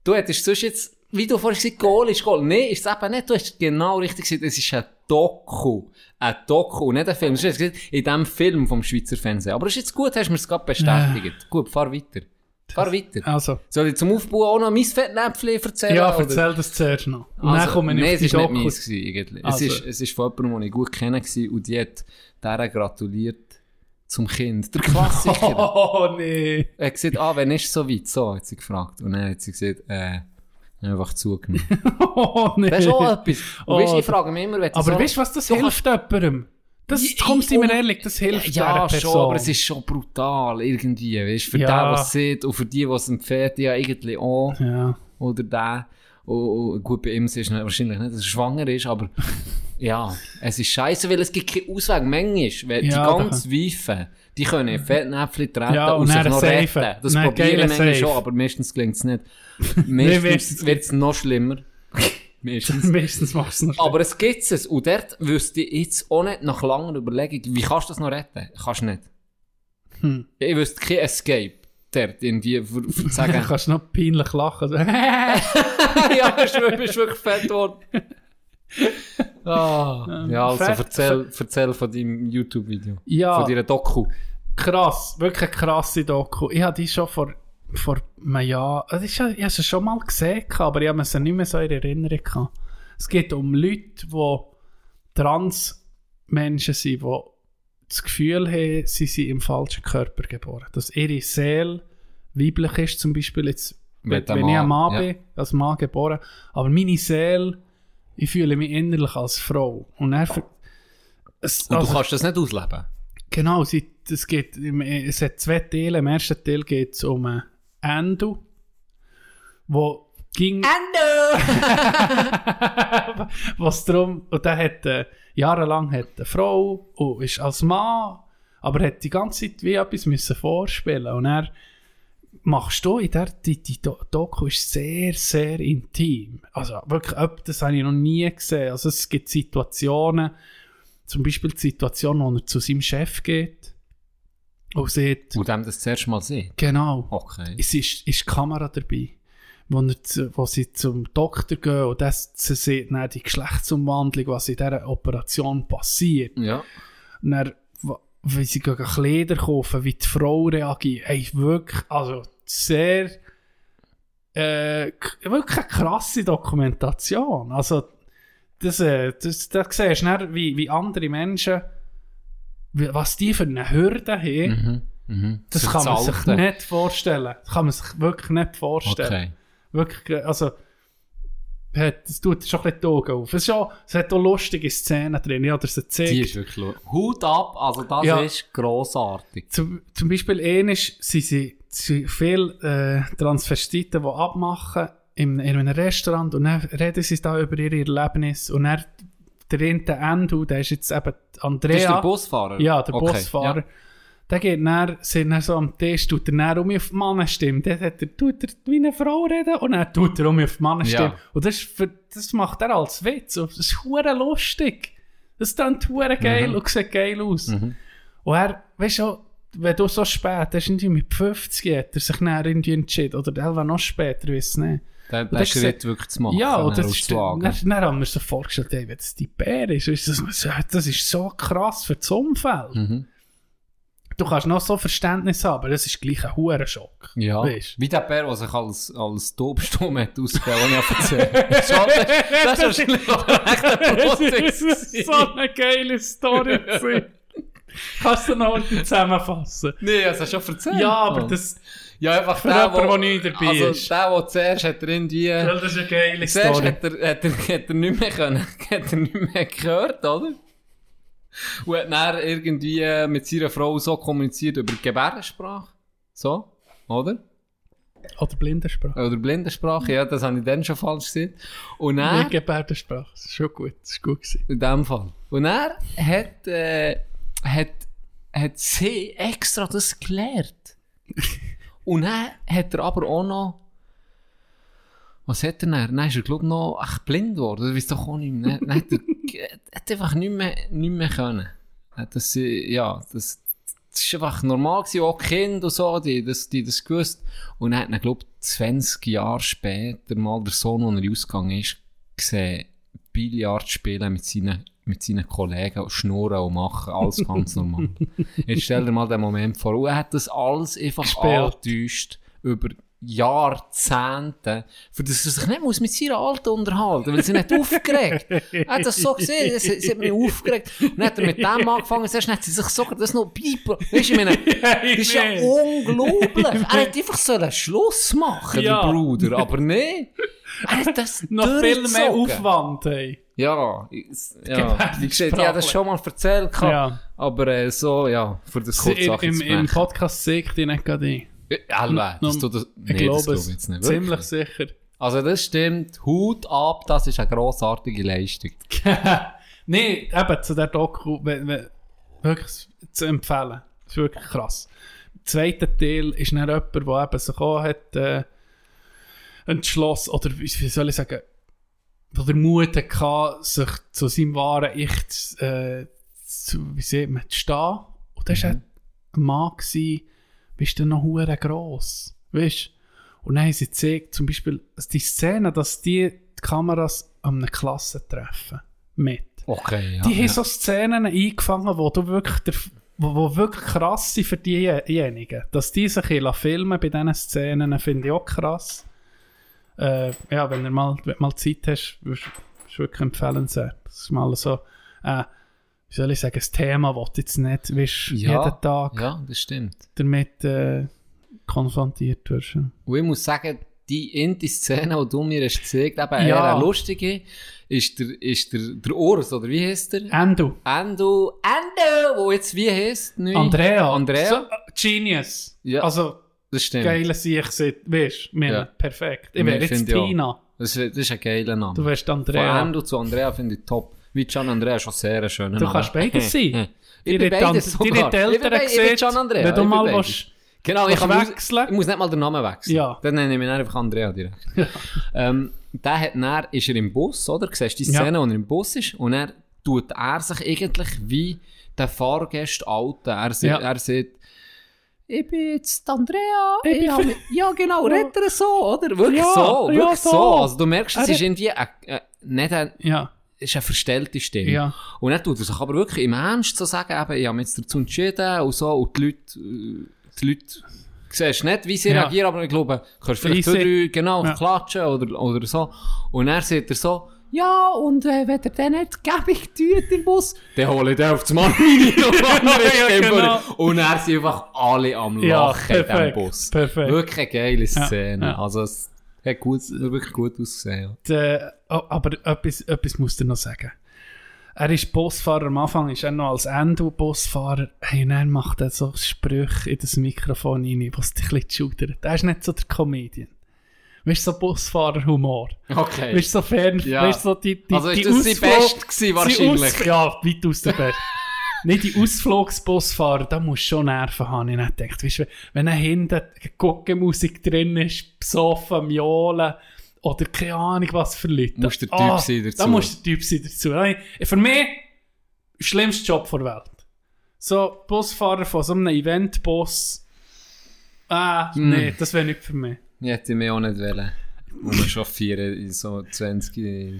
Du hättest sonst jetzt... Wie du vorhin gesagt hast, Goal ist Goal. Nein, ist es eben nicht. Du hast genau richtig gesagt, es ist ein Doku. Ein Doku, nicht ein Film. Du hast gesagt, in diesem Film vom Schweizer Fernsehen. Aber es ist jetzt gut, hast du mir es gerade bestätigt. Ja. Gut, fahr weiter. Fahr weiter. Also. Soll ich zum Aufbau auch noch mein Fettnäpfchen erzählen? Ja, oder? Erzähl das zuerst noch. Also, nein, es ist nicht meins gewesen, also. Es ist, es ist von jemandem, den ich gut kenne und die hat dieser gratuliert. Zum Kind. Der Klassiker. Oh, nee. Er hat gesagt, ah, wenn ist so weit? So, hat sie gefragt. Und dann hat sie gesagt, äh, einfach zugenommen. Oh, nee. Das ist auch etwas. Oh, weißt, ich frage mich immer, wenn aber so weißt du, was das hilft jemandem? Das, ich, komm, sind wir ehrlich, das hilft ja, ja Person. Schon, aber es ist schon brutal irgendwie. Weißt, für ja. den, was es sieht und für die, was es empfiehlt, ja irgendwie auch. Ja. Oder der. Oh, oh, gut, bei ihm ist es wahrscheinlich nicht, dass er schwanger ist, aber ja, es ist scheiße, weil es gibt keinen Ausweg. Manchmal, ja, die ganz Weifen, die können in Fettnäpfchen treten ja, und, und sich noch retten. Safe. Das dann probieren manchmal schon, aber meistens gelingt es nicht. Meistens wird es noch schlimmer. Meistens, meistens macht es noch schlimmer. Aber es gibt es. Und dort wüsste ich jetzt auch nicht nach langer Überlegung, wie kannst du das noch retten? Kannst du nicht. Hm. Ich wüsste kein Escape. Dort irgendwie für, für zu sagen... Du kannst noch peinlich lachen. So. Ja, du bist wirklich fett geworden. Oh. Ähm, ja, also fett, erzähl, erzähl von deinem YouTube-Video. Ja, von deiner Doku. Krass, wirklich eine krasse Doku. Ich habe die schon vor, vor einem Jahr... Also ich habe sie schon mal gesehen, aber ich habe sie nicht mehr so in Erinnerung. Es geht um Leute, die Trans-Menschen sind, die das Gefühl haben, sie sind im falschen Körper geboren. Dass ihre Seele weiblich ist, zum Beispiel jetzt, wenn, wenn ich ein Mann ja. bin, als Mann geboren, aber meine Seele, ich fühle mich innerlich als Frau. Und, er, es, und du also, kannst das nicht ausleben? Genau, sie, es, geht, es hat zwei Teile. Im ersten Teil geht es um einen Ando, wo ging... Ando! Was drum... Und der hat... Äh, jahrelang hat eine Frau und ist als Mann, aber hat die ganze Zeit wie etwas müssen vorspielen. Und er machst du in der... Die, die Doku ist sehr, sehr intim. Also wirklich, das habe ich noch nie gesehen. Also es gibt Situationen, zum Beispiel die Situation, wo er zu seinem Chef geht und sieht... Und dem das zuerst mal sieht? Genau. Okay. Es ist, ist die Kamera dabei. Wo, er, wo sie zum Doktor gehen und das sieht dann die Geschlechtsumwandlung, was in dieser Operation passiert. Ja. Und dann, wie sie gehen Kleider kaufen, wie die Frau reagiert. Hey, wirklich, also sehr, äh, wirklich eine krasse Dokumentation. Also, Das, äh, das, das siehst du nicht, wie, wie andere Menschen, was die für eine Hürde haben, mhm, mhm. das, das kann man sich nicht vorstellen. Das kann man sich wirklich nicht vorstellen. Okay. Wirklich, also, es tut schon ein bisschen die Augen auf. Es, ist auch, es hat auch lustige Szenen drin. Ja, das ist die ist wirklich lustig. Hut ab, also das ja. ist grossartig. Zum, zum Beispiel ähnlich sind sie, sie viele äh, Transvestiten, die abmachen, in einem Restaurant, und dann reden sie da über ihre Erlebnisse, und dann der hinten Ando, der ist jetzt eben Andrea. Das ist der Busfahrer? Ja, der okay, Busfahrer. Ja. Der geht dann, sind dann so am Tisch, tut er dann um auf die Mannenstimme. Dann hat er, tut er wie eine Frau reden, und dann tut er um auf die Mannenstimme. Ja. Und das, für, das macht er als Witz. Das ist verdammt lustig. Das klingt verdammt geil mhm. und sieht geil aus. Mhm. Und er, weißt du, wenn du so spät, das ist irgendwie mit fünfzig, hat er sich dann irgendwie entschieden. Oder der war noch später, ich weiß nicht. Der, der Schritt wirklich zu machen. Ja, und das ist, dann, dann haben wir so vorgestellt, ey, wenn das die Bär ist, weißt du, das, das ist so krass für das Umfeld. Mhm. Du kannst noch so Verständnis haben, aber das ist gleich ein Hurenschock. Ja, weißt? Wie der Bär, der sich als, als Taubstumm hat ausgegeben, wenn ich erzähle. Das, das, das ist echt so eine geile Story. Kannst du noch unten zusammenfassen? Nein, das hast du schon erzählt. Ja, aber das... Ja, einfach für der, jemanden, der nicht dabei also ist. Also der, der zuerst hat er irgendwie... Ja, das ist eine geile Story. Zuerst hat er, hat er, hat er nicht mehr können, hat er nicht mehr gehört, oder? Und hat dann irgendwie mit seiner Frau so kommuniziert über Gebärdensprache. So, oder? Oder Blindensprache. Oder Blindensprache, ja, das habe ich dann schon falsch gesehen. Und dann... Nicht Gebärdensprache, das ist schon gut, das ist gut gewesen. In dem Fall. Und er hat, äh, hat, hat sie extra das gelernt. Und dann hat er aber auch noch... Was hat er dann? Dann ist er, glaube ich, noch echt blind geworden. Du weißt doch auch nicht mehr. Dann hat er, hat er einfach nicht mehr, nicht mehr können. Das, ja, das, das war einfach normal gewesen. Auch Kinder und so, die, das, die das gewusst. Und dann hat er, glaube ich, zwanzig Jahre später mal der Sohn, als er ausgegangen ist, gesehen, Billard spielen mit seinen, mit seinen Kollegen, schnurren und machen, alles ganz normal. Jetzt stell dir mal den Moment vor, und er hat das alles einfach angetäuscht über Jahrzehnte, für das er sich nicht muss mit seiner Alten unterhalten, weil sie nicht aufgeregt. Er hat das so gesehen, sie, sie hat mich aufgeregt. Und dann hat er mit dem angefangen, zuerst hat sie sich sogar das noch beibracht. Weißt du, ich meine, das ist ja unglaublich. Er hätte einfach so einen Schluss machen, ja. Der Bruder, aber nein. Er hat das noch viel mehr Aufwand, hey. Ja, ich, ja, ich, ich habe das schon mal erzählt, ja. Aber äh, so, ja, für das Kurzsache im, im Podcast sehe ich dich nicht gerade ein. Alba, das tut das, nee, ich glaube, das glaube jetzt nicht. Wirklich. Ziemlich sicher. Also das stimmt, Hut ab, das ist eine grossartige Leistung. Nein, eben zu der Doku, wirklich zu empfehlen. Das ist wirklich krass. Im zweiten Teil ist dann jemand, der eben sich auch hat, äh, entschlossen, oder wie soll ich sagen, oder Mut hatte, sich zu seinem wahren Ich äh, zu, wie sieht man, zu stehen. Und das war mhm. ein Mann, gewesen, bist du noch hure gross, weißt? Und dann haben sie gezeigt, zum Beispiel die Szene, dass die, die Kameras an einer Klasse treffen mit. Okay, ja, die ja. haben so Szenen eingefangen, wo du wirklich, der, wo, wo wirklich krass sind für diejenigen. Dass die sich filmen bei diesen Szenen, finde ich auch krass. Äh, ja, wenn du mal, wenn du mal Zeit hast, würdest du wirklich empfehlenswert. Das ist mal so, äh, wie soll ich sagen, das Thema, das du jetzt nicht weißt, ja, jeden Tag ja, das stimmt. damit äh, konfrontiert wirst. Und ich muss sagen, die Inti-Szene, die du mir hast gezeigt hast, eben ja. eher eine lustige, ist der, ist der, der Urs, oder wie heißt der? Ando. Ando, Ando, wo jetzt wie heißt? Neu? Andrea. Andrea. So, Genius. Ja. Also, das stimmt. Geile Sieg, weißt du, ja. perfekt. Ich wäre jetzt Tina. Das, das ist ein geiler Name. Du wärst Andrea. Von Ando zu Andrea finde ich top. Wie Gian Andrea schon sehr schön. Du kannst beides sein. Ich bin beides sogar. Wenn du mal was genau, ich kann wechseln. Ich muss nicht mal den Namen wechseln. Ja. Dann nenne ich mich einfach Andrea direkt. Ja. Ähm, der hat dann, ist er im Bus, oder? Du siehst die Szene, ja. wo er im Bus ist. Und er tut er sich eigentlich wie der Fahrgast Alten. Er sieht, ja. er sieht, ich bin jetzt Andrea. Ich ich bin ja, genau, redet er so, oder? Wirklich ja, so. Wirklich ja, so. so. Also, du merkst, es ist irgendwie äh, äh, nicht ein. Ja. Ist eine verstellte Stimme. Ja. Und dann tut er sich aber wirklich im Ernst so sagen, eben, ich habe mich jetzt dazu entschieden und so, und die Leute, die Leute siehst nicht, wie sie ja. reagieren, aber ich glaube, du kannst vielleicht zwei, drei, genau, ja. klatschen oder, oder so. Und dann sieht er so, ja, und äh, wenn ihr den nicht gäbig tut im Bus, dann hole ich den auf das Marmini. ja, genau. Und dann sind einfach alle am Lachen ja, perfekt, in dem Bus. Perfekt. Wirklich eine geile Szene. Ja, ja. Also, es hat gut, wirklich gut ausgesehen. Ja. Die, oh, aber etwas, etwas muss er noch sagen. Er ist Busfahrer, am Anfang ist er noch als Ando-Busfahrer. Hey, und dann macht er so Sprüche in das Mikrofon rein, was dich ein bisschen schudert. Er ist nicht so der Comedian. Weißt du, so Busfahrerhumor. Okay. Weißt du, so fern, ja. weißt du, so die, die, also die Ausflug... Also ist das sein Best gewesen, wahrscheinlich? Aus, ja, weit aus der Best. Nicht die Ausflugsbusfahrer, da musst du schon Nerven haben. Ich dachte, weißt du, wenn er hinten Guckenmusik drin ist, besoffen, Mjolen... Oder keine Ahnung, was für Leute. Musst der Typ ah, sein dazu. Da musst der Typ sein dazu. Für mich, schlimmster Job der Welt. So, Busfahrer von so einem Eventbus. Ah, mm. nee, das wäre nicht für mich. Ich hätte mich auch nicht wollen. Und wir chauffieren in so zwanzig...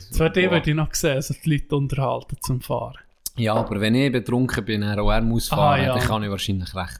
So. Das wäre die, die ich noch gesehen, also die Leute unterhalten zum Fahren. Ja, aber wenn ich betrunken bin, und er muss fahren, ah, ja. dann kann ich wahrscheinlich recht.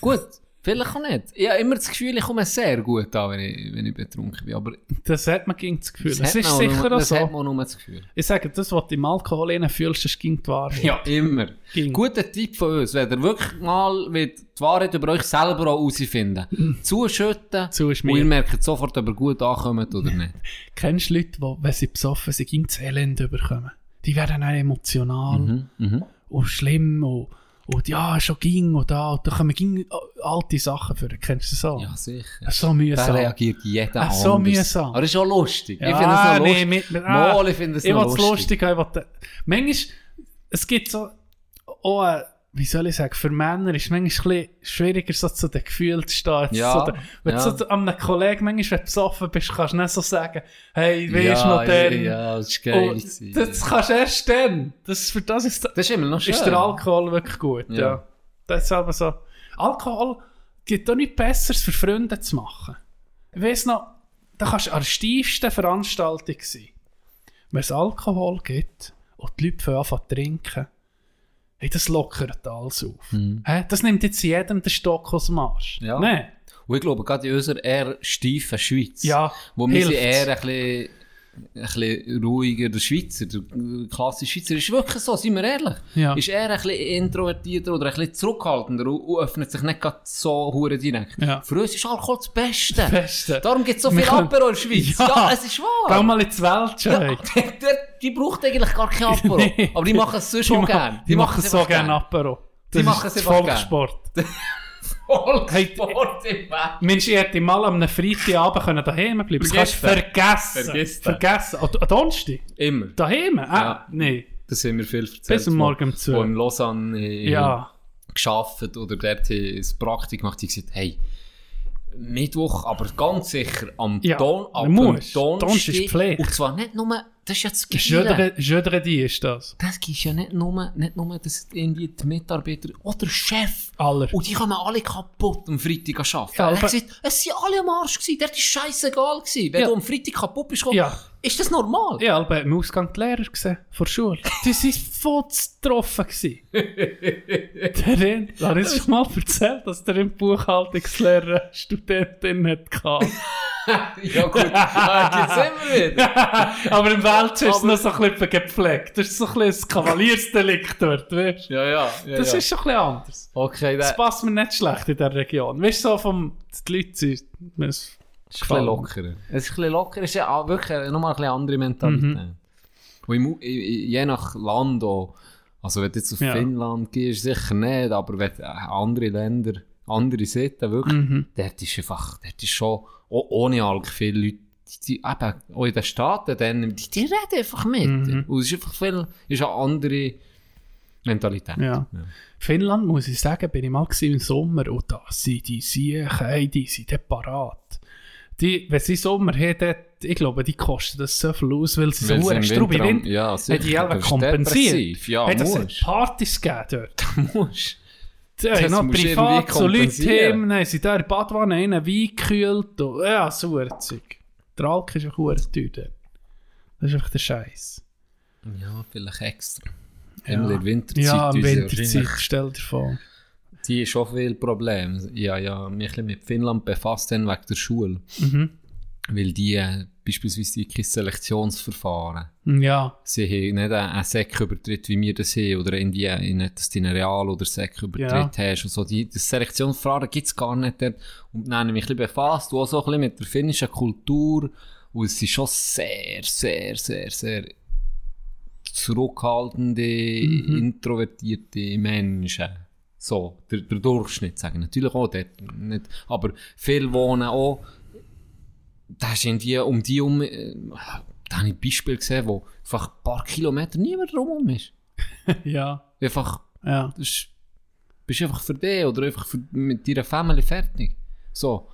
Gut. Vielleicht auch nicht. Ich habe immer das Gefühl, ich komme sehr gut an, wenn ich, wenn ich betrunken bin. Aber das hat man gegen das Gefühl. Das, das ist auch sicher nur, das so. Das hat man nur das Gefühl. Ich sage, das, was du im Alkohol innen fühlst, das ging die Wahrheit. Ja, immer. Ging. Guter Tipp von uns, wenn ihr wirklich mal die Wahrheit über euch selber auch herausfinden wollt. Zuschütten Zu und ihr merkt sofort, ob ihr gut ankommt oder nicht. Kennst du Leute, die, wenn sie besoffen sind, ging das Elend überkommen? Die werden auch emotional mhm, mh. und schlimm und... Und ja, schon ging und da, und da können wir alte Sachen führen. Kennst du das auch? Ja, sicher. So mühsam. Da reagiert jeder anders. So mühsam. Aber das ist auch lustig. Ja, ich finde es noch lustig. Nee, mit, mit, ah, ich finde es noch lustig. lustig. Ich will es lustig. Manchmal, es gibt so, oh, wie soll ich sagen, für Männer ist es manchmal ein bisschen schwieriger, so zu den Gefühlen zu stehen. Ja, so der, wenn ja. du so an einem Kollegen manchmal, wenn du besoffen bist, kannst du nicht so sagen, hey, wie ja, ist noch der? Ja, ja, das ist geil. Und das kannst du erst dann. Das, für das, ist, das ist, immer noch schön. Ist der Alkohol wirklich gut. Ja. Ja. Das ist aber so. Alkohol gibt auch nichts Besseres für Freunde zu machen. Ich weiss noch, da kannst du an der steifsten Veranstaltung sein. Wenn es Alkohol gibt und die Leute fangen an zu trinken, hey, das lockert alles auf. Mhm. Hey, das nimmt jetzt jedem den Stock aus dem Arsch. Ja. Nee. Und ich glaube, gerade in unserer eher steifen Schweiz, ja, wo wir eher ein bisschen, ein bisschen ruhiger, der Schweizer, der klassische Schweizer, ist wirklich so, seien wir ehrlich, ja. ist eher ein bisschen introvertierter oder ein bisschen zurückhaltender und öffnet sich nicht gerade so hure direkt. Ja. Für uns ist Alkohol das Beste. Das Beste. Darum gibt es so wir viel können... Aperol in der Schweiz. Ja. ja, es ist wahr. Geh mal in die Welt, ja. Die braucht eigentlich gar kein Apero. Nee. Aber die machen es so schon gerne. Die, die machen es so gerne Apero. Die machen es einfach gerne. Volkssport. Volkssport hey, im Bett. Mensch, ich hätte mal am Freitagabend daheim bleiben können. Das kannst du vergessen. Vergessen. vergessen. An, an Donnerstag? Immer. Daheim? Ah, ja. Nein. Das haben wir viel erzählt. Bis am Morgen um zwei. Wo in Lausanne ja. gearbeitet oder dort ein Praktik gemacht haben, gesagt, hey, Mittwoch, aber ganz sicher am ja, Don, ab Donnerstag. Donnerstag ist Pflege. Und zwar nicht nur... Das ist ja das Geile. Jeudredi ist das. Das gibt ja nicht nur, nicht nur dass die Mitarbeiter oder der Chef. Aller. Und die kommen alle kaputt am Freitag arbeiten. Ja, er hat gesagt, es waren alle am Arsch gewesen. Der war scheissegal gewesen. Wenn ja. du am Freitag kaputt bist, kommst, ja. ist das normal? Ja, aber im Ausgang die Lehrer gesehen, vor der Schule. Die waren voll getroffen gewesen. Darin, da habe ich schon mal erzählt, dass der in Buchhaltungslehrer Studentin hatte. Ja gut, ah, jetzt sind wir wieder. Aber im Welsch ist es noch so ein bisschen gepflegt. Das ist so ein bisschen ein Kavaliersdelikt dort, weißt du? Ja, ja, ja. Das ja. ist schon ein bisschen anders. Okay, das passt mir nicht schlecht in dieser Region. Weißt du, so vom... Die Leute sind... Es ist ein bisschen lockerer. Es ist ein bisschen lockerer. Es ist ja wirklich nochmal eine andere Mentalität. Mhm. Je nach Land auch. Also wenn du jetzt auf ja. Finnland gehst, sicher nicht. Aber wenn andere Länder, andere Seiten wirklich... Mhm. Dort ist einfach... Dort ist schon... Oh, ohne Alk, viele Leute, die, die eben, auch in den Staaten, dann, die, die reden einfach mit. Mhm. Und es ist einfach viel, ist eine andere Mentalität. Ja. Ja. Finnland, muss ich sagen, bin ich mal im Sommer und da sind die Siechen, die sind dann parat. Die, wenn sie Sommer haben, ich glaube, die kosten das so viel aus, weil sie weil so strubig sind. Ja, sicher. Die haben kompensiert. Ja, hat es Partys gegeben dort? Da musst Sie haben noch privat so Leute hin, haben sie da in der Badwanne einen Wein gekühlt. Und, ja, so ein Zeug. Der Alk ist auch verdammt teuer. Das ist einfach der Scheiß. Ja, vielleicht extra. Ja, in der Winterzeit. Ja, in der Winterzeit, stell dir vor. Die haben schon viele Probleme. Ich habe ja mich ein bisschen mit Finnland befasst wegen der Schule. Mhm. Weil die äh, beispielsweise kein Selektionsverfahren. Ja. Sie haben nicht einen Sek-Übertritt, wie wir das haben, oder in die, in, dass du einen Real- oder Sek-Übertritt ja. hast. Und so. Die, das Selektionsverfahren gibt es gar nicht dort. Und dann habe ich mich ein bisschen befasst, auch so ein bisschen mit der finnischen Kultur. Und es sind schon sehr, sehr, sehr, sehr zurückhaltende, mhm. introvertierte Menschen. So, der, der Durchschnitt, sagen natürlich auch dort nicht. Aber viele wohnen auch. Da ist irgendwie um die um. Da habe ich ein Beispiel gesehen, wo einfach ein paar Kilometer niemand drumherum ist. Ja. Einfach. Ja. Du bist einfach für dich oder einfach für, mit deiner Familie fertig. So.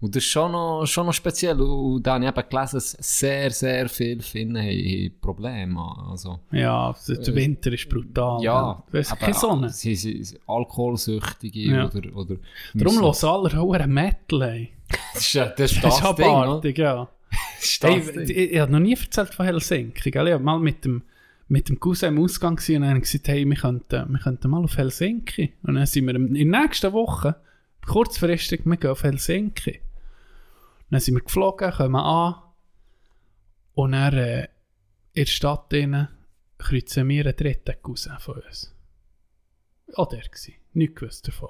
Und das ist schon noch, schon noch speziell. Und da habe ich eben gelesen, dass sehr, sehr viele Finnen haben Probleme. Also, ja, der Winter ist brutal. Ja, ja. Es ist keine Sonne. Sie sind Alkoholsüchtige ja. oder, oder... Darum hören so. Alle hohen Metal. Ey. Das ist das, das, ist das abartig, Ding, ja. Das hey, das ich, ich habe noch nie erzählt von Helsinki. Gell? Ich war mal mit dem, mit dem Cousin im Ausgang und habe gesagt, hey, wir könnten, wir könnten mal auf Helsinki. Und dann sind wir in der nächsten Woche, kurzfristig, wir gehen auf Helsinki. Dann sind wir geflogen, kommen an und dann äh, in der Stadt rein, kreuzen wir einen dritten Cousin von uns. Auch der war, nichts gewusst davon.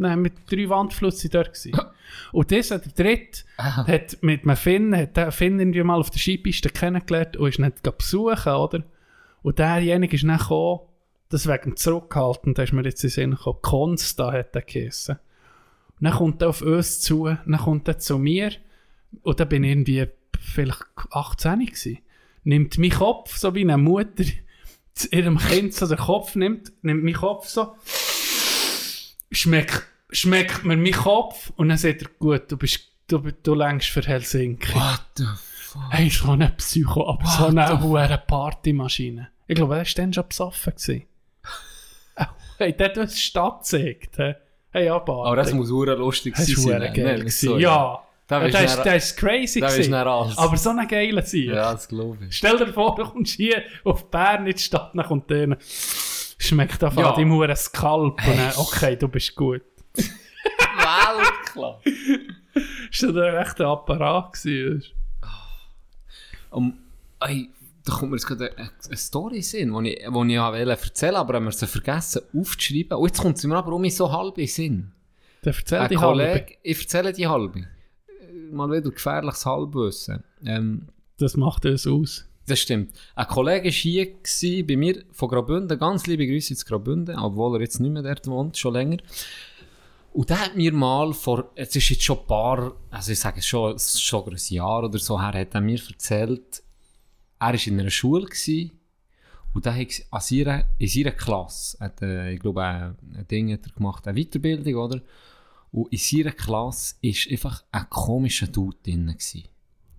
Nein, mit drei Wandflüssen waren wir dort. Und dieser, der dritte, ah. hat mit einem Finn, hat den Finn irgendwie mal auf der Skipiste kennengelernt und ist ihn besuchen, oder? Und derjenige ist dann gekommen, deswegen zurückhaltend, da ist mir jetzt in den Sinn gekommen, Consta hat er geheissen. Und dann kommt er auf uns zu, dann kommt er zu mir und dann bin ich irgendwie vielleicht achtzehn gewesen. Nimmt meinen Kopf, so wie eine Mutter ihrem Kind so den Kopf nimmt, nimmt meinen Kopf so, schmeckt, schmeckt mir meinen Kopf und dann sagt er, gut, du bist, du, du längst für Helsinki. What the fuck? Hey, so eine Psycho, aber What so eine hohe Partymaschine. Ich glaube, er war dann schon besoffen. Hey, der hat uns Stadt gezeigt. Hey, abartig. Aber das muss sehr lustig sein. Das war geil. So, ja, ja. ja das war crazy. Das ist aber so eine geile Zeit. Ja, das glaube ich. Stell dir vor, du kommst hier auf Bern in die Stadt nach und dann schmeckt einfach ja. an deinem Huren Skalp. Hey. Und dann, okay, du bist gut. Weltklar. Das war doch echt ein Apparat. Um, ey, da kommt mir jetzt gerade eine, eine Story in, die ich, die ich erzählen wollte, aber haben wir sie vergessen aufzuschreiben. Und jetzt kommt sie mir aber um so halb in Sinn. Dann erzähl die Kollege, halbe. Ich erzähle die halbe. Mal wieder gefährliches Halbwissen. Ähm, das macht uns aus. Das stimmt. Ein Kollege war hier bei mir von Graubünden. Ganz liebe Grüße zu Graubünden, obwohl er jetzt nicht mehr dort wohnt, schon länger. Und der hat mir mal vor, es ist jetzt schon ein paar, also ich sage schon, schon ein Jahr oder so her, hat er mir erzählt, er war in einer Schule und da hat er in seiner Klasse, hat, äh, ich glaube, ein Ding hat er gemacht, eine Weiterbildung, oder? Und in seiner Klasse war einfach ein komischer Dude drin.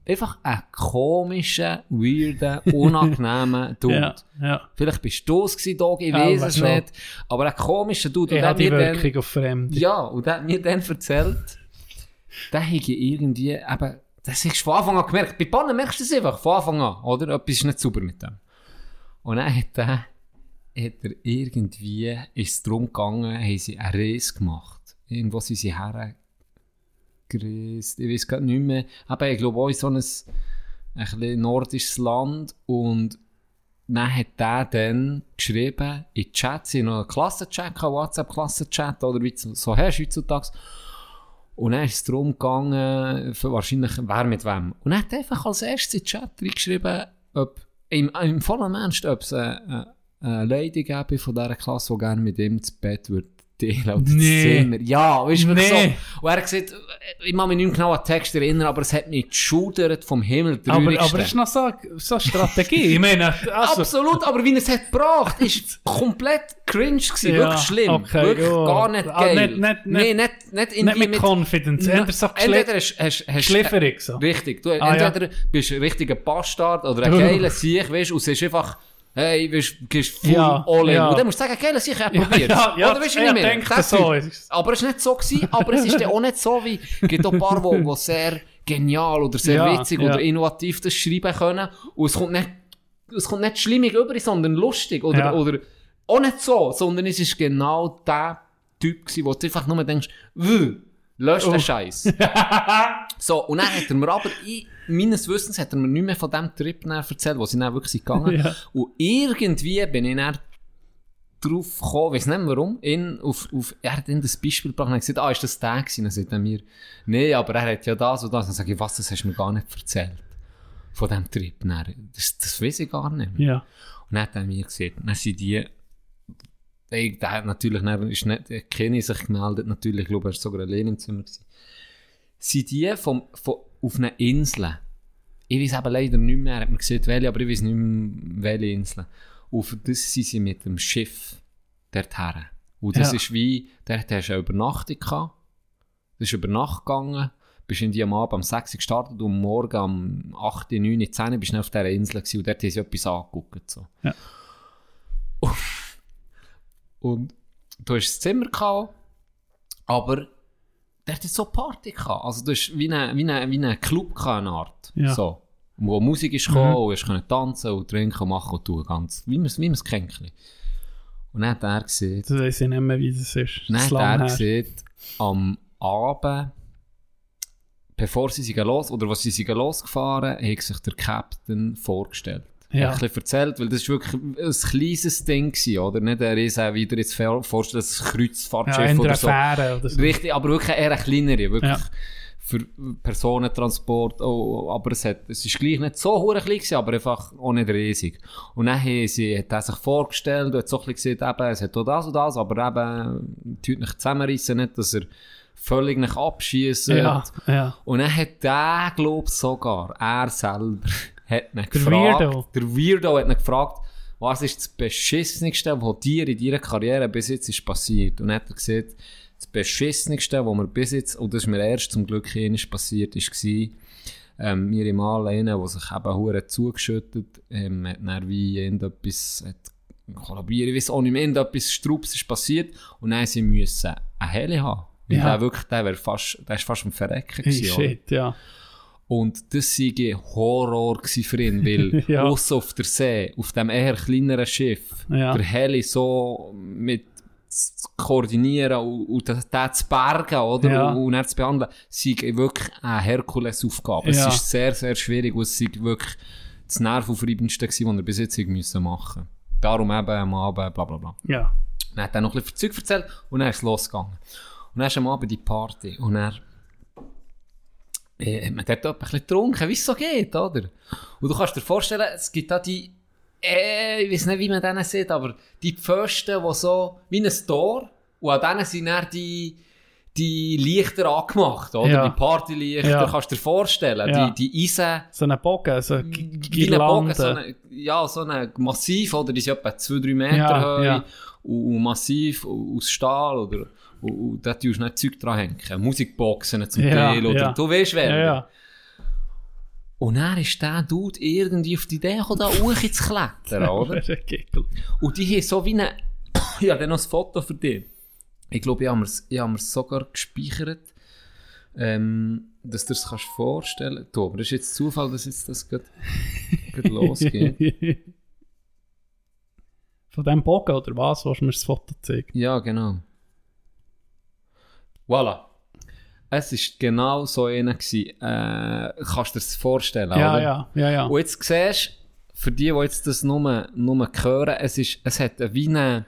Einfach ein komischer, weirder, unangenehmer Dude. Ja, ja. Vielleicht bist du es gewesen, Dogi, ich weiß ja, es schon. Nicht. Aber ein komischer Dude. Er hat die Wirkung dann, auf Fremde. Ja, und er hat mir dann erzählt, der habe ich irgendwie eben... Das hast du von Anfang an gemerkt. Bei Pannen merkst du es einfach von Anfang an, oder? Etwas ist nicht sauber mit dem. Und dann hat er, hat er irgendwie, ist es darum gegangen, haben sie einen Reis gemacht. Irgendwo sind sie hergereist. Ich weiß gar nicht mehr. Aber ich glaube auch in so ein, ein nordisches Land. Und dann hat er dann geschrieben, in den Chat, in einem Klassenchat, WhatsApp-Klassenchat, oder wie du so hast heutzutage. Und dann ist es darum gegangen, wahrscheinlich wer mit wem. Und er hat einfach als erstes in den Chat reingeschrieben, ob im, im vollen Mensch, ob es eine, eine Lady gäbe von dieser Klasse, die gerne mit ihm zu Bett würde teilen oder nee. Zimmer. Ja, weißt du, nee. So. Und er hat gesagt, ich kann mich nicht genau an den Text erinnern, aber es hat mich geschudert vom Himmel. Aber, aber es ist noch so, so eine Strategie. Ich meine, also. Absolut, aber wie er es hat gebracht, ist komplett cringe gewesen, ja, wirklich schlimm, okay, wirklich jo. Gar nicht geil. Ah, nicht, nicht, nee, nicht, nicht, nicht mit, mit Confidence, na, entweder so geschlifferig so. Richtig, du ah, entweder ja. bist ein richtiger Bastard oder ein geiler Sieg, weißt du, und es ist einfach, hey, du gehst full ja, all in. Ja. Und dann musst du sagen, geiler Sieg, ich habe probiert. Ja, ja, oder weißt du, ja, nicht mehr. Denke, das so ist. Aber es war nicht so gewesen, aber es ist auch nicht so, wie es gibt auch ein paar, die sehr genial oder sehr ja, witzig ja. oder innovativ das schreiben können und es kommt nicht, es kommt nicht schlimmig über, sondern lustig oder, ja. oder auch nicht so, sondern es war genau der Typ, gewesen, wo du einfach nur denkst, lösch den oh. Scheiß. So, und dann hat er mir aber, ich, meines Wissens, hat er mir nicht mehr von dem Trip erzählt, wo sie dann wirklich gegangen sind. Ja. Und irgendwie bin ich dann drauf gekommen, weiss nicht warum, ihn auf, auf, er hat dann das Beispiel gebracht und hat gesagt, ah, ist das der gewesen? Dann sagt er mir, nee, aber er hat ja das und das. Dann sage ich, was, das hast du mir gar nicht erzählt von diesem Trip. Dann, das, das weiss ich gar nicht mehr. Ja. Und dann hat er mir gesagt, dann sind die, ey, der hat natürlich dann, ist nicht, keine sich gemeldet, natürlich, ich glaube, er war sogar allein im Zimmer gewesen. Sind die vom, vom, auf einer Insel, ich weiß aber leider nicht mehr, er hat mir gesagt, welche, aber ich weiß nicht mehr, welche Insel. Auf das sind sie mit dem Schiff dorthin. Und das ja. ist wie, dort hast du eine Übernachtung gehabt. Das ist über Nacht gegangen. Bist in die am Abend um sechs Uhr gestartet und am Morgen um acht, neun, zehn bist du auf dieser Insel gewesen. Und dort haben sie etwas angeguckt. So. Ja. Und, und du hast das Zimmer gehabt, aber dort hat so Party gehabt. Also du hast wie einen wie eine, wie eine Club gehabt, eine Art. Ja. So. Wo Musik ist gekommen, mhm. und du konntest tanzen und trinken und machen und tun, ganz, wie man es kennt. Und dann hat er gesehen... Das weiss ich nicht mehr, wie das ist. Dann hat er gesehen, am Abend, bevor sie sich los, oder als sie sich losgefahren haben, hat sich der Captain vorgestellt. Ja. Er hat ein bisschen erzählt, weil das war wirklich ein kleines Ding gewesen, oder? Nicht, er ist auch wieder jetzt vorstellen, das Kreuzfahrtschiff ja, oder so. Oder so. Richtig, aber wirklich eher ein kleinerer, wirklich. Ja. Für Personentransport, oh, aber es, hat, es ist gleich nicht so hoch klein gewesen, aber einfach auch nicht riesig. Und dann sie, hat er sich vorgestellt und hat so ein bisschen gesagt, eben, es hat auch das und das, aber eben, die Leute nicht zusammenreissen, nicht, dass er völlig nicht abschiessen. Ja, ja. Und dann hat er, glaube ich, sogar, er selber, hat ihn gefragt, Weirdo. der Weirdo hat ihn gefragt, was ist das Beschissenste, was dir in deiner Karriere bis jetzt ist passiert? Und dann hat er gesagt, das Beschissenste, was mir bis jetzt, und das ist mir erst zum Glück passiert, war, ähm, mir im Anleinen, der sich eben hure zugeschüttet ähm, hat, dann wie irgendetwas kollabiert, ich weiss auch nicht mehr, irgendetwas Strubs ist passiert, und dann sie müssen eine Heli haben. Weil ja. der wirklich, der war fast, der ist fast am Verrecken gewesen. Hey, shit, ja. Und das war Horror für ihn, weil ja. aussen auf der See, auf dem eher kleineren Schiff, ja. der Heli so mit zu koordinieren und, und das, das zu bergen, oder? Ja. Und, und dann zu behandeln, sei wirklich eine Herkulesaufgabe. Ja. Es ist sehr, sehr schwierig und es war wirklich das nervaufreibendste, was wir bis jetzt machen mussten. Darum eben am Abend, bla bla bla. Ja. Dann hat er noch ein bisschen Zeug erzählt und dann ist es losgegangen. Und dann ist am Abend die Party und dann äh, hat man dort ein bisschen getrunken, wie es so geht, oder? Und du kannst dir vorstellen, es gibt da die Äh, ich weiß nicht, wie man denen sieht, aber die Pfosten, die so wie ein Tor, und an denen sind dann die, die Lichter angemacht, oder? Ja. Die Partylichter, ja. kannst du dir vorstellen, ja. die, die Eisen. So einen Bogen, so eine Girlande. So eine, ja, so eine massiv, oder? Die sind etwa zwei bis drei Meter ja, hoch ja. und, und massiv und aus Stahl, oder? Und, und da tust du nicht Zeug dran hängen. Musikboxen zum Teil, ja, oder? Ja. Du weißt, wer. Ja, ja. Und dann ist der Dude irgendwie auf die Idee gekommen, da hochzuklettern, oder? Und die haben so wie eine... Ich habe dann noch ein Foto für dich. Ich glaube, ich habe mir es sogar gespeichert, ähm, dass du dir das vorstellen kannst. Du, aber das ist jetzt Zufall, dass jetzt das gerade losgeht. Von diesem Bogen oder was, was du mir das Foto zeigst? Ja, genau. Voilà. Es war genau so einer gewesen. Äh, kannst du dir das vorstellen, ja, oder? Ja, ja, ja. Und jetzt siehst du, für die, die jetzt das nur, nur hören, es, ist, es hat wie eine,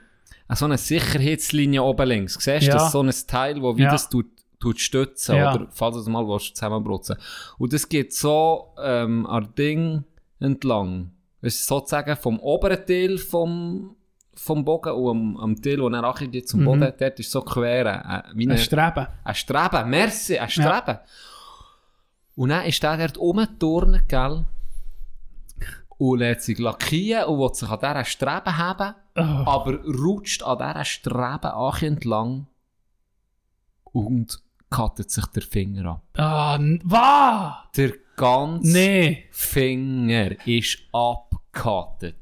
so eine Sicherheitslinie oben links. Siehst du, ja. das ist so ein Teil, das wie ja. das tut, tut stützen, ja. oder falls du das mal zusammenbrotzen willst. Und das geht so ähm, an Ding entlang. Es ist sozusagen vom oberen Teil vom... vom Bogen und am, am Teil, wo er angeht zum Boden, mhm. dort ist so quer. Äh, wie ein Streben. Ein Streben, merci, ein Streben. Ja. Und dann ist der dort rumgeturnt, gell? Und lässt sich lackieren und will sich an dieser Streben haben, oh. aber rutscht an dieser Streben entlang und kattet sich der Finger ab. Ah, oh, was? Der ganze nee. Finger ist abgekattet.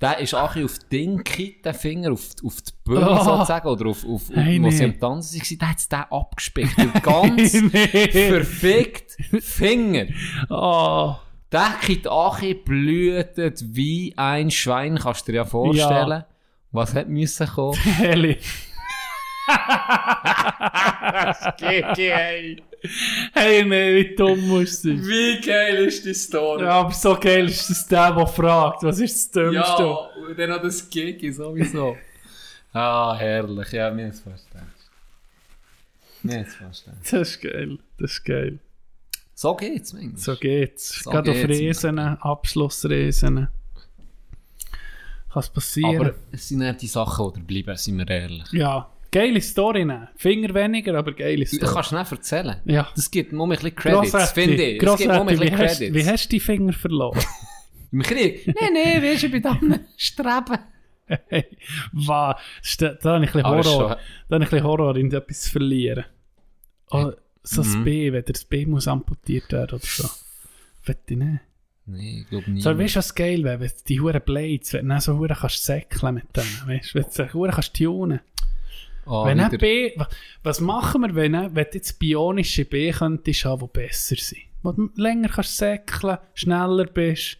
Der ist auch auf den Kitten Finger, auf, auf die Bühne oh. sozusagen, oder auf, auf, auf hey, wo nee. sie am Tanzen waren, der hat es den abgespickt. Der ganz hey, nee. verfickte Finger. Oh. Der Kitten blühtet wie ein Schwein, kannst du dir ja vorstellen. Ja. Was hat müssen kommen? Heli. Das geht geil. Hey, man, wie dumm musst du sein. Wie geil ist die Story? Ja, aber so geil ist das der, der fragt. Was ist das Dümmste? Ja, und dann noch das Gigi sowieso. Ah, herrlich. Ja, mir ist es vorstellen. Mir ist es vorstellen. Das ist geil. Das ist geil. So geht's, manchmal. So geht's. So gerade geht's auf Riesen, Abschlussriesen. Kann es passieren. Aber es sind nicht die Sachen, die bleiben, sind wir ehrlich. Ja. Geile Story nehmen. Finger weniger, aber geile Story. Das kannst du nicht erzählen. Ja. Das gibt nur ein bisschen Credits, finde ich. Das gibt nur ein bisschen wie Credits. Hast, wie hast du die Finger verloren? Im Krieg? Nein, nein, weißt du, bei diesem Streben. Hey, wow. Da habe ich ein bisschen Horror. Da habe ich ein bisschen Horror, in etwas zu verlieren. Oh, so das mhm. B, wenn das B muss amputiert werden oder so. Wette ich nicht. Nein, ich glaube nicht. So, weißt du, was geil wäre? Wenn du die Huren Blades, wenn du so Huren kannst säckeln mit denen, weißt du, wenn du so Huren kannst tunen. Oh, wenn er B, was machen wir, wenn, wenn du jetzt bionische B könntest haben, die besser sind? Wo du länger kannst säckeln, schneller bist.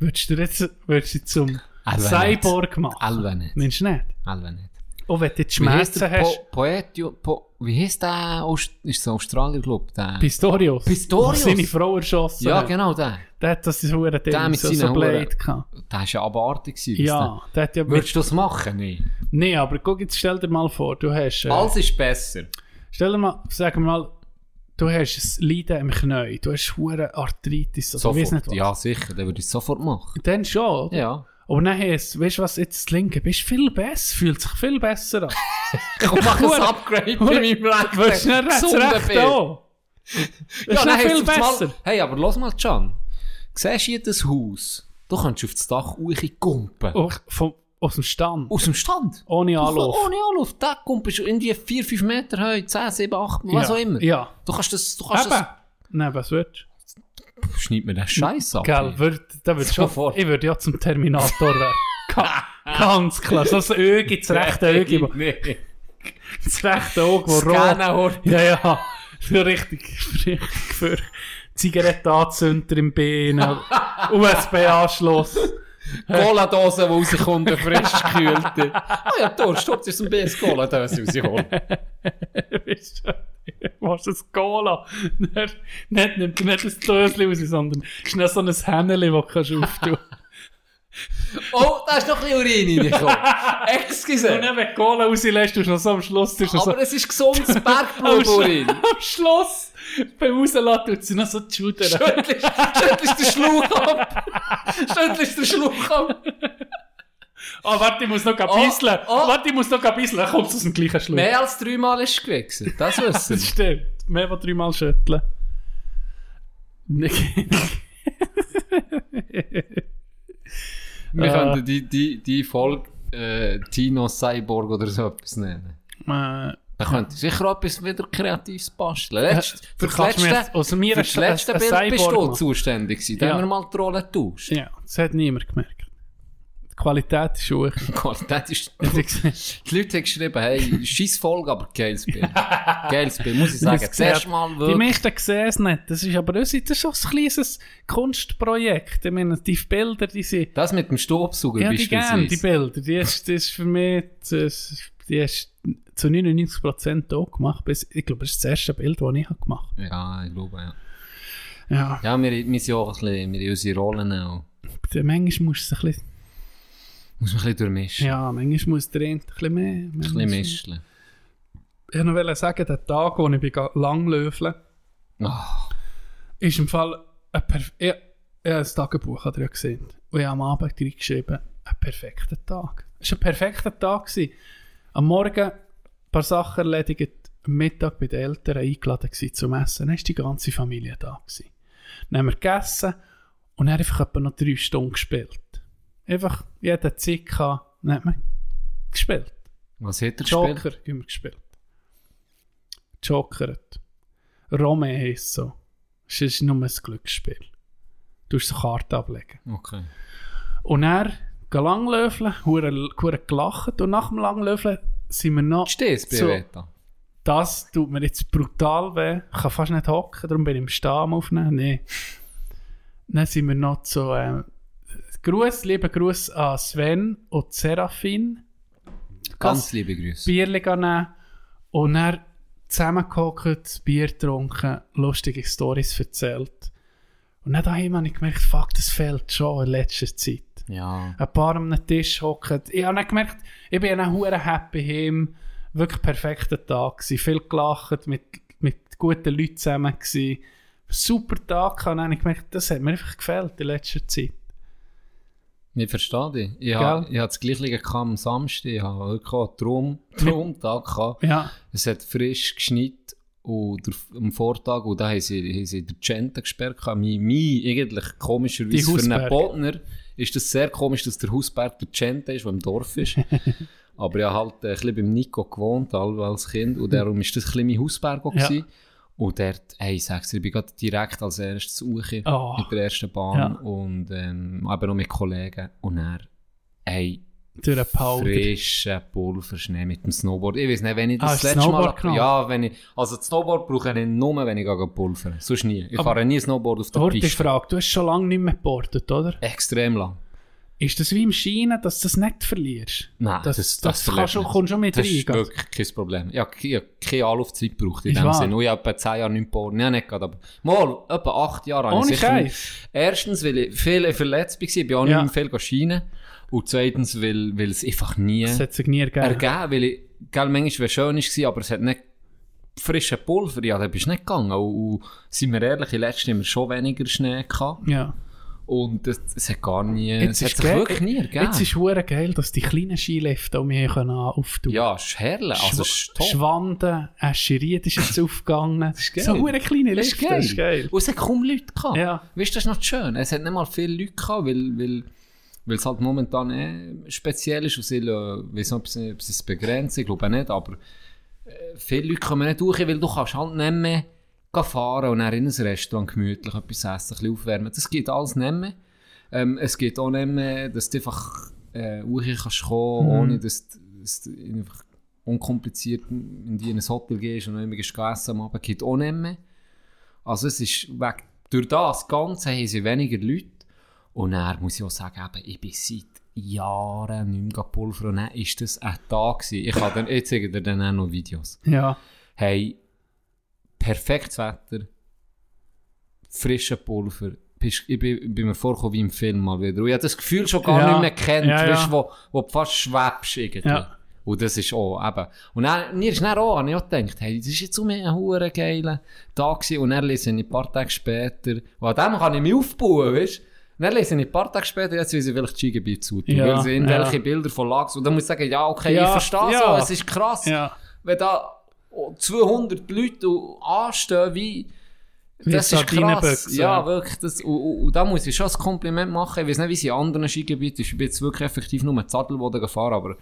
Würdest du jetzt, würdest du zum also Cyborg machen? Also nicht. Meinst du nicht? Also nicht. Und wenn du jetzt Schmerzen hast... Po, Poetio, po, wie heißt der? Ost, ist der Australier, glaube ich? Pistorius. Pistorius? Der seine Frau erschossen. Ja, genau, der. Der hat das so ein Ding, so ein Blade gehabt. Der war ja abartig. Ja, der hat ja... Würdest du das machen? Nein. Nein, aber guck, jetzt stell dir mal vor, du hast... Äh, Alles ist besser. Stell dir mal, sag mal, du hast ein Leiden im Knie, du hast eine Arthritis, also sofort, nicht was. Ja, sicher, dann würde ich es sofort machen. Dann schon, oder? Ja. Aber dann hast du, weißt du was, jetzt das Linke, bist viel besser, fühlt sich viel besser an. Komm, mach ein Upgrade für meinen Blatt. Willst du nicht das Recht an? Ja, dann viel besser. Mal, hey, aber lass mal, Can. Siehst du hier das Haus? Du kannst auf das Dach hochgumpen. Oh, vom, aus dem Stand? Aus dem Stand. Ohne Anlauf. Ohne Anlauf. Da gumpst du irgendwie vier, fünf Meter hoch, zehn, sieben, acht, was auch immer. Ja. Du kannst das... Du kannst das nein, was willst du? Schneid mir den Scheiß ab. Gell, würd, da würd schon, ich würde ja zum Terminator werden. Ga, ganz klar. So ein Ögi, das rechte Ögi. Nee. Das rechte Auge, das rot. Ja, ja. Richtig, richtig für Zigarettenanzünder im Bein, U S B-Anschluss. Cola-Dose, die rauskommt, frisch gekühlte. Ah oh ja, Durst, ob du aus dem Bein eine Cola-Dose rauskommt. Weißt du? Was ist das Cola? Nicht, nicht, nicht, nicht das Döschen raus, sondern es ist so ein Hänneli, das du kannst auftun. Oh, da ist noch ein bisschen Urin reingekommen. Excuse. Und wenn du Cola rauslässt, tust du noch so am Schluss. Aber so es ist gesundes Bergbluturin. Am Schluss, beim Rauslassen, tut sie noch so die Schulter. Schüttelst den Schlauch ab. Schüttelst den Schlauch ab. Oh, warte, ich muss noch ein bisschen. Oh, oh. Warte, ich muss noch ein bisschen. Dann kommt es aus dem gleichen Schluck. Mehr als dreimal ist es gewechselt. Das wissen wir. Das stimmt. Mehr als dreimal schütteln. Wir uh, könnten die, die, die Folge äh, Tino Cyborg oder so etwas nennen. Uh, da könnt ihr sicher etwas wieder kreatives basteln. Letzt, für das letzte, aus mir für das letzte ein, Bild ein bist du zuständig gewesen. Da ja. haben wir mal die Rolle getauscht. Ja, das hat niemand gemerkt. Die Qualität ist hoch. Die Qualität ist die Leute haben geschrieben, hey, scheiß Folge, aber geiles Bild. Geiles Bild, muss ich sagen. Zuerst mal wirklich. Die meisten sehen es nicht. Das ist aber das ist schon ein kleines Kunstprojekt. Ich meine, die Bilder, die sind... Das mit dem Staubsauger ja, beispielsweise. Ja, die Bilder. Die ist, die ist für mich... Die ist zu neunundneunzig Prozent auch gemacht. Ich glaube, das ist das erste Bild, das ich gemacht habe. Ja, ich glaube, ja. Ja, ja wir, wir sind auch ein bisschen... Wir haben unsere Rollen auch. Manchmal musst du es ein bisschen... Muss man ein bisschen durchmischen. Ja, manchmal muss der Rind ein bisschen mehr. Ein bisschen mischeln. Ich wollte noch sagen, der Tag, wo ich langlöfle, oh. ist im Fall ein perfekter... Ich, ich habe ein Tagebuch an dir gesehen. Und ich habe am Abend reingeschrieben, ein perfekter Tag. Es war ein perfekter Tag. Am Morgen ein paar Sachen erledigt, am Mittag bei den Eltern eingeladen zum Essen. Dann war die ganze Familie da. Dann haben wir gegessen und dann einfach etwa noch drei Stunden gespielt. Einfach jeder Zeit gehabt, dann hat man gespielt. Was hat er Joker gespielt? Joker haben wir gespielt. Jokeret. Romé heisst so. Es ist nur ein Glücksspiel. Du musst eine Karte ablegen. Okay. Und er ging langlöfeln, hat gelacht und nach dem Langlöfeln sind wir noch... Stehst du, Beveta? Das tut mir jetzt brutal weh. Ich kann fast nicht hocken, darum bin ich im Stamm aufnehmen. Nee. Dann sind wir noch so... Ähm, Gruß, liebe Gruß an Sven und Serafin. Ganz liebe Grüße. Bierchen nehmen und dann zusammengehockt, Bier getrunken, lustige Storys erzählt. Und dann daheim habe ich gemerkt, fuck, das fehlt schon in letzter Zeit. Ja. Ein paar am Tisch hocken. Ich habe dann gemerkt, ich bin dann sehr happy heim. Wirklich perfekter Tag gewesen. Viel gelacht, mit, mit guten Leuten zusammen gewesen. Super Tag. Und dann habe ich gemerkt, das hat mir einfach gefällt in letzter Zeit. Ich verstehe dich. Ich hatte das Gleiche am Samstag. Ich hatte wirklich einen Traum, Traumtag. Ja. Es hat frisch geschneit und der, am Vortag. Und da haben sie, haben sie den Gente gesperrt. Mein, eigentlich komischerweise für einen Bodner ist das sehr komisch, dass der Hausberg der Gente ist, der im Dorf ist. Aber ich habe halt ein bisschen beim Nico gewohnt, als Kind. Und darum war das ein mein Hausberg auch. Ja. Und dort, hey, ich sag's dir, ich bin gerade direkt als erstes suche oh. mit der ersten Bahn ja. und ähm, eben noch mit Kollegen. Und er, hey, frischen Pulverschnee mit dem Snowboard. Ich weiß nicht, wenn ich das, ah, das letzte Snowboard Mal... Genommen? Ja, wenn ich... Also das Snowboard brauche ich nur, wenn ich pulvern gehe. Sonst nie. Ich fahre nie Snowboard auf der Piste. Kurze Frage, du hast schon lange nicht mehr gebordet, oder? Extrem lang. Ist das wie im Schienen, dass du das nicht verlierst? Nein, das, das, das, das kannst du schon, schon mit rein. Das ist wirklich kein Problem. Ich habe keine Anlaufzeit gebraucht in dem Sinne. Ich habe etwa zehn Jahre nicht geboren. Nein, nicht gerade, aber mal, etwa acht Jahre. Ohne Scheiß. Erstens, weil ich viel verletzt war. Ich bin auch ja. nicht mehr viel Schienen. Und zweitens, weil, weil es einfach nie, das hat sich nie ergeben. ergeben weil ich, gell, manchmal war es schön, gewesen, aber es hat nicht frischen Pulver. Ja, da bist du nicht gegangen. Und, und seien wir ehrlich, letztes Jahr haben wir schon weniger Schnee gehabt. Ja. Und es hat gar nie, es hat sich wirklich nie ergeben. Jetzt ist es geil, dass die kleinen Skilifte auch mehr auftun können. Ja, es ist herrlich. Also Schw- Schwanden, Äscheried ist jetzt aufgegangen. Das ist geil. So eine kleine Lifte, das ist geil. Und es hat kaum Leute gehabt. Ja. Weißt du, das ist noch schön. Es hat nicht mal viele Leute gehabt, weil, weil, weil es halt momentan eh speziell ist. Und sie, ich weiß nicht, ob sie, ob sie es begrenzt, ich glaube nicht, aber viele Leute kommen nicht durch, weil du kannst halt nicht mehr fahren und dann in ein Restaurant gemütlich etwas essen, ein bisschen aufwärmen. Das geht alles nicht mehr. Ähm, es geht auch nicht mehr, dass du einfach äh, hochkommen kannst, kommen, mhm. ohne dass, dass du einfach unkompliziert in ein Hotel gehst und irgendwie essen am Abend. Das geht auch nicht mehr. Also es ist weg. Durch das Ganze haben sie weniger Leute. Und dann muss ich auch sagen, eben, ich bin seit Jahren nicht mehr gepulvert. Und dann war das ein Tag gewesen. Ich kann dann, ich zeige dir dann auch noch Videos. Ja. Hey, perfektes Wetter, frischer Pulver. Ich bin mir vorgekommen wie im Film mal wieder. Und ich habe das Gefühl schon gar ja, nicht mehr kennt, ja, ja. Wo, wo du fast schwebst irgendwie. Ja. Und das ist auch eben. Und dann, mir ist dann auch, habe ich auch gedacht, hey, das ist jetzt so ein hoher geiler Tag gewesen. Und dann lese ich ein paar Tage später, und an dem kann ich mich aufbauen, weißt du? Dann lese ich ein paar Tage später, jetzt weiß ich, welches Skigebiet zu tun. Ja, weil sie irgendwelche ja. Bilder von Lachs. Und dann muss ich sagen, ja, okay, ja, ich verstehe es ja. Es ist krass, ja. wenn da zweihundert Leute anstehen, wie, das ist krass. Ja, wirklich. Das, und, und, und da muss ich schon ein Kompliment machen. Ich weiß nicht, wie es in anderen Skigebieten ist. Ich bin jetzt wirklich effektiv nur mit Zadelboden gefahren, aber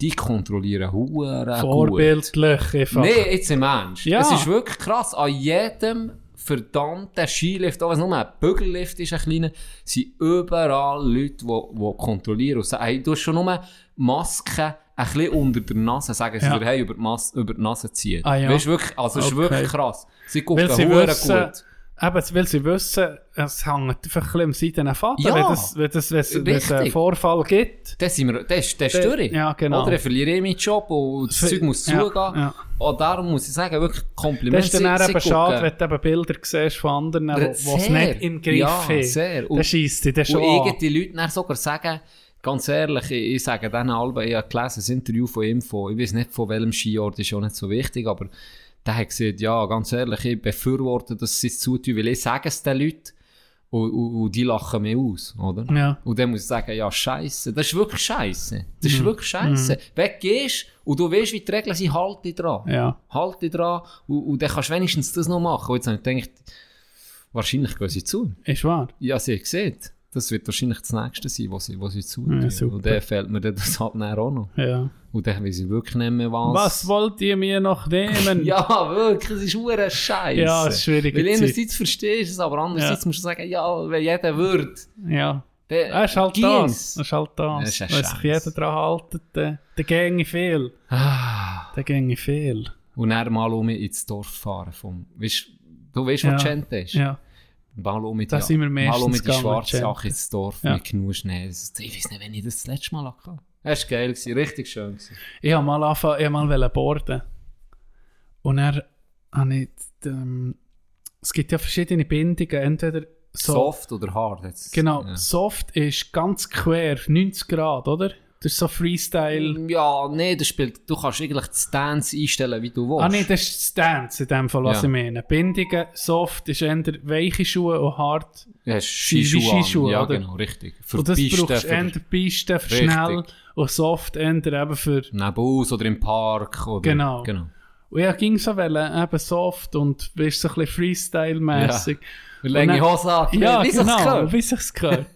die kontrollieren verdammt gut. Vorbildlich einfach. Nein, jetzt im Ernst. Ja. Es ist wirklich krass. An jedem verdammten Skilift, auch wenn es nur ein Bügellift ist, ein kleiner, sind überall Leute, die kontrollieren. Und sagen, hey, du hast schon nur Masken ein bisschen unter der Nase, sagen sie ja. dir, hey, über die, Mas- über die Nase ziehen. Ah, ja. Weißt, wirklich, also es okay. ist wirklich krass. Sie gucken verdammt gut. Eben, weil sie wissen, es hängt einfach ein bisschen am seidenen Faden, ja. wenn, das, wenn, das, wenn es einen Vorfall gibt. Das, sind wir, das ist das durch. Ja, genau. Oder ich verliere ich meinen Job und das F- Zeug muss ja, zugehen. Ja. Und darum muss ich sagen, wirklich Kompliment. Das ist dann eben schade, wenn du eben Bilder siehst von anderen, die es nicht im Griff ja, haben. Sehr. Und, das scheisst dich, das schon an. Und irgendwelche Leute dann sogar sagen, ganz ehrlich, ich, ich sage diesen Alben, ich habe gelesen, ein Interview von ihm, von, ich weiß nicht von welchem Skiort, ist auch nicht so wichtig, aber der hat gesagt, ja, ganz ehrlich, ich befürworte, dass sie es zutun, weil ich sage es den Leuten und, und, und die lachen mich aus, oder? Ja. Und dann muss ich sagen, ja, scheisse, das ist wirklich scheisse, das ist mhm. wirklich scheisse. Mhm. Wenn du gehst und du weißt, wie die Regeln sind, halt dich dran. Ja. Halt dich dran und, und dann kannst du wenigstens das noch machen. Und jetzt habe ich gedacht, wahrscheinlich gehen sie zu. Ist wahr? Ja, sie haben gesehen. Das wird wahrscheinlich das Nächste sein, was sie, was sie zutun. Ja, und dann fällt mir das halt dann auch noch. Ja. Und dann will sie wirklich nicht mehr was. Was wollt ihr mir noch nehmen? Ja, wirklich, es ist verdammt scheiße. Ja, es ist schwierig. Weil einerseits verstehst du es, aber andererseits ja. musst du sagen, ja, wenn jeder würde. Ja. Er ist halt das. Er ist halt das. Wenn sich jeder daran hält, dann ginge viel. Ah. Dann ginge viel. Und dann mal um ins Dorf fahren. Vom, weißt, du weißt, wo ja. Gente ist. Ja. Ballo mit, ja, Ballo mit den schwarzen Sachen ins Dorf, ja, mit genug Schnee. Ist, ich weiß nicht, wenn ich das das letzte Mal hatte. Das war geil, richtig schön. Ich wollte mal anfangen, boarden. Und dann habe ich... Ähm, es gibt ja verschiedene Bindungen, entweder... So, soft oder hard. Jetzt, genau, ja. Soft ist ganz quer, neunzig Grad, oder? Das ist so Freestyle. Ja, nee, das spielt, du kannst eigentlich die Dance einstellen, wie du willst. Ah, nee, das ist die Dance in dem Fall, was ja. ich meine. Bindungen, soft ist eher weiche Schuhe und hard. Ja, Skischuhe. Skischuhe, ja, oder? Genau, richtig. Für und das Piste, brauchst du eher Piste, für richtig. Schnell und soft eher eben für... Nebus oder im Park. Oder, genau. genau. Und ja, ging so wollen, eben soft und weißt, so ein bisschen Freestyle-mässig. Ja. Und lange Hose an. Ja, wie genau, es wie sich's gehört.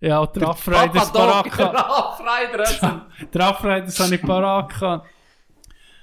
Ja, und die Raffriders parat gehabt. Die Raffriders habe ich parat gehabt.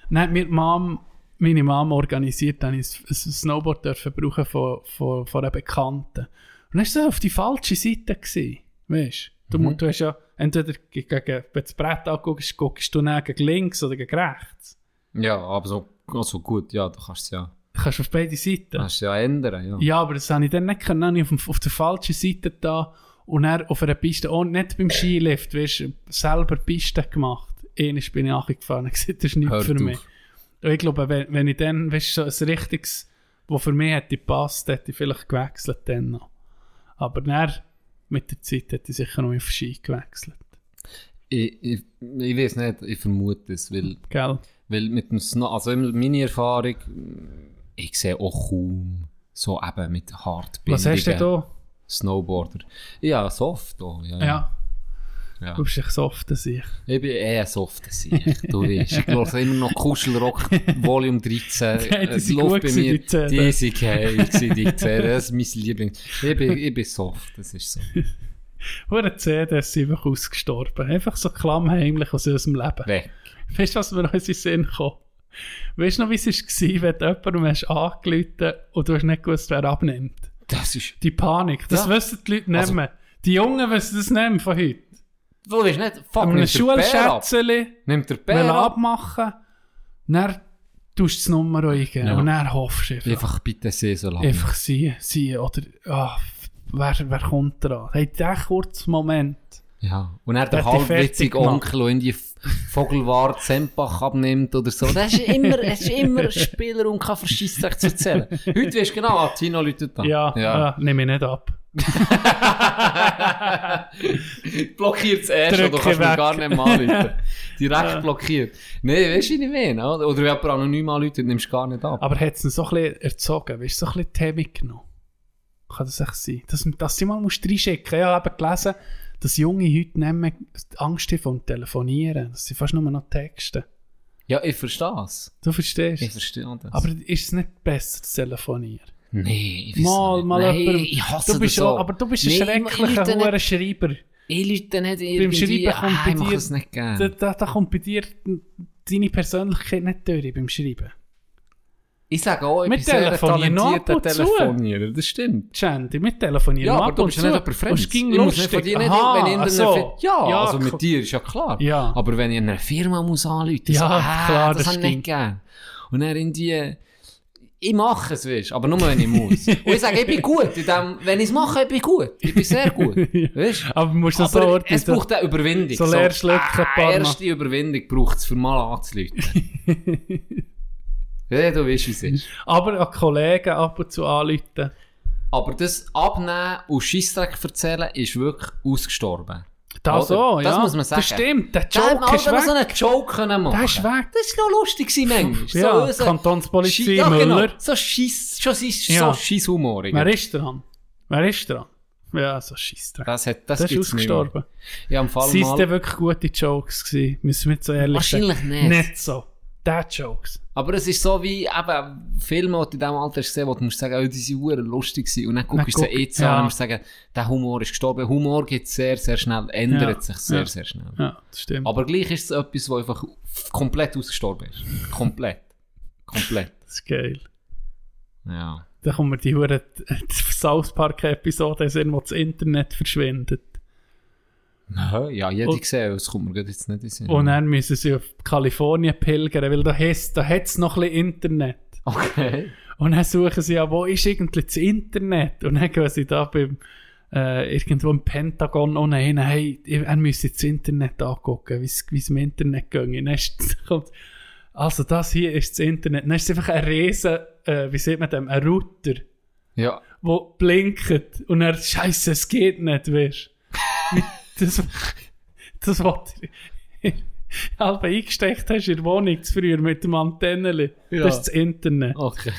Dann hat mir Mom, meine Mom organisiert, dann ich ein Snowboard dürfen brauchen von, von, von einer Bekannten. Und dann war sie auf die falsche Seite gewesen, weißt du? Mhm. Du hast ja entweder, gegen, wenn du das Brett anguckst, guckst du dann gegen links oder gegen rechts. Ja, aber so also gut, ja, du kannst es ja... Kannst du auf beide Seiten. Kannst du ja ändern, ja. Ja, aber das habe ich dann nicht können. Dann habe ich auf, auf der falschen Seite da und dann auf einer Piste, oh, nicht beim Skilift, weißt du, selber Piste gemacht. Einmal bin ich nachgefahren, das ist nichts Hört für mich. Auf. Und ich glaube, wenn, wenn ich dann, weißt du, so ein richtiges, was für mich hätte gepasst, hätte ich vielleicht gewechselt dann noch. Aber dann, mit der Zeit, hätte ich sicher noch auf Ski gewechselt. Ich, ich, ich weiß nicht, ich vermute es, weil, weil mit dem Snow, also meine Erfahrung, ich sehe auch kaum so eben mit Hardbindungen. Was hast du da? Snowboarder. Ja, soft auch. Ja, ja. Ja. Du bist echt softer Sieg. Ich bin eher softer Sieg, du weißt. Ich höre immer noch Kuschelrock, Volume dreizehn. Hey, die sind gut bei mir. Die sind geil, die Zähne. Das ist mein Liebling. Ich bin, ich bin soft, das ist so. Hure C D ist einfach ausgestorben. Einfach so klammheimlich aus unserem Leben. Weg. Weißt du, was mir noch in den Sinn kommt? Weißt du noch, wie es war, wenn du jemandem angerufen hast und du hast nicht gewusst, wer abnimmt? Das ist... Die Panik. Das ja. wissen die Leute nicht also, mehr. Die Jungen wissen das nicht mehr von heute. Du weißt nicht, fuck, nimmt Schulschätzchen, nimmt der Bär ab. Will abmachen, dann tust du die Nummer eingeben ja. und dann hoffst du einfach. Einfach bitte sehen so lange. Einfach sehen, sehen oder... Oh, wer, wer kommt dran? Hey, der kurzen Moment. Ja, und er der halbwitzige Onkel, der die Vogelwart Sempach abnimmt oder so. Das ist immer, das ist immer Spieler und kann verschissen, sich zu erzählen. Heute weißt du genau, Tino läutet an. Ja, ja. ja nehme ich nicht ab. Blockiert es erst, Drücke oder kannst du gar nicht mal anrufen. Direkt ja. blockiert. Nein, weißt du nicht mehr. Oder, oder wenn jemand anonym anruft, nimmst du gar nicht ab. Aber hat es ihn so ein bisschen erzogen, weißt du, so ein bisschen Themen genommen. Kann das echt sein? Dass, dass du mal musst reinschicken. Ich habe eben gelesen, dass junge heute nicht mehr Angst haben vom Telefonieren. Das sind fast nur noch Texte. Ja, ich verstehe es. Du verstehst? Ich verstehe das. Aber ist es nicht besser zu telefonieren? Nein, ich weiß mal, nicht. Mal, Nein, jemand, ich hasse du bist das auch. Aber du bist ein Nein, schrecklicher Huren Schreiber. Ich lüte nicht irgendwie. Beim Schreiben kommt ah, bei dir... Ich nicht da, da, da kommt bei dir deine Persönlichkeit nicht durch beim Schreiben. Ich sage auch, ich mit bin sehr talentierter Telefonierer. Das stimmt. Gente, wir telefonieren ja, ab aber du bist ja nicht überfremd. Ich muss nicht von dir nicht, Aha, wenn ich in so. Fir- ja, ja, also mit dir ist ja klar. Ja. Aber wenn ich in einer Firma muss anrufen muss, ja, so, ah, klar, das, das habe ich nicht gegeben. Und dann in die... Ich mache es, weißt, aber nur wenn ich muss. Und ich sage, ich bin gut. In dem, wenn ich es mache, ich bin gut. Ich bin sehr gut. Weißt? Aber, musst aber so ordentlich, es braucht eine Überwindung. So Lehrschlöcke. So, ah, eine erste Überwindung braucht es, für mal anzurufen. Ja, du weißt, wie es ist. Aber an Kollegen ab und zu anrufen. Aber das Abnehmen und Scheissdreck erzählen ist wirklich ausgestorben. Das so, ja. Das muss man sagen. Das stimmt, der Joke da ist weg. So einen Joke machen. Der ist weg. Das war noch lustig manchmal. Ja, so Kantonspolizei, Schi- ja, genau. Müller. So Scheiss, schon Scheiss, ja. so Scheisshumor. Wer ist dran? Wer ist dran? Ja, so Scheissdreck. Das, hat, das, das ist ausgestorben. Ja, sind es denn wirklich gute Jokes gewesen? Müssen wir so ehrlich sein. Wahrscheinlich nicht. Nicht so. Dad Jokes. Aber es ist so wie eben Filme, die du in diesem Alter gesehen hast, wo du musst sagen, oh, diese Uhren lustig sind. Und dann guckst du sie jetzt an und musst sagen, der Humor ist gestorben. Humor geht sehr, sehr schnell, ändert ja. sich sehr, ja. sehr schnell. Ja, das stimmt. Aber gleich ist es etwas, das einfach komplett ausgestorben ist. Komplett. Komplett. Das ist geil. Ja. Dann kommen wir die Uhren, die South Park-Episode, in der das Internet verschwindet. Ja, jeder gesehen, das kommt mir jetzt nicht in Sinn. Und dann müssen sie auf Kalifornien pilgern, weil da, da hat es noch ein bisschen Internet. Okay. Und dann suchen sie ja, wo ist irgendwie das Internet? Und dann gehen sie da beim, äh, irgendwo im Pentagon ohne hin, hey, er müsse das Internet angucken, wie es im Internet ginge. Dann kommt, also das hier ist das Internet. Dann ist es einfach ein riesen, äh, wie sieht man dem, ein Router, ja, wo blinkt und er scheiße, es geht nicht, weißt du. das, das, was du halb eingesteckt hast in der Wohnung zu früher mit dem Antenneli, ja, das ist das Internet. Okay.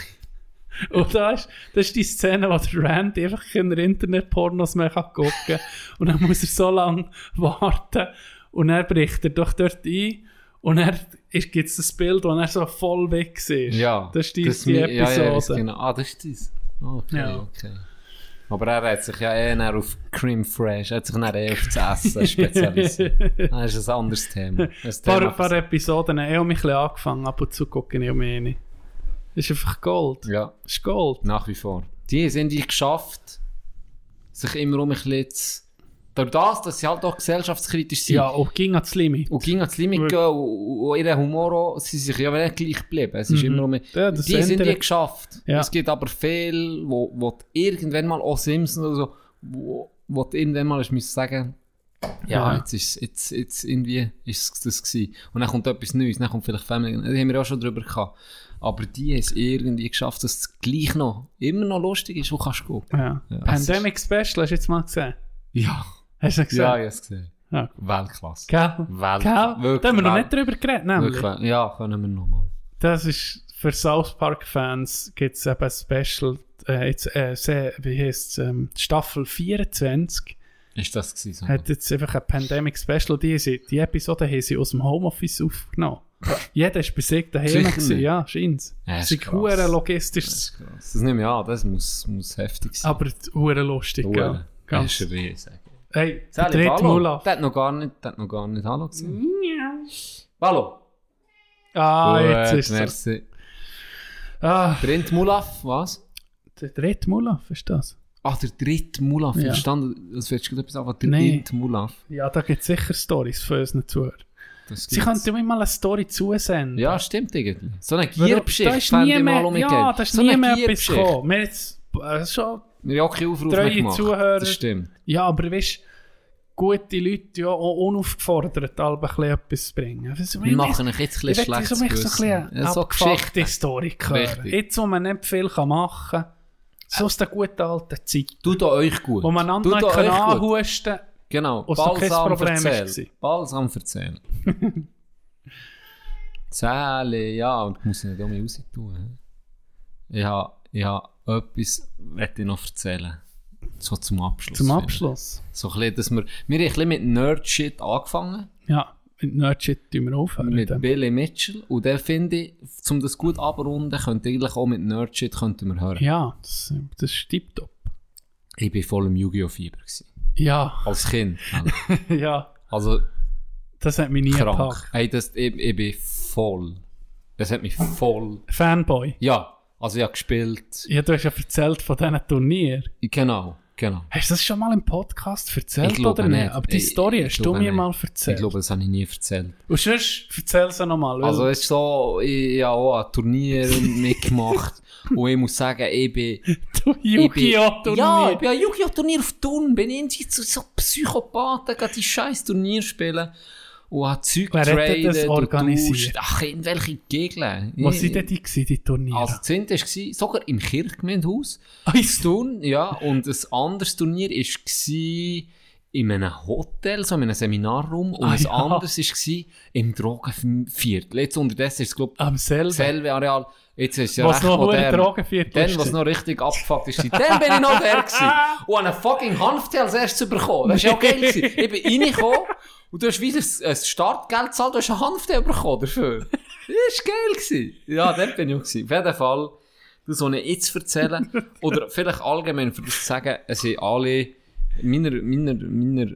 Und das ist, das ist die Szene, wo der Randy einfach keine Internet-Pornos mehr gucken kann. Und dann muss er so lange warten und dann bricht er doch dort ein und dann gibt es das Bild, wo er so voll weg ist. Ja, das ist die, das die mi- Episode. Ja, ja, genau. Ah, das ist das. Okay, ja, okay. Aber er hat sich ja eh auf Cream Fresh, er hat sich dann eh auf das Essen spezialisiert. Das ist ein anderes Thema. Ein Thema ein paar Episoden habe ich auch ein bisschen angefangen, ab und zu gucken, ich meine. Das ist einfach Gold. Ja. Das ist Gold. Nach wie vor. Die sind es geschafft, sich immer um ein bisschen zu... Durch das, dass sie halt auch gesellschaftskritisch sind. Ja, und ging ans Limit. Und ging ans Limit gehen und, und ihren Humor auch, sie sind sich ja nicht gleich geblieben. Es ist mhm. immer um... Ja, die sind es geschafft. Ja. Es gibt aber viele, wo, wo irgendwann mal, auch Simpsons oder so, wo, wo irgendwann mal ich muss sagen, ja, ja, jetzt ist jetzt, jetzt irgendwie ist es das gewesen. Und dann kommt etwas Neues, dann kommt vielleicht Family, da haben wir auch schon drüber gehabt. Aber die haben es irgendwie geschafft, dass es gleich noch, immer noch lustig ist, wo kannst du gucken. Ja. Ja, Pandemic ist... Special, hast du jetzt mal gesehen? Ja. Hast du gesehen? Ja, ich habe es gesehen. Ja. Weltklasse. Gell? Weltklasse. Gell? Wirklich, da haben wir noch nicht drüber geredet, nämlich. Wirklich. Ja, können wir nochmal. Das ist, für South Park Fans gibt es eben ein Special, äh, jetzt, äh, sehr, wie heisst es, ähm, Staffel vierundzwanzig. Ist das gewesen? Hat jetzt einfach ein Pandemic Special, die, die Episode haben sie aus dem Homeoffice aufgenommen. Jeder war besiegt daheim. Ja, scheint. Das ist krass. Logistisch. Das ist krass. Das nehme ich an, das muss, muss heftig sein. Aber verdammt lustig, gell? Ganz schön. Hey, der dritte Mulaf. Der hat noch gar nicht, der hat noch gar nicht Hallo gesehen. Ja. Hallo. Ah, gut, jetzt ist merci. Er. Ah. Der dritte Mulaf, was? Der dritte Mulaf, ist das? Ach, der dritte Mulaf. Ja. Verstanden, das willst du etwas sagen, der dritte Mulaf. Ja, da gibt es sicher Storys von unseren Zuhörern. Sie könnten mir mal eine Story zusenden. Ja, stimmt irgendwie. So eine Gierbschicht fände ich mal umgekehrt. Ja, da ist so nie mehr etwas gekommen. Wir haben schon treue Zuhörer. Das stimmt. Ja, aber weißt du, gute Leute, die ja, auch unaufgefordert etwas zu bringen. Also, wir machen euch jetzt ein bisschen schlechtes Gewissen. Ich möchte so eine Geschichte-Story hören. Jetzt, wo man nicht viel machen kann, so aus der guten alten Zeit. Tut euch gut. Wo man einander anhusten kann. Genau, Balsam verzählen. Balsam verzählen. Zähle, ja, und ich muss nicht auch mehr raus tun. Ich habe, ich habe etwas, was ich noch erzählen so zum Abschluss. Zum Abschluss? So ein bisschen, dass wir, wir haben ein bisschen mit Nerdshit angefangen. Ja, mit Nerdshit tun wir aufhören. Mit Billy Mitchell. Und der finde ich, um das gut abrunden, könnte eigentlich auch mit Nerdshit könnten wir hören. Ja, das, das ist tipptopp. Ich war voll im Yu-Gi-Oh-Fieber. Ja. Als Kind. Also. Ja. Also, das hat mich nie krank gepackt. Hey, das, ich, ich bin voll. Das hat mich voll... Fanboy? Ja. Also ich habe gespielt... Ja, du hast ja erzählt von diesen Turnieren. Genau, genau. Hast du das schon mal im Podcast erzählt oder nicht? nicht? Aber die ich, Story ich, hast ich du mir nicht. mal erzählt. Ich glaube, das habe ich nie erzählt. Und sonst, erzähl es nochmal. Also es ist so, ich, ich habe auch ein Turnier mitgemacht. Und ich muss sagen, ich bin... Du Yu-Gi-Oh-Turnier! Ja, ich bin ein Yu-Gi-Oh-Turnier auf Turn. Bin ich zu so Psychopathen, die die scheiß Turnier spielen. Und habe Zeug getradet und tauscht. Ach, in welche Gegend? Was waren denn die, die Turniere? Also das eine war sogar im Kirchgemeindehaus. Ah, ist Turn, ja. Und ein anderes Turnier war... in einem Hotel, so in einem Seminarraum. Und ah, was ja. anderes war im Drogenviertel. Jetzt unterdessen ist es, glaube ich, am selben Areal. Jetzt ist es ja was recht modern. Dann, was noch richtig abgefuckt ist, dann bin ich noch der gewesen. Und eine fucking Hanfteil als erstes bekommen. Das war ja geil. Ich bin reingekommen und du hast wieder ein Startgeld gezahlt, du hast eine Hanfteil bekommen dafür. Das war geil. Ja, dort bin ich auch gewesen. Auf jeden Fall, das soll ich jetzt erzählen. Oder vielleicht allgemein, für das zu sagen, es sind alle... Meiner, meiner, meiner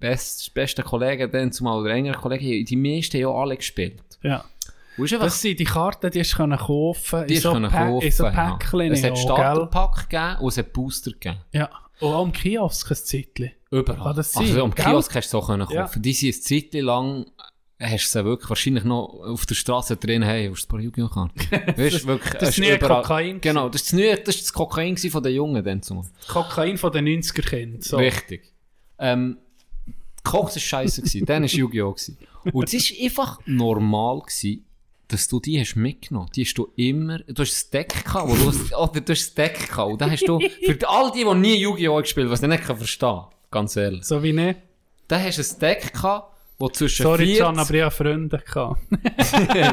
best, besten Kollegen, dann zumal oder engeren Kollegen, die meisten haben ja alle gespielt. Ja. Einfach, das sind die Karten, die du kaufen konntest. Die so konntest pa- kaufen, so Päckchen, ja. Es hat Starterpack gegeben und es hat Booster gegeben. Ja. Und auch im Kiosk ein Zeitchen. Überall. Kann das sein? Also am Kiosk hast du so kaufen. Ja. Die sind ein Zeitchen lang hast du sie wirklich wahrscheinlich noch auf der Straße drin, hey, hast du ein paar Yu-Gi-Oh Karten? Weißt, wirklich, das ist neue Kokain. Genau, das war das, das Kokain von den Jungen. Dann zumal. Das Kokain von den neunziger-Kindern. So. Richtig. Ähm, Koks war scheiße, dann war Yu-Gi-Oh! Und es war einfach normal, gewesen, dass du die hast mitgenommen. Die hast du immer... Du hast ein Deck gehabt, du hast, oder du hast ein Deck gehabt. Und dann hast du... Für all die, die nie Yu-Gi-Oh! Gespielt, was ich nicht verstehen kann, ganz ehrlich. So wie nicht? Dann hast du ein Deck gehabt, wo zwischen Sorry, vierzig... Sorry, aber ich hatte Freunde.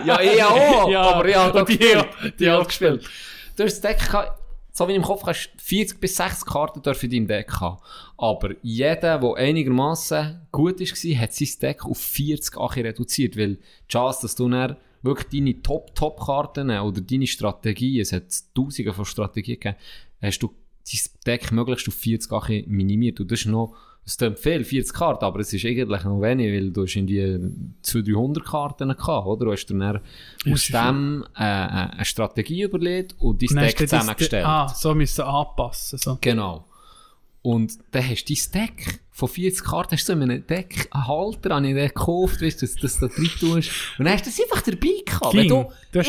Ja, ich auch, ja, aber ich habe die, die, die auch gespielt. Du hast ein Deck gehabt, so wie ich im Kopf hast, vierzig bis sechzig Karten dürfen in deinem Deck haben. Aber jeder, der einigermaßen gut war, hat sein Deck auf vierzig Achi reduziert, weil die Chance, dass du dann wirklich deine Top-Top-Karten oder deine Strategie, es hat tausende von Strategien gegeben, hast du dein Deck möglichst auf vierzig Achi minimiert. Und das ist noch, es klingt viel, vierzig Karten, aber es ist eigentlich noch wenig, weil du hast in die zweihundert, dreihundert Karten gehabt, oder? Du hast dir dann aus dem äh, eine Strategie überlegt und dein Deck zusammengestellt. Ah, so müssen anpassen. So. Genau. Und dann hast du dein Deck von vierzig Karten, hast du in einem Deck einen Halter an den gekauft, weißt du, dass du das da drin tust. Und dann hast du das einfach dabei gehabt. Wenn du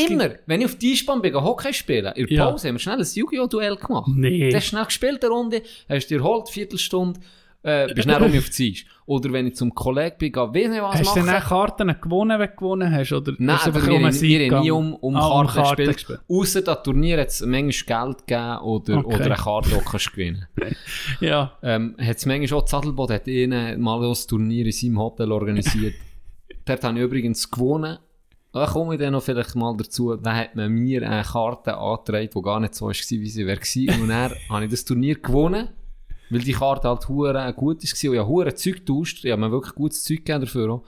immer, ging. Wenn ich auf die Eisbahn bin, Hockey spielen, in der Pause ja. haben wir schnell ein Yu-Gi-Oh!-Duell gemacht. Nee. Du hast schnell gespielt, eine Runde, hast dir geholt, eine Viertelstunde, Äh, bist du dann rum auf die Seite. Oder wenn ich zum Kollegen bin, weiss nicht, was hast machen. Hast du dann Karten gewonnen, wenn du gewonnen hast? Oder nein, aber wir haben nie um, um ah, Karten, Karten gespielt. gespielt. Ausser das Turnier hat es manchmal Geld gegeben oder, okay. oder eine Karte, die kannst gewinnen kannst. Ja. Ähm, hat es manchmal auch das Adelboden, hat ihn mal das Turnier in seinem Hotel organisiert. Dort habe ich übrigens gewonnen. Da komme ich dann noch vielleicht mal dazu. Dann hat man mir eine Karte angetragen, die gar nicht so war, wie sie war. Und dann habe ich das Turnier gewonnen. Weil die Karte halt hure gut war und ja hure Zeug getauscht. Ich habe mir wirklich gutes Zeug gegeben dafür auch.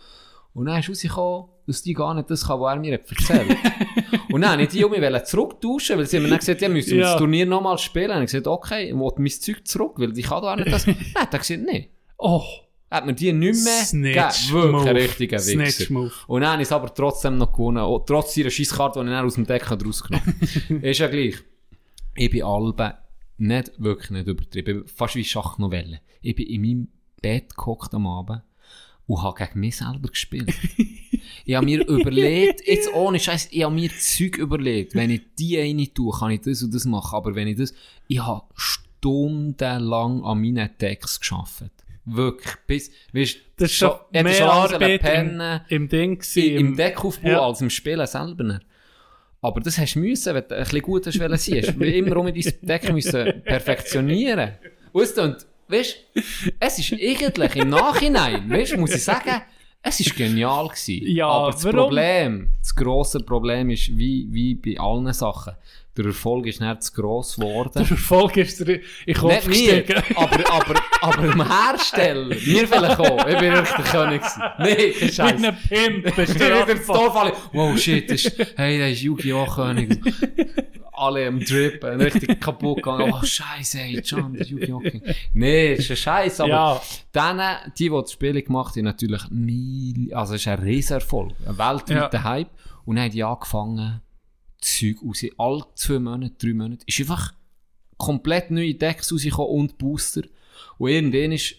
Und dann ist rausgekommen, dass die gar nicht das kann, was er mir erzählt hat. Und dann wollte ich die um mich zurücktauschen, weil sie mir dann gesagt haben, ja, müssen wir ja. das Turnier nochmal spielen. Und ich gesagt, okay, ich will mein Zeug zurück, weil ich kann doch nicht das. Nein, hat er gesagt, nein. Oh. Hat mir die nicht mehr Snitch gegeben. Wirklich ein richtiger Wichser. Und dann ist es aber trotzdem noch gewonnen. Oh, trotz ihrer Scheisskarte, die ich dann aus dem Deck rausgenommen habe. Ist ja gleich. Ich bin Alba. Nicht wirklich nicht übertrieben, fast wie Schachnovelle. Ich bin in meinem Bett gehockt am Abend und habe gegen mich selber gespielt. Ich habe mir überlegt, jetzt ohne Scheiß, ich habe mir Zeug überlegt, wenn ich die eine tue, kann ich das und das machen, aber wenn ich das... Ich habe stundenlang an meinen Text gearbeitet. Wirklich, bis... Weißt, das ist schon mehr Arbeit Penne, im, im Ding gewesen, im, im Deckaufbau ja. als im Spielen selber. Aber das hast du müssen, wenn du ein bisschen gut sein wolltest. Du musst immer um dein Deck müssen perfektionieren. Weißt du, und weißt, es ist eigentlich im Nachhinein, weißt, muss ich sagen, es war genial gewesen. Ja, aber das warum? Problem, das grosse Problem ist, wie, wie bei allen Sachen, der Erfolg ist nicht zu gross geworden. Der Erfolg ist der... Ich hoffe, nicht mir, aber, aber, aber dem Hersteller. Mir vielleicht auch. Ich bin wirklich der König. Nein, kein Scheiß. Mit einem Pimp bist du wieder ins Dorf alle. Wow, shit, ist, hey, der ist Yu-Gi-Oh! König. Alle am Drippen, richtig kaputt gegangen. Oh, Scheiße, hey, John, der Yu-Gi-Oh! König. Nein, ist ein Scheiß. Aber ja. denen, die, die das Spiel gemacht haben, natürlich... Also es ist ein Riesenerfolg. Ein weltweiter ja. Hype. Und dann haben die angefangen... Zeug raus. Alle zwei Monate, drei Monate. Ist einfach komplett neue Decks rausgekommen und Booster. Und irgendwann ist,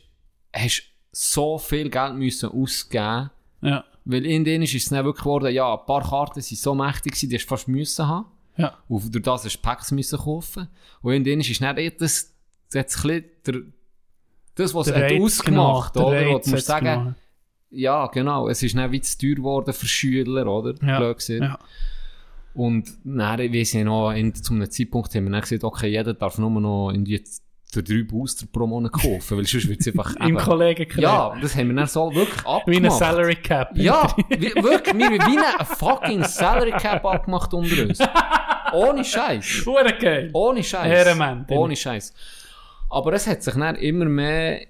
hast du so viel Geld müssen ausgeben. Ja. Weil irgendwann ist es dann wirklich geworden, ja, ein paar Karten sind so mächtig gewesen, die hast du fast müssen haben. Ja. Und durch das hast du Packs müssen kaufen. Und irgendwann ist es dann das, das, das was es ausgemacht hat, oder? Wo du musst sagen, gemacht. Ja, genau, es ist dann wie zu teuer geworden für Schüler, oder? Ja. Blöd gesehen. Ja. Und dann, ich weiss ja noch, in, zu einem Zeitpunkt haben wir dann gesagt, okay, jeder darf nur noch in die, für drei Booster pro Monat kaufen, weil sonst wird es einfach... Im Kollegenkreis. Ja, das haben wir dann so wirklich abgemacht. Wie eine Salary Cap. Ja, wie, wirklich, wir haben wie eine fucking Salary Cap abgemacht unter uns. Ohne Scheiß. Ohne Scheiß. Ohne Scheiß. Ohne Scheiß. Aber es hat sich dann immer mehr...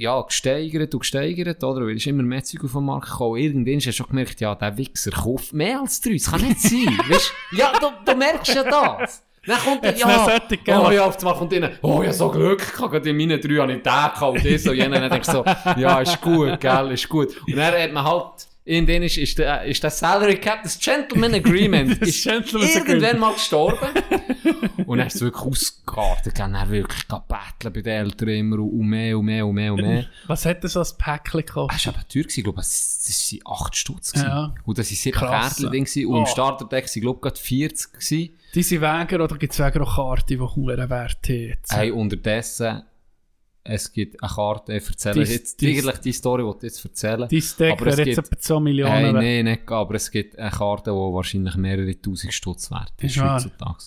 Ja, gesteigert und gesteigert, oder? Weil es immer mehr Zeug auf den Markt kam. Irgendwann hast du schon gemerkt, ja, der Wichser kauft mehr als drei. Das kann nicht sein. Weißt, ja, du, du merkst ja das. Dann kommt der, ja, oh ja, auf das Mal kommt rein, oh ja, so Glück gehabt, in meinen drei habe ich den gehabt und das und jenen. Dann denkst du so, ja, ist gut, gell, ist gut. Und dann hat man halt, in Dänisch ist, der, ist das Salary Cap, das Gentleman Agreement, das ist Gentleman irgendwann Agreement. Mal gestorben. Und er ist wirklich ausgeartet, dann er wirklich betteln bei den Eltern immer und mehr und mehr und mehr und mehr. Was hat er so als Päckchen gekauft? Das war aber teuer, ich glaube, das waren acht Stutz. Ja. Und das waren sieben Kärtchen. Und oh. im Starterdeck waren, glaube ich, gerade vierzig. Gewesen. Diese Wäger, oder gibt es Wäger auch Karten, die hohen Wert haben? Hey, unterdessen, es gibt eine Karte, ich erzähle dies, jetzt dies, eigentlich die Story, die ich jetzt erzähle. Dein Deck wäre jetzt etwa zwei Millionen. Hey, nein, nicht, aber es gibt eine Karte, die wahrscheinlich mehrere tausend Stutz wert ist heutzutage.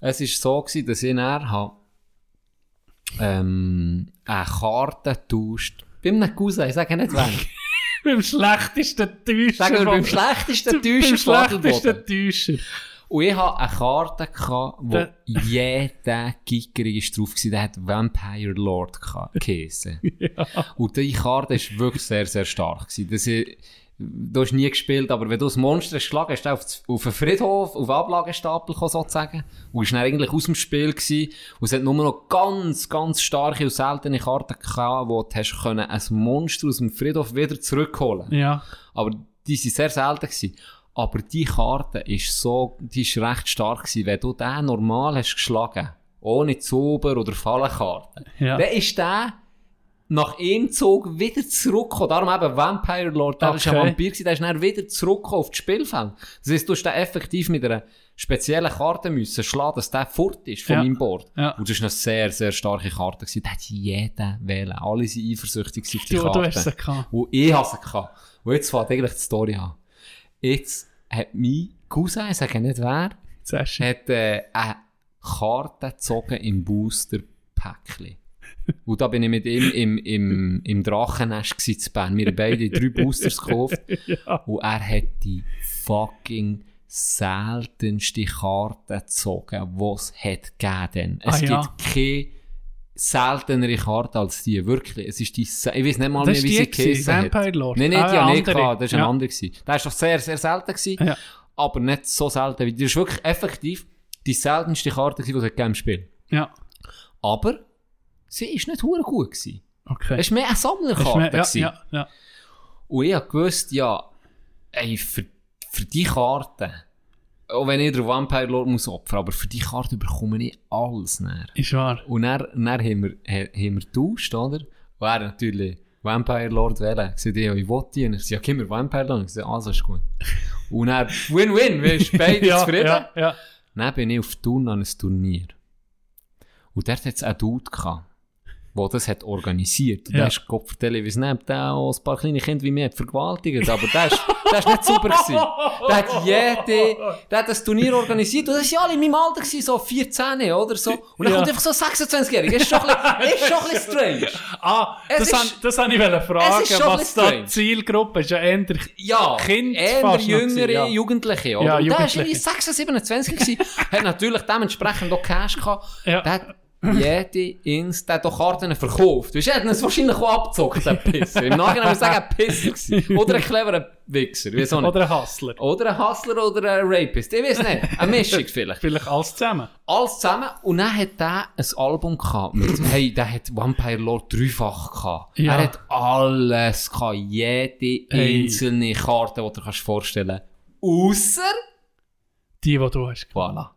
Es war so gewesen, dass ich nachher ähm, eine Karte getauscht. Bei einem Cousin, ich sage nicht wen. beim schlechtesten Täuscher. Sagen wir beim schlechtesten Täuscher. Beim schlechtesten Täuscher. Und ich hatte eine Karte, gehabt, wo jeder Gigerig drauf war, der hat Vampire Lord geheissen. Ja. Und diese Karte war wirklich sehr, sehr stark. Das ist, du hast nie gespielt, aber wenn du das Monster hast geschlagen hast, hast du auf den Friedhof, auf den Ablagestapel gekommen, sozusagen. Und es war eigentlich aus dem Spiel gewesen. Und es hat nur noch ganz, ganz starke und seltene Karten gehabt, wo du hast können, ein Monster aus dem Friedhof wieder zurückholen. Ja. Aber die waren sehr selten gewesen. Aber die Karte ist so, die ist recht stark gewesen. Wenn du den normal hast geschlagen, ohne Zauber oder Fallenkarte, ja. dann ist der nach ihm Zug wieder zurückgekommen. Darum eben Vampire Lord, der okay. war ein Vampir, der ist dann wieder zurückgekommen auf das Spielfeld. Das heisst, du musst den effektiv mit einer speziellen Karte müssen schlagen, dass der fort ist von ja. meinem Board. Ja. Und das war eine sehr, sehr starke Karte gewesen. Das hat jeder wählen. Alle waren eifersüchtig auf die Karte. Du hast sie gehabt. Und ich hatte sie gehabt. Und jetzt fängt eigentlich die Story an. Jetzt hat mein Cousin, ich sage nicht wer, hat äh, eine Karte gezogen im Booster-Päckchen. Und da bin ich mit ihm im, im, im Drachennest gewesen zu Bern. Wir haben beide drei Boosters gekauft. Ja. Und er hat die fucking seltenste Karte gezogen, die es gegeben hat. Es ah, gibt ja. keine seltenere Karte als die. Wirklich. Es ist die, ich weiß nicht mal mehr, wie sie geheißen hat. Vampire Lord. Nein, nein, ah, die habe ich nicht gehabt. Das war ja. ein anderer. Der war doch sehr, sehr selten gewesen, ja. aber nicht so selten. Die war wirklich effektiv die seltenste Karte, die es im Spiel gab. Ja. Aber sie war nicht verdammt gut gewesen. Okay. Es war mehr eine Sammlerkarte. Mehr, ja, ja, ja. Und ich wusste, ja, ey, für, für die Karte, auch wenn ich den Vampire Lord muss opfern, aber für die Karte bekomme ich alles näher. Ist wahr. Und dann, dann haben wir, haben wir getauscht, oder? Und er natürlich Vampire Lord wählen. Ich sagte, ja, ich will die. Und ich sagte, ja, gib mir Vampire Lord. Ich sagte, also ist gut. Und dann, Win-Win, wir sind beide ja, zufrieden. Ja, ja. Dann bin ich auf Turn an ein Turnier. Und dort hat es einen Dude gehabt, der das hat organisiert. Und ja. der ist Kopf für Television, der auch ein paar kleine Kinder wie mir vergewaltigt. Aber der ist, der ist nicht sauber gewesen. Der hat jede, der hat das Turnier organisiert. Und das waren alle in meinem Alter gewesen, so vierzehn oder so. Und dann ja. kommt einfach so sechsundzwanzigjähriger. Das ist schon ein bisschen strange. Ah, das wollte ich fragen. Es ist schon was da die Zielgruppe ist, ja eher ja, Kinder, eher jüngere ja. Jugendliche. Oder? Ja, Jugendliche. Der war sechsundzwanzig, siebenundzwanzig gewesen. Hat natürlich dementsprechend auch Cash gehabt. Ja. Jede Insta hat doch Karten verkauft. Du hast es wahrscheinlich auch abgezockt, der Pisser. Im Nachhinein muss ich sagen, ein Pisser. Oder ein cleverer Wichser. Oder ein Hustler. Oder ein Hustler oder ein Rapist. Ich weiß nicht. Eine Mischung vielleicht. Vielleicht alles zusammen. Alles zusammen. Und dann hat er ein Album gehabt mit, hey, der hat Vampire Lord dreifach gehabt. Ja. Er hat alles gehabt. Jede hey. einzelne Karte, die du dir vorstellen kannst. Ausser die, die du hast. Voilà.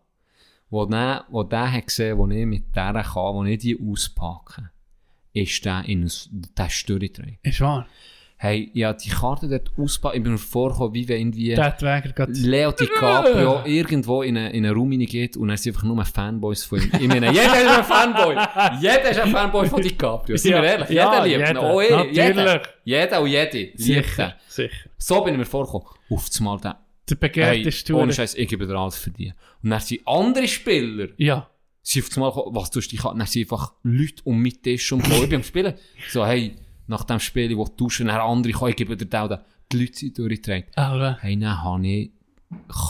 Wo der, wo der hat gesehen, wo ich mit der kann, wo ich die auspacke, ist der in der Störung. Ist wahr? Hey, ja, die Karte dort auspackt, ich bin mir vorgekommen, wie wenn irgendwie Leo DiCaprio irgendwo in einen eine Raum hineingeht und er ist einfach nur Fanboys von ihm. Ich meine, jeder ist ein Fanboy. Jeder ist ein Fanboy von DiCaprio. Sind wir ehrlich? Ja, jeder liebt ihn. Oh, natürlich. Jeder. Jeder und jede. Sicher. Sicher. So bin ich mir vorgekommen. Auf einmal der. Der begehrteste Tour. Ohne Scheiß, ich gebe dir alles für dich. Und dann sind andere Spieler. Ja. Sie sind auf einmal, was tust du dich an? Dann sind einfach Leute um meinen Tisch und ich beim Spielen. So, hey, nach dem Spiel, wo du tauschen, dann andere kommen, ich gebe dir den. Die Leute sind durchgetragen. Aber. Hey, dann habe ich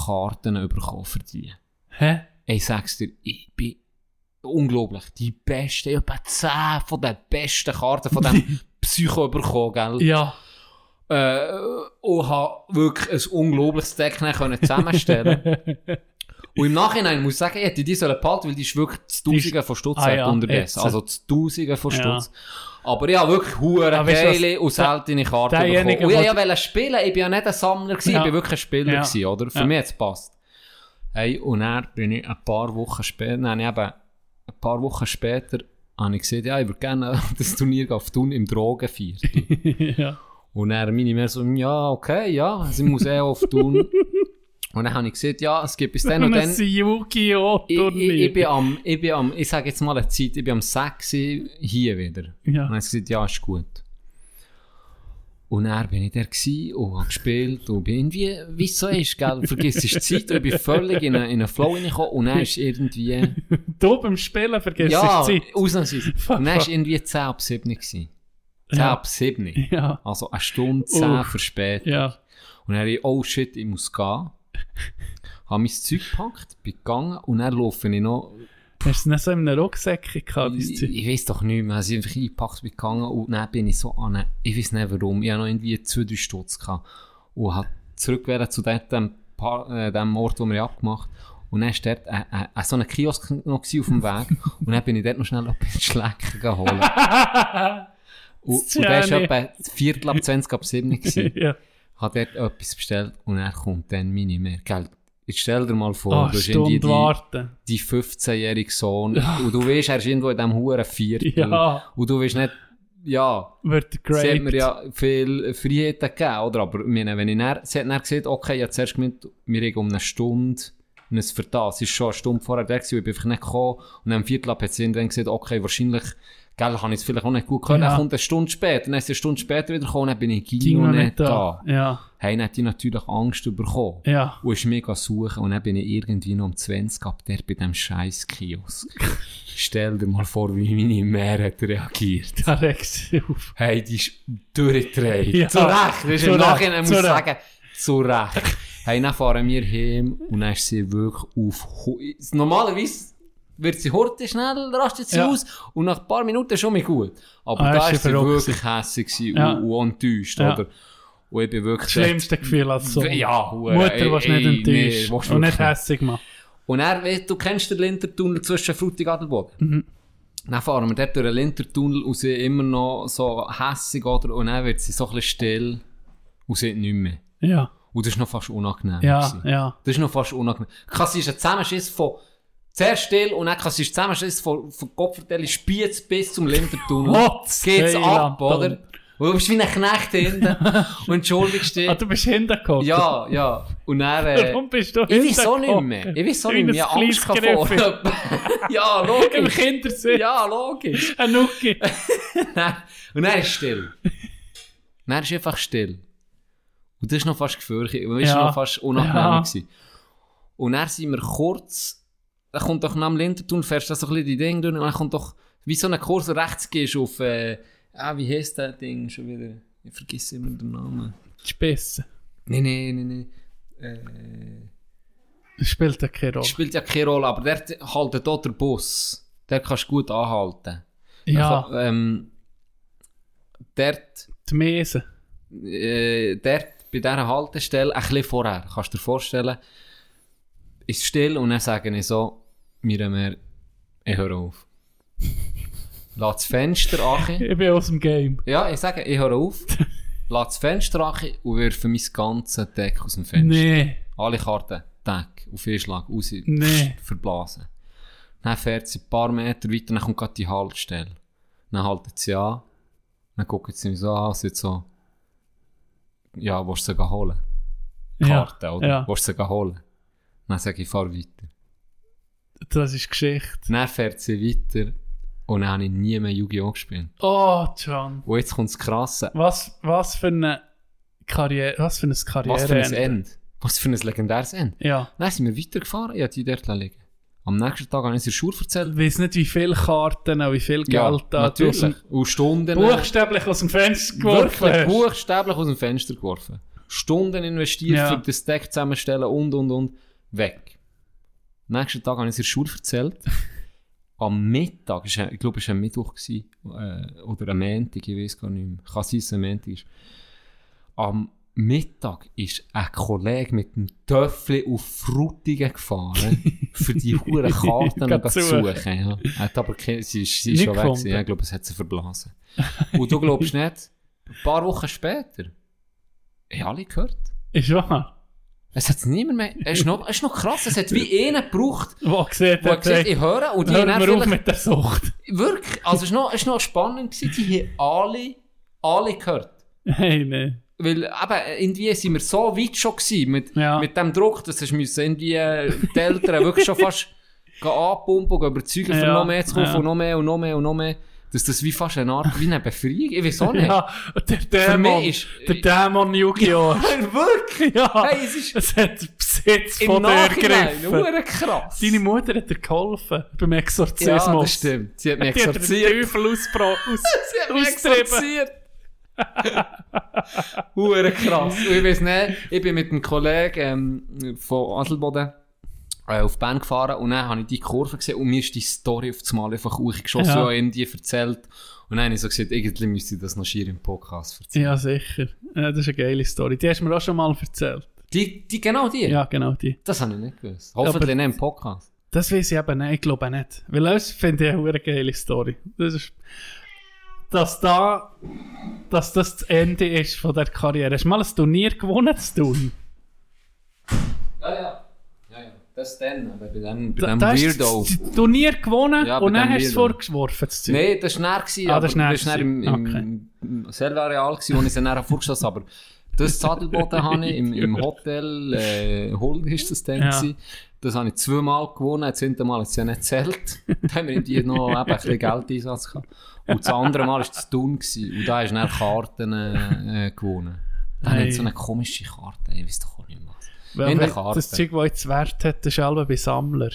Karten bekommen für dich. Hä? Ich sag's dir, ich bin unglaublich. Die besten, ich habe zehn von den besten Karten von diesem Psycho bekommen, gell? Ja. Äh, und habe wirklich ein unglaubliches Deck zusammenstellen. Und im Nachhinein muss ich sagen, ich hätte die behalten sollen, weil die ist wirklich zu Tausenden von Stutz ah, ja, unterdessen. Jetzt. Also zu Tausenden von Stutz. Ja. Aber ich habe wirklich hure geile und seltene Karten bekommen. Und ich wollte ja spielen, ich war ja nicht ein Sammler, ja. ich war wirklich ein Spieler. Ja. Gewesen, oder? Für ja. mich hat es gepasst. Hey, und dann bin ich ein paar Wochen später, nein, eben ein paar Wochen später habe ich gesehen, ja, ich würde gerne das Turnier auf Thun im Drogenviertel. ja. Und dann bin ich mir so, ja, okay, ja, also ich muss eh auf Thun. Und dann habe ich gesagt, ja, es gibt bis dann und dann... Das ist ein Yu-Gi-Oh-Turnier. Ich, ich, ich, am, ich, bin am, ich sage jetzt mal eine Zeit, ich bin am sechs hier wieder. Ja. Und dann habe ich gesagt, ja, ist gut. Und dann bin ich da gewesen und habe gespielt und bin irgendwie, wie es so ist, gell, vergiss die Zeit, und ich bin völlig in einen Flow reingekommen und dann ist irgendwie... Du beim Spielen vergisst ja, die Zeit. Ja, ausnahmsweise. Und dann war irgendwie zehn ab sieben gewesen. zehn ab sieben Ja. Also eine Stunde, zehn verspätet. Ja. Und dann habe ich, oh shit, ich muss gehen. Habe mein Zeug gepackt, bin gegangen und dann laufe ich noch... Hast du es nicht so in einem Rucksäckchen gehabt, dein Zeug? Ich, ich weiss doch nicht mehr, also ich bin einfach eingepackt, bin gegangen und dann bin ich so an... Ich weiss nicht warum, ich hatte noch irgendwie zwei bis drei Stutz gehabt und habe zurück zu dem, äh, dem Ort, den wir abgemacht haben. Und dann war dort äh, äh, so ein Kiosk noch auf dem Weg und dann bin ich dort noch schnell ein bisschen Schlecken geholt. und, und das war etwa viertel ab zwanzig ab sieben ja. Hat dort etwas bestellt und er kommt dann meine mehr. Gell, jetzt stell dir mal vor, oh, du hast irgendwie die, die fünfzehnjährige Sohn ja. und du weißt, er ist irgendwo in diesem huren Viertel. Ja. Und du weißt nicht, ja, sie hat mir ja viel Freiheiten gegeben, oder? Aber meine, wenn ich dann, sie hat dann gesagt, okay, ich habe zuerst gemeint, wir reden um eine Stunde und es für das. Es ist schon eine Stunde vorher da gewesen, ich bin einfach nicht gekommen. Und am Viertel ab hat sie dann gesagt, okay, wahrscheinlich... Gell, habe ich es vielleicht auch nicht gut gehört. Ja. Dann kommt eine Stunde später. Dann ist eine Stunde später wieder gekommen, dann bin ich Gino nicht da. da. Ja. Hey, dann hat die natürlich Angst bekommen. Ja. Und ist mega suchen. Und dann bin ich irgendwie noch um zwanzig ab der bei diesem scheiß Kiosk. Stell dir mal vor, wie meine Märe hat reagiert. Da regt sie auf. Hey, die ist durchgedreht. Ja. Zu Recht. Das ist im Nachhinein, muss ich sagen, zu Recht. Hey, dann fahren wir heim und dann ist sie wirklich auf... Normalerweise... wird sie horten schnell, rastet sie ja. aus und nach ein paar Minuten schon mal gut. Aber ah, da war sie wirklich hässig ja. und, und enttäuscht. Ja. Oder? Und ich bin wirklich das schlimmste echt, Gefühl als Sohn. Ja, Mutter, die nicht enttäuscht nee, und nicht hässig macht. Und er, du kennst den Lintertunnel zwischen Frutig und Adelboden. Mhm. Dann fahren wir dort durch den Lintertunnel und sie immer noch so hässig. Oder? Und dann wird sie so ein bisschen still und sieht nichts mehr. Ja. Und das ist noch fast unangenehm. Ja, ja. Das ist noch fast unangenehm. Kassi ist ein Zusammenschiss von... Sehr still und dann kannst du zusammenschließen von, von Kopfverteilung Spiez bis zum Lintertunnel. Geht's ab, oder? Und du bist wie ein Knecht hinten und entschuldigst dich. Ah, du bist hinten gekommen? Ja, ja. Und dann, äh, warum bist du hinten? Ich weiß auch nicht mehr. Ich weiß auch nicht mehr. Ich habe Angst davor. Ja, logisch. Im Kindersitz. Ja, logisch. Ein Nuki. Und dann ist still. Dann ist einfach still. Und das ist noch fast gefährlich. Das ja. war noch fast unangenehm. Ja. Und dann sind wir kurz... Dann kommt doch nach dem Lintertunnel, fährst du so ein bisschen die Dinge durch und dann kommt doch, wie so ein Kurs rechts gehst auf, äh, ah, wie heisst das Ding schon wieder? Ich vergesse immer den Namen. Spesse. Nein, nein, nein, nein. Äh, spielt ja keine Rolle. Spielt ja keine Rolle, aber der haltet auch den Bus. Der kannst du gut anhalten. Ja. Kann, ähm, dort... Die Mese. Äh, dort, bei dieser Haltestelle, ein bisschen vorher, kannst du dir vorstellen, ist still und dann sage ich so, mir mehr, ich höre auf. Lass das Fenster an. Ich bin aus dem Game. Ja, ich sage, ich höre auf. Lass das Fenster an und wirfe mein ganzes Deck aus dem Fenster. Nee. Alle Karten, Deck, auf den Schlag, raus, nee. Verblasen. Dann fährt sie ein paar Meter weiter, dann kommt gerade die Haltestelle. Dann haltet sie an, dann guckt sie mich so an und sagt so, ja, willst du sie holen? Karten, ja, oder? Ja. Willst du sie holen? Dann sage ich, fahr weiter. Das ist Geschichte. Dann fährt sie weiter und dann habe ich nie mehr Yu-Gi-Oh! Gespielt. Oh, John. Und jetzt kommt das Krasse. Was, was für eine Karriere, was für ein Karriere. Was für ein Ende. Was für ein legendäres Ende. Ja. Dann sind wir weitergefahren, ich habe die dort liegen. Am nächsten Tag habe ich es der Schule erzählt. Ich weiss nicht, wie viele Karten und wie viel Geld ja, da natürlich. Aus dem, und Stunden. Buchstäblich aus dem Fenster geworfen. Wirklich, buchstäblich aus dem Fenster geworfen. Stunden investiert, ja. für das Deck zusammenstellen und, und, und. Weg. Am nächsten Tag habe ich es in der Schule erzählt. Am Mittag, ich glaube es war ein Mittwoch gewesen, äh, oder ein Montag, ich weiß gar nicht mehr. Kann sein, dass es ein Montag ist. Am Mittag ist ein Kollege mit einem Töffel auf Frutigen gefahren, für die huren Karten zu suchen. Ja. Er hat aber keine, sie ist, sie ist schon weg. Ja, ich glaube, es hat sie verblasen. Und du glaubst nicht, ein paar Wochen später, ich habe alle gehört. Ist wahr? Es hat niemand mehr. Es ist noch, es ist noch krass, es hat wie einen gebraucht, wo gesehen, wo gesehen, ich höre und die hört mir auf mit der Sucht. Wirklich, also es war noch, noch spannend gewesen, die haben alle, alle gehört. Hey, nein. Weil eben, irgendwie sind wir so weit schon gewesen mit, ja. mit dem Druck, dass es müssen irgendwie die Eltern wirklich schon fast anpumpen und überzeugen, für ja. noch mehr zu kaufen ja. und noch mehr und noch mehr und noch mehr. Dass das wie fast eine Art, wie eine Befreiung, ich weiß auch nicht. Ja, der Dämon, ist, der Dämon Yu-Gi-Oh! Ja, wirklich? Ja, hey, es, ist, es hat Besitz von dir ergriffen. Nur krass. Deine Mutter hat dir geholfen beim Exorzismus. Ja, das stimmt. Sie hat mich exorziert. Den Teufel ausgetrieben. Sie hat mich exorziert. Hure krass. Und ich weiss nicht, ich bin mit einem Kollegen ähm, von Adelboden äh, auf Bern gefahren und dann habe ich die Kurve gesehen und mir ist die Story auf das Mal einfach hochgeschossen, ja. und die erzählt. Und dann habe ich so gesagt, irgendwie müsste ich das noch schier im Podcast erzählen. Ja, sicher. Ja, das ist eine geile Story. Die hast du mir auch schon mal erzählt. Die, die, genau die? Ja, genau die. Das habe ich nicht gewusst. Hoffentlich aber nicht im Podcast. Das weiss ich eben nicht, ich glaube nicht. Weil das finde ich eine hure geile Story. Das ist... Dass, da, dass das das Ende ist von der Karriere. Hast du mal ein Turnier gewonnen zu tun? Ja, ja. ja, ja. Das dann, aber bei dem, bei da, dem da Weirdo. Hast du das Turnier gewonnen ja, und dann hast du es vorgeschworfen. Nein, das war näher. Ah, das war näher im, im, im okay. Selvareal, wo ich es näher vorgeschlossen habe. Aber das Zadelboden habe ich im, im Hotel äh, Holden ist das dann. Ja. Das habe ich zweimal gewonnen, das zehnte Mal hat es ja nicht gezählt. Da haben wir in die noch eben ein bisschen Geldeinsatz gehabt. Und das andere Mal war das Tun. Und da hast du dann Karten äh, gewonnen. Dann hey. Hat so eine komische Karte, ich weiß doch auch nicht mehr. Weil das Zeug, das jetzt Wert hat, ist alle bei Sammler.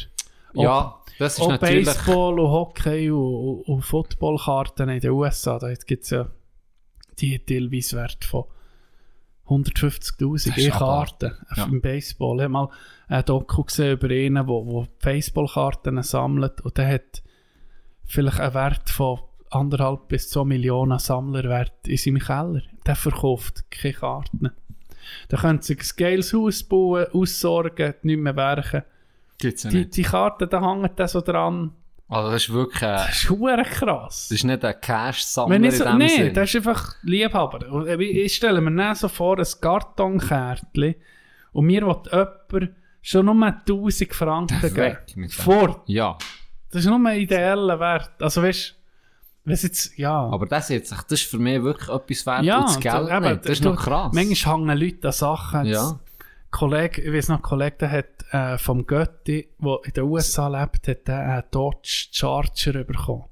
Ob, ja, das ist natürlich... Baseball und Hockey und, und Footballkarten in den U S A, da gibt es ja die teilweise Wert von hundertfünfzigtausend Karten ja. im Baseball. Ich habe mal ein Doku gesehen über einen, der Baseballkarten sammelt und der hat vielleicht einen Wert von anderthalb bis zwei Millionen Sammlerwert in seinem Keller. Der verkauft keine Karten. Da können sie ein geiles Haus bauen, aussorgen, nicht mehr werken. Gibt's ja die, nicht. Die Karten, da hängen da so dran. Also das ist wirklich... Äh, das ist verdammt krass. Das ist nicht ein Cash-Sammler in dem nee, Sinn. Nein, das ist einfach Liebhaber. Ich stelle mir nicht so vor, ein Kartonkärtchen und mir will jemand schon nur tausend Franken geben. Weg mit dem. Fort. Ja. Das ist nur ein ideeller Wert. Also weißt du, jetzt... Ja. Aber das, jetzt, das ist für mich wirklich etwas wert, ja, und das Geld so, eben, das ist noch krass. Manchmal hängen Leute an Sachen. Ja. Kollege, ich weiß noch, ein Kollege der hat äh, vom Götti, der in den U S A lebt, hat einen Dodge Charger bekommen.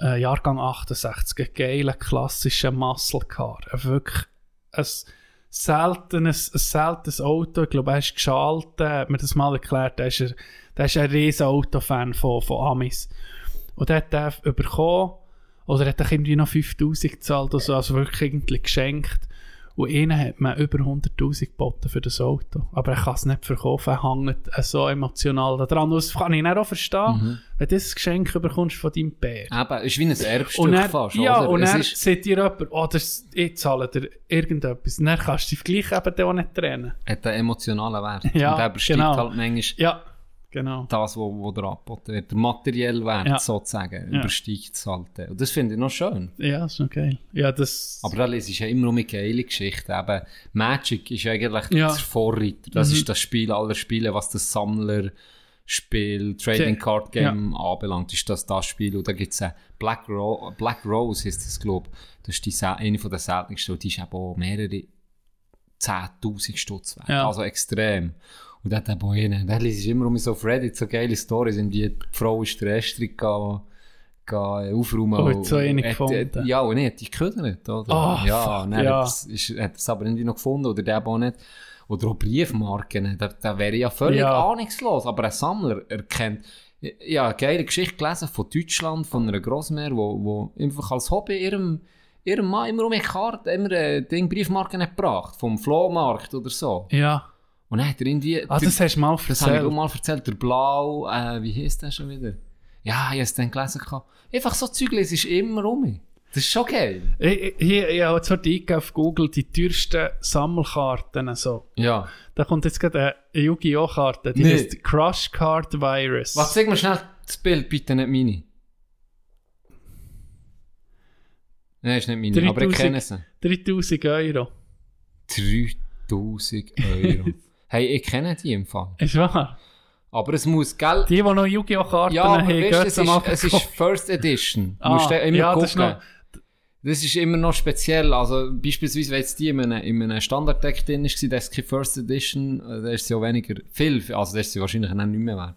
Äh, Jahrgang achtundsechzig, ein geiler, klassischer Muscle Car. Äh, wirklich ein seltenes, ein seltenes Auto. Ich glaube, er ist geschaltet, hat mir das mal erklärt. Der ist, er ist ein riesen Autofan von, von Amis. Und der hat den bekommen, oder hat er irgendwie noch fünftausend gezahlt, also, also wirklich irgendwie geschenkt. Und ihnen hat man über hunderttausend geboten für das Auto. Aber er kann es nicht verkaufen, er hängt so emotional daran. Das kann ich dann auch verstehen, mhm. wenn du das Geschenk bekommst von deinem Bär. Eben, es ist wie ein Erbstück er, fast. Ja, oder? Und dann sagt dir jemand, oh, das, ich zahle dir irgendetwas. Und dann kannst du dich gleich eben auch nicht trennen. Hat einen emotionalen Wert. Ja, und der übersteigt genau. halt manchmal ja, genau. das, was dir angeboten wird. Der materielle Wert ja. sozusagen ja. übersteigt es halt. Und das finde ich noch schön. Ja, das ist noch geil. Ja, das aber das ist ja immer um eine geile Geschichte. Eben, Magic ist eigentlich ja. der Vorreiter. Das mhm. ist das Spiel aller Spiele, was das Sammlerspiel, Trading ja. Card Game ja. anbelangt. Ist das das Spiel. Und da gibt es Black, Ro- Black Rose, heisst das, glaube ich. Das ist die, eine von der seltensten. Die ist auch mehrere zehntausend Stutz wert. Ja. Also extrem. Und dann der Bohlen, der liest immer um so auf Reddit so geile Storys, in die, die Frau ist der Estrig gegangen, gegangen aufräumen. Oh, und so eine gefunden. Ja, und nicht, die können nicht, oder? Oh, ja, fuck, nein, ja. Das ist, hat es aber irgendwie noch gefunden, oder der auch nicht. Oder auch Briefmarken, da, da wäre ja völlig ja. ahnungslos, aber ein Sammler erkennt. Ich habe eine geile Geschichte gelesen von Deutschland, von einer Grossmär, die einfach als Hobby ihrem... ihrem Mann immer um eine Karte, immer äh, Ding Briefmarken hat gebracht, vom Flohmarkt oder so. Ja. Und dann hat er irgendwie... Ah, das der, hast du mal erzählt. Das habe ich auch mal erzählt. Der Blau, äh, wie heisst der schon wieder? Ja, ich habe es dann gelesen. Einfach so Zeug, es ist immer um mich. Das ist schon geil. Ich, ich, ich habe jetzt heute auf Google die teuersten Sammelkarten. So. Ja. Da kommt jetzt gerade eine Yu-Gi-Oh-Karte, die nee. heißt Crush Card Virus. Was, sag mal schnell das Bild, bitte nicht meine. Nein, ist nicht meine, dreitausend, aber ich kenne sie. dreitausend Euro. dreitausend Euro. Hey, ich kenne die im Fall. Ist wahr? Aber es muss, gell? Die, die noch Yu-Gi-Oh-Karten ja, haben, weißt, es, ist, es ist First Edition. Ah, musst du immer ja, gucken. Das ist, noch, das ist immer noch speziell. Also beispielsweise, wenn es die in einem, in einem Standard-Deck drin war, das ist keine First Edition, dann ist sie ja weniger viel. Also das ist sie wahrscheinlich auch nicht mehr wert.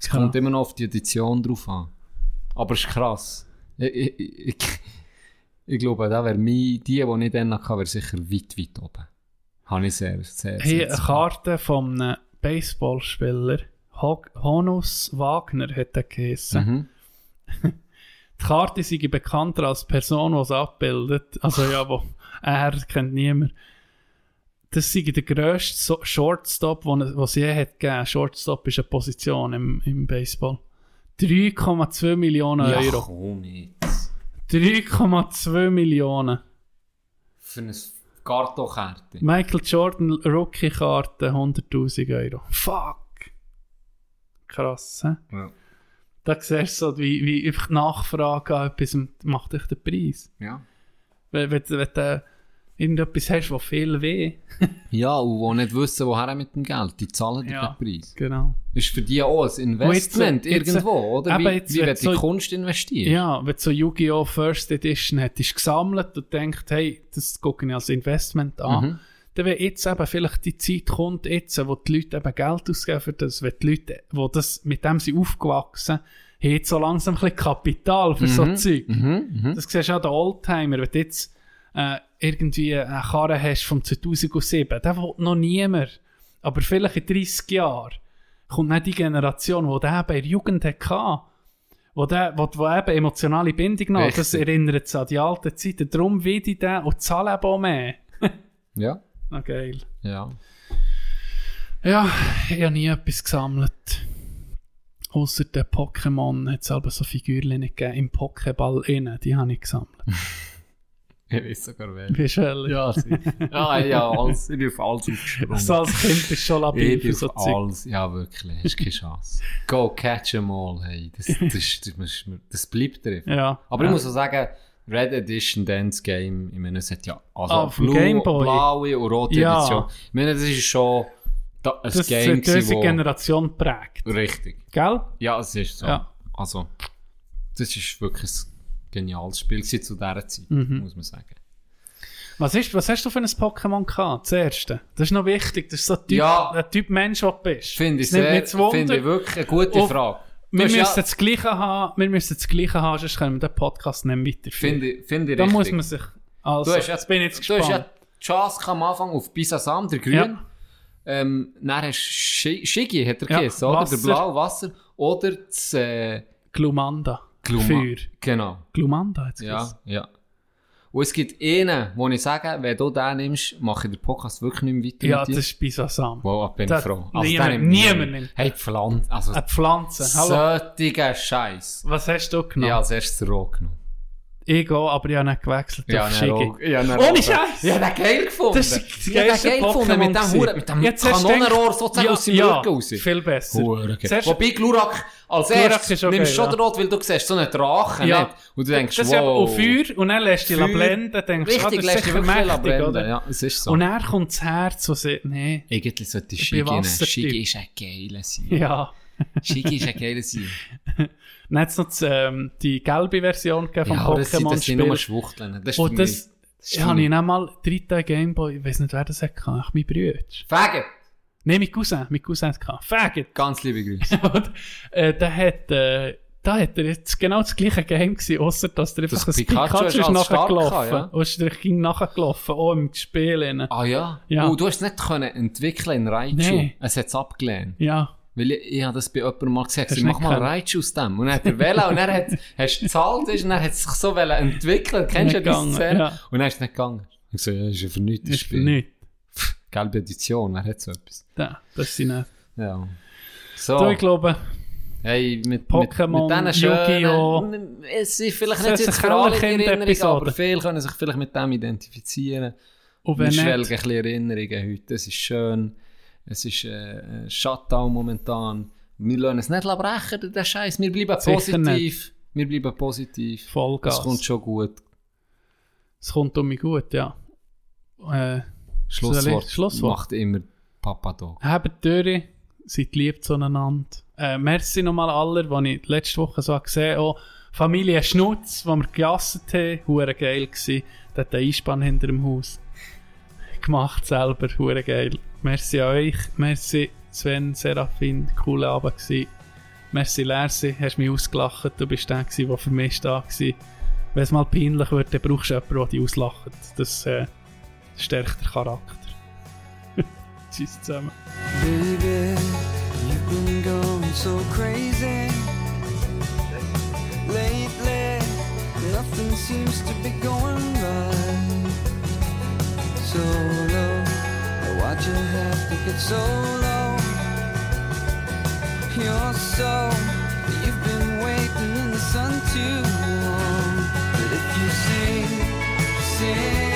Es kommt immer noch auf die Edition drauf an. Aber es ist krass. Ich, ich, ich, ich glaube, da wäre die, die ich dann hatte, wäre sicher weit, weit oben. Habe ich sehr, sehr, sehr, hey, sehr eine Karte von einem Baseballspieler. Honus Wagner hat er geheissen. Mhm. Die Karte sei bekannter als die Person, die es abbildet. Also ja, wo er kennt niemand. Das sei der grösste Shortstop, den es je hat gegeben. Shortstop ist eine Position im, im Baseball. drei Komma zwei Millionen Euro. Ja, komm jetzt. drei Komma zwei Millionen. Für eine Kartokarte. Michael Jordan Rookie-Karte, hunderttausend Euro. Fuck! Krass, hä? Ja. Da siehst du so, wie, wie einfach Nachfrage an etwas macht dich den Preis. Ja. Wenn, wenn, wenn du irgendetwas hast, was viel weh. Ja, und die nicht wissen, woher mit dem Geld. Die zahlen dir ja, den Preis. Genau. Ist für die auch ein Investment jetzt, jetzt, irgendwo, oder? Wie, jetzt, wie wenn du so, in Kunst investierst. Ja, wenn du so Yu-Gi-Oh! First Edition hättest gesammelt und denkst, hey, das gucke ich als Investment an. Mhm. Wenn jetzt eben vielleicht die Zeit kommt, jetzt, wo die Leute eben Geld ausgeben für das, wenn die Leute, die das, mit dem sie aufgewachsen sind, haben so langsam ein bisschen Kapital für mm-hmm, so Zeug. Mm-hmm. Das siehst du auch den Oldtimer, wenn du jetzt äh, irgendwie eine Karre hast vom zweitausendsieben, den will noch niemand. Aber vielleicht in dreißig Jahren kommt nicht die Generation, die der eben in der Jugend hatte, wo der, wo, wo eben emotionale Bindung nach, das erinnert sich an die alten Zeiten. Darum will ich den und zahle eben auch mehr. Ja. Na geil. Ja. Ja, ich habe nie etwas gesammelt. Außer den Pokémon hat es aber so Figürchen nicht gegeben. Im Pokéball innen, die habe ich gesammelt. Ich weiß sogar wer. Bist du ehrlich? Ja, sicher. Ja, ja, alles, ich bin auf alles aufgesprungen. Also als Kind bist du schon labil für so alles, ja, wirklich. Hast keine Chance. Go catch em all, hey. Das, das, das, das, das bleibt drin. Ja. Aber ja. Ich muss auch sagen, Red Edition Dance Game, ich meine, es hat ja also ah, Blue, blaue und rote ja. Edition. Ich meine, das ist schon da, ein das Game, das unsere Generation prägt. Richtig. Gell? Ja, es ist so. Ja. Also, das ist wirklich ein geniales Spiel zu dieser Zeit, mhm. muss man sagen. Was, ist, was hast du für ein Pokémon gehabt? Das erste. Das ist noch wichtig. Das ist so ein Typ, ja. ein Typ Mensch, was du bist. Finde ich sehr, finde ich wirklich eine gute und, Frage. Wir müssen, ja, das Gleiche haben, wir müssen das Gleiche haben, sonst können wir den Podcast nicht weiterführen. Finde, finde ich da richtig. Da muss man sich... Also, du hast ja, jetzt bin ich jetzt gespannt. Du hast ja die Chance am Anfang auf Bisasam, der Grün. Ja. Ähm, dann hast du Shiggy, hat er ja, gegessen, oder? Wasser. Der blaue Wasser. Oder das... Äh, Glumanda. Gluma- Feuer. Genau. Glumanda hat es gegessen. Ja, ja. Und es gibt einen, wo ich sage, wenn du den nimmst, mache ich den Podcast wirklich nicht mehr weiter. Ja, das ist Bisasam. Wow, ich bin das froh. Also niemand, niemand nimmt. Hey, Pflanzen. Also eine Pflanze, hallo. Soltiger Scheiß. Was hast du genommen? Ja, als erstes Roh genommen. Ich gehe, aber ich habe nicht gewechselt. Ja, auf Shiggy. Ja, ohne Scheiß! Ich habe den geil gefunden. Das ist das geilste Pokémon. Mit dem, Hure, mit dem Kanonenrohr sozusagen ja, aus dem ja, Rücken raus. Viel besser. Okay. Wobei Glurak als erstes nimmst okay, schon ja. den Rot, weil du siehst so einen Drachen. Ja. Nicht? Und du denkst, das wow. Das ist ja auf Feuer und dann lässt du dich blenden. Denkst, richtig, ah, das lässt du dich mächtig, oder? Ja, es ist so. Und dann kommt das Herz und sagt, nee. Eigentlich sollte ich Shiggy nehmen. Shiggy ist ein geiler Sieg. Ja. Shiggy ist ein geiler Sieg. Dann hat es noch die, ähm, die gelbe Version ja, vom Pokémon-Spiel. Ja, das sind nur Schwuchteln. Das ist das, das ist habe ich nicht mal drei Tage Gameboy, ich weiß nicht, wer das hatte, ich mein Bruder. Fäget! Nein, mein Cousin, mein Cousin hatte es. Fäget! Ganz liebe Grüße. Und, äh, da hat, äh, da hat er jetzt genau das gleiche Game gewesen, ausser dass er einfach das ein Pikachu, Pikachu ist nachgelaufen. Ja? Und er ging nachgelaufen, auch im Spiel. Ah ja? ja. Oh, du hast es nicht können entwickeln in Raichu. Nein. Es hat es abgelehnt. Ja. Weil ich, ich habe das bei jemandem mal gesagt, ich mach mal einen Raichu aus dem. Und dann hat er wollen, und dann hat, hast du gezahlt, und dann hat es sich so entwickelt. Kennst du ja diese Szene? Ja. Und dann ist es nicht gegangen. Ich so, ja, ist ja für nichts. Ist für nichts. Gelbe Edition, er hat so etwas. Ja, das ist sie nicht. Ja. So. So, ich glaube, Hey, mit Pokémon, mit, mit Yu-Gi-Oh! Es sind vielleicht nicht jetzt für alle Erinnerungen, aber viele können sich vielleicht mit dem identifizieren. Und wir schwelgen ein bisschen Erinnerungen heute. Es ist schön. Es ist ein äh, Shutdown momentan. Wir lassen es nicht brechen, der Scheiß. Wir bleiben sicher positiv. Nicht. Wir bleiben positiv. Vollgas. Es kommt schon gut. Es kommt um mich gut, ja. Äh, Schlusswort. Schlusswort macht immer Papa Dog. Habt die Türe, seid lieb zueinander. Äh, merci nochmal allen, die ich letzte Woche so gesehen habe. Oh, Familie Schnutz, die wir gejasset haben. Hure geil gewesen. Der hat einen Einspann hinter dem Haus gemacht selber. Hure geil. Merci an euch. Merci Sven, Serafin. Cooler Abend gewesen. Merci Lersi, hast mich ausgelacht. Du bist der gewesen, der für mich da war. Wenn es mal peinlich wird, dann brauchst du jemanden, der dich auslacht. Das äh, stärkt den Charakter. Tschüss zusammen. Baby, you've been going so crazy lately, nothing seems to be going right. So low, I watch you have to get so low. You're so, you've been waiting in the sun too long. But if you sing, sing.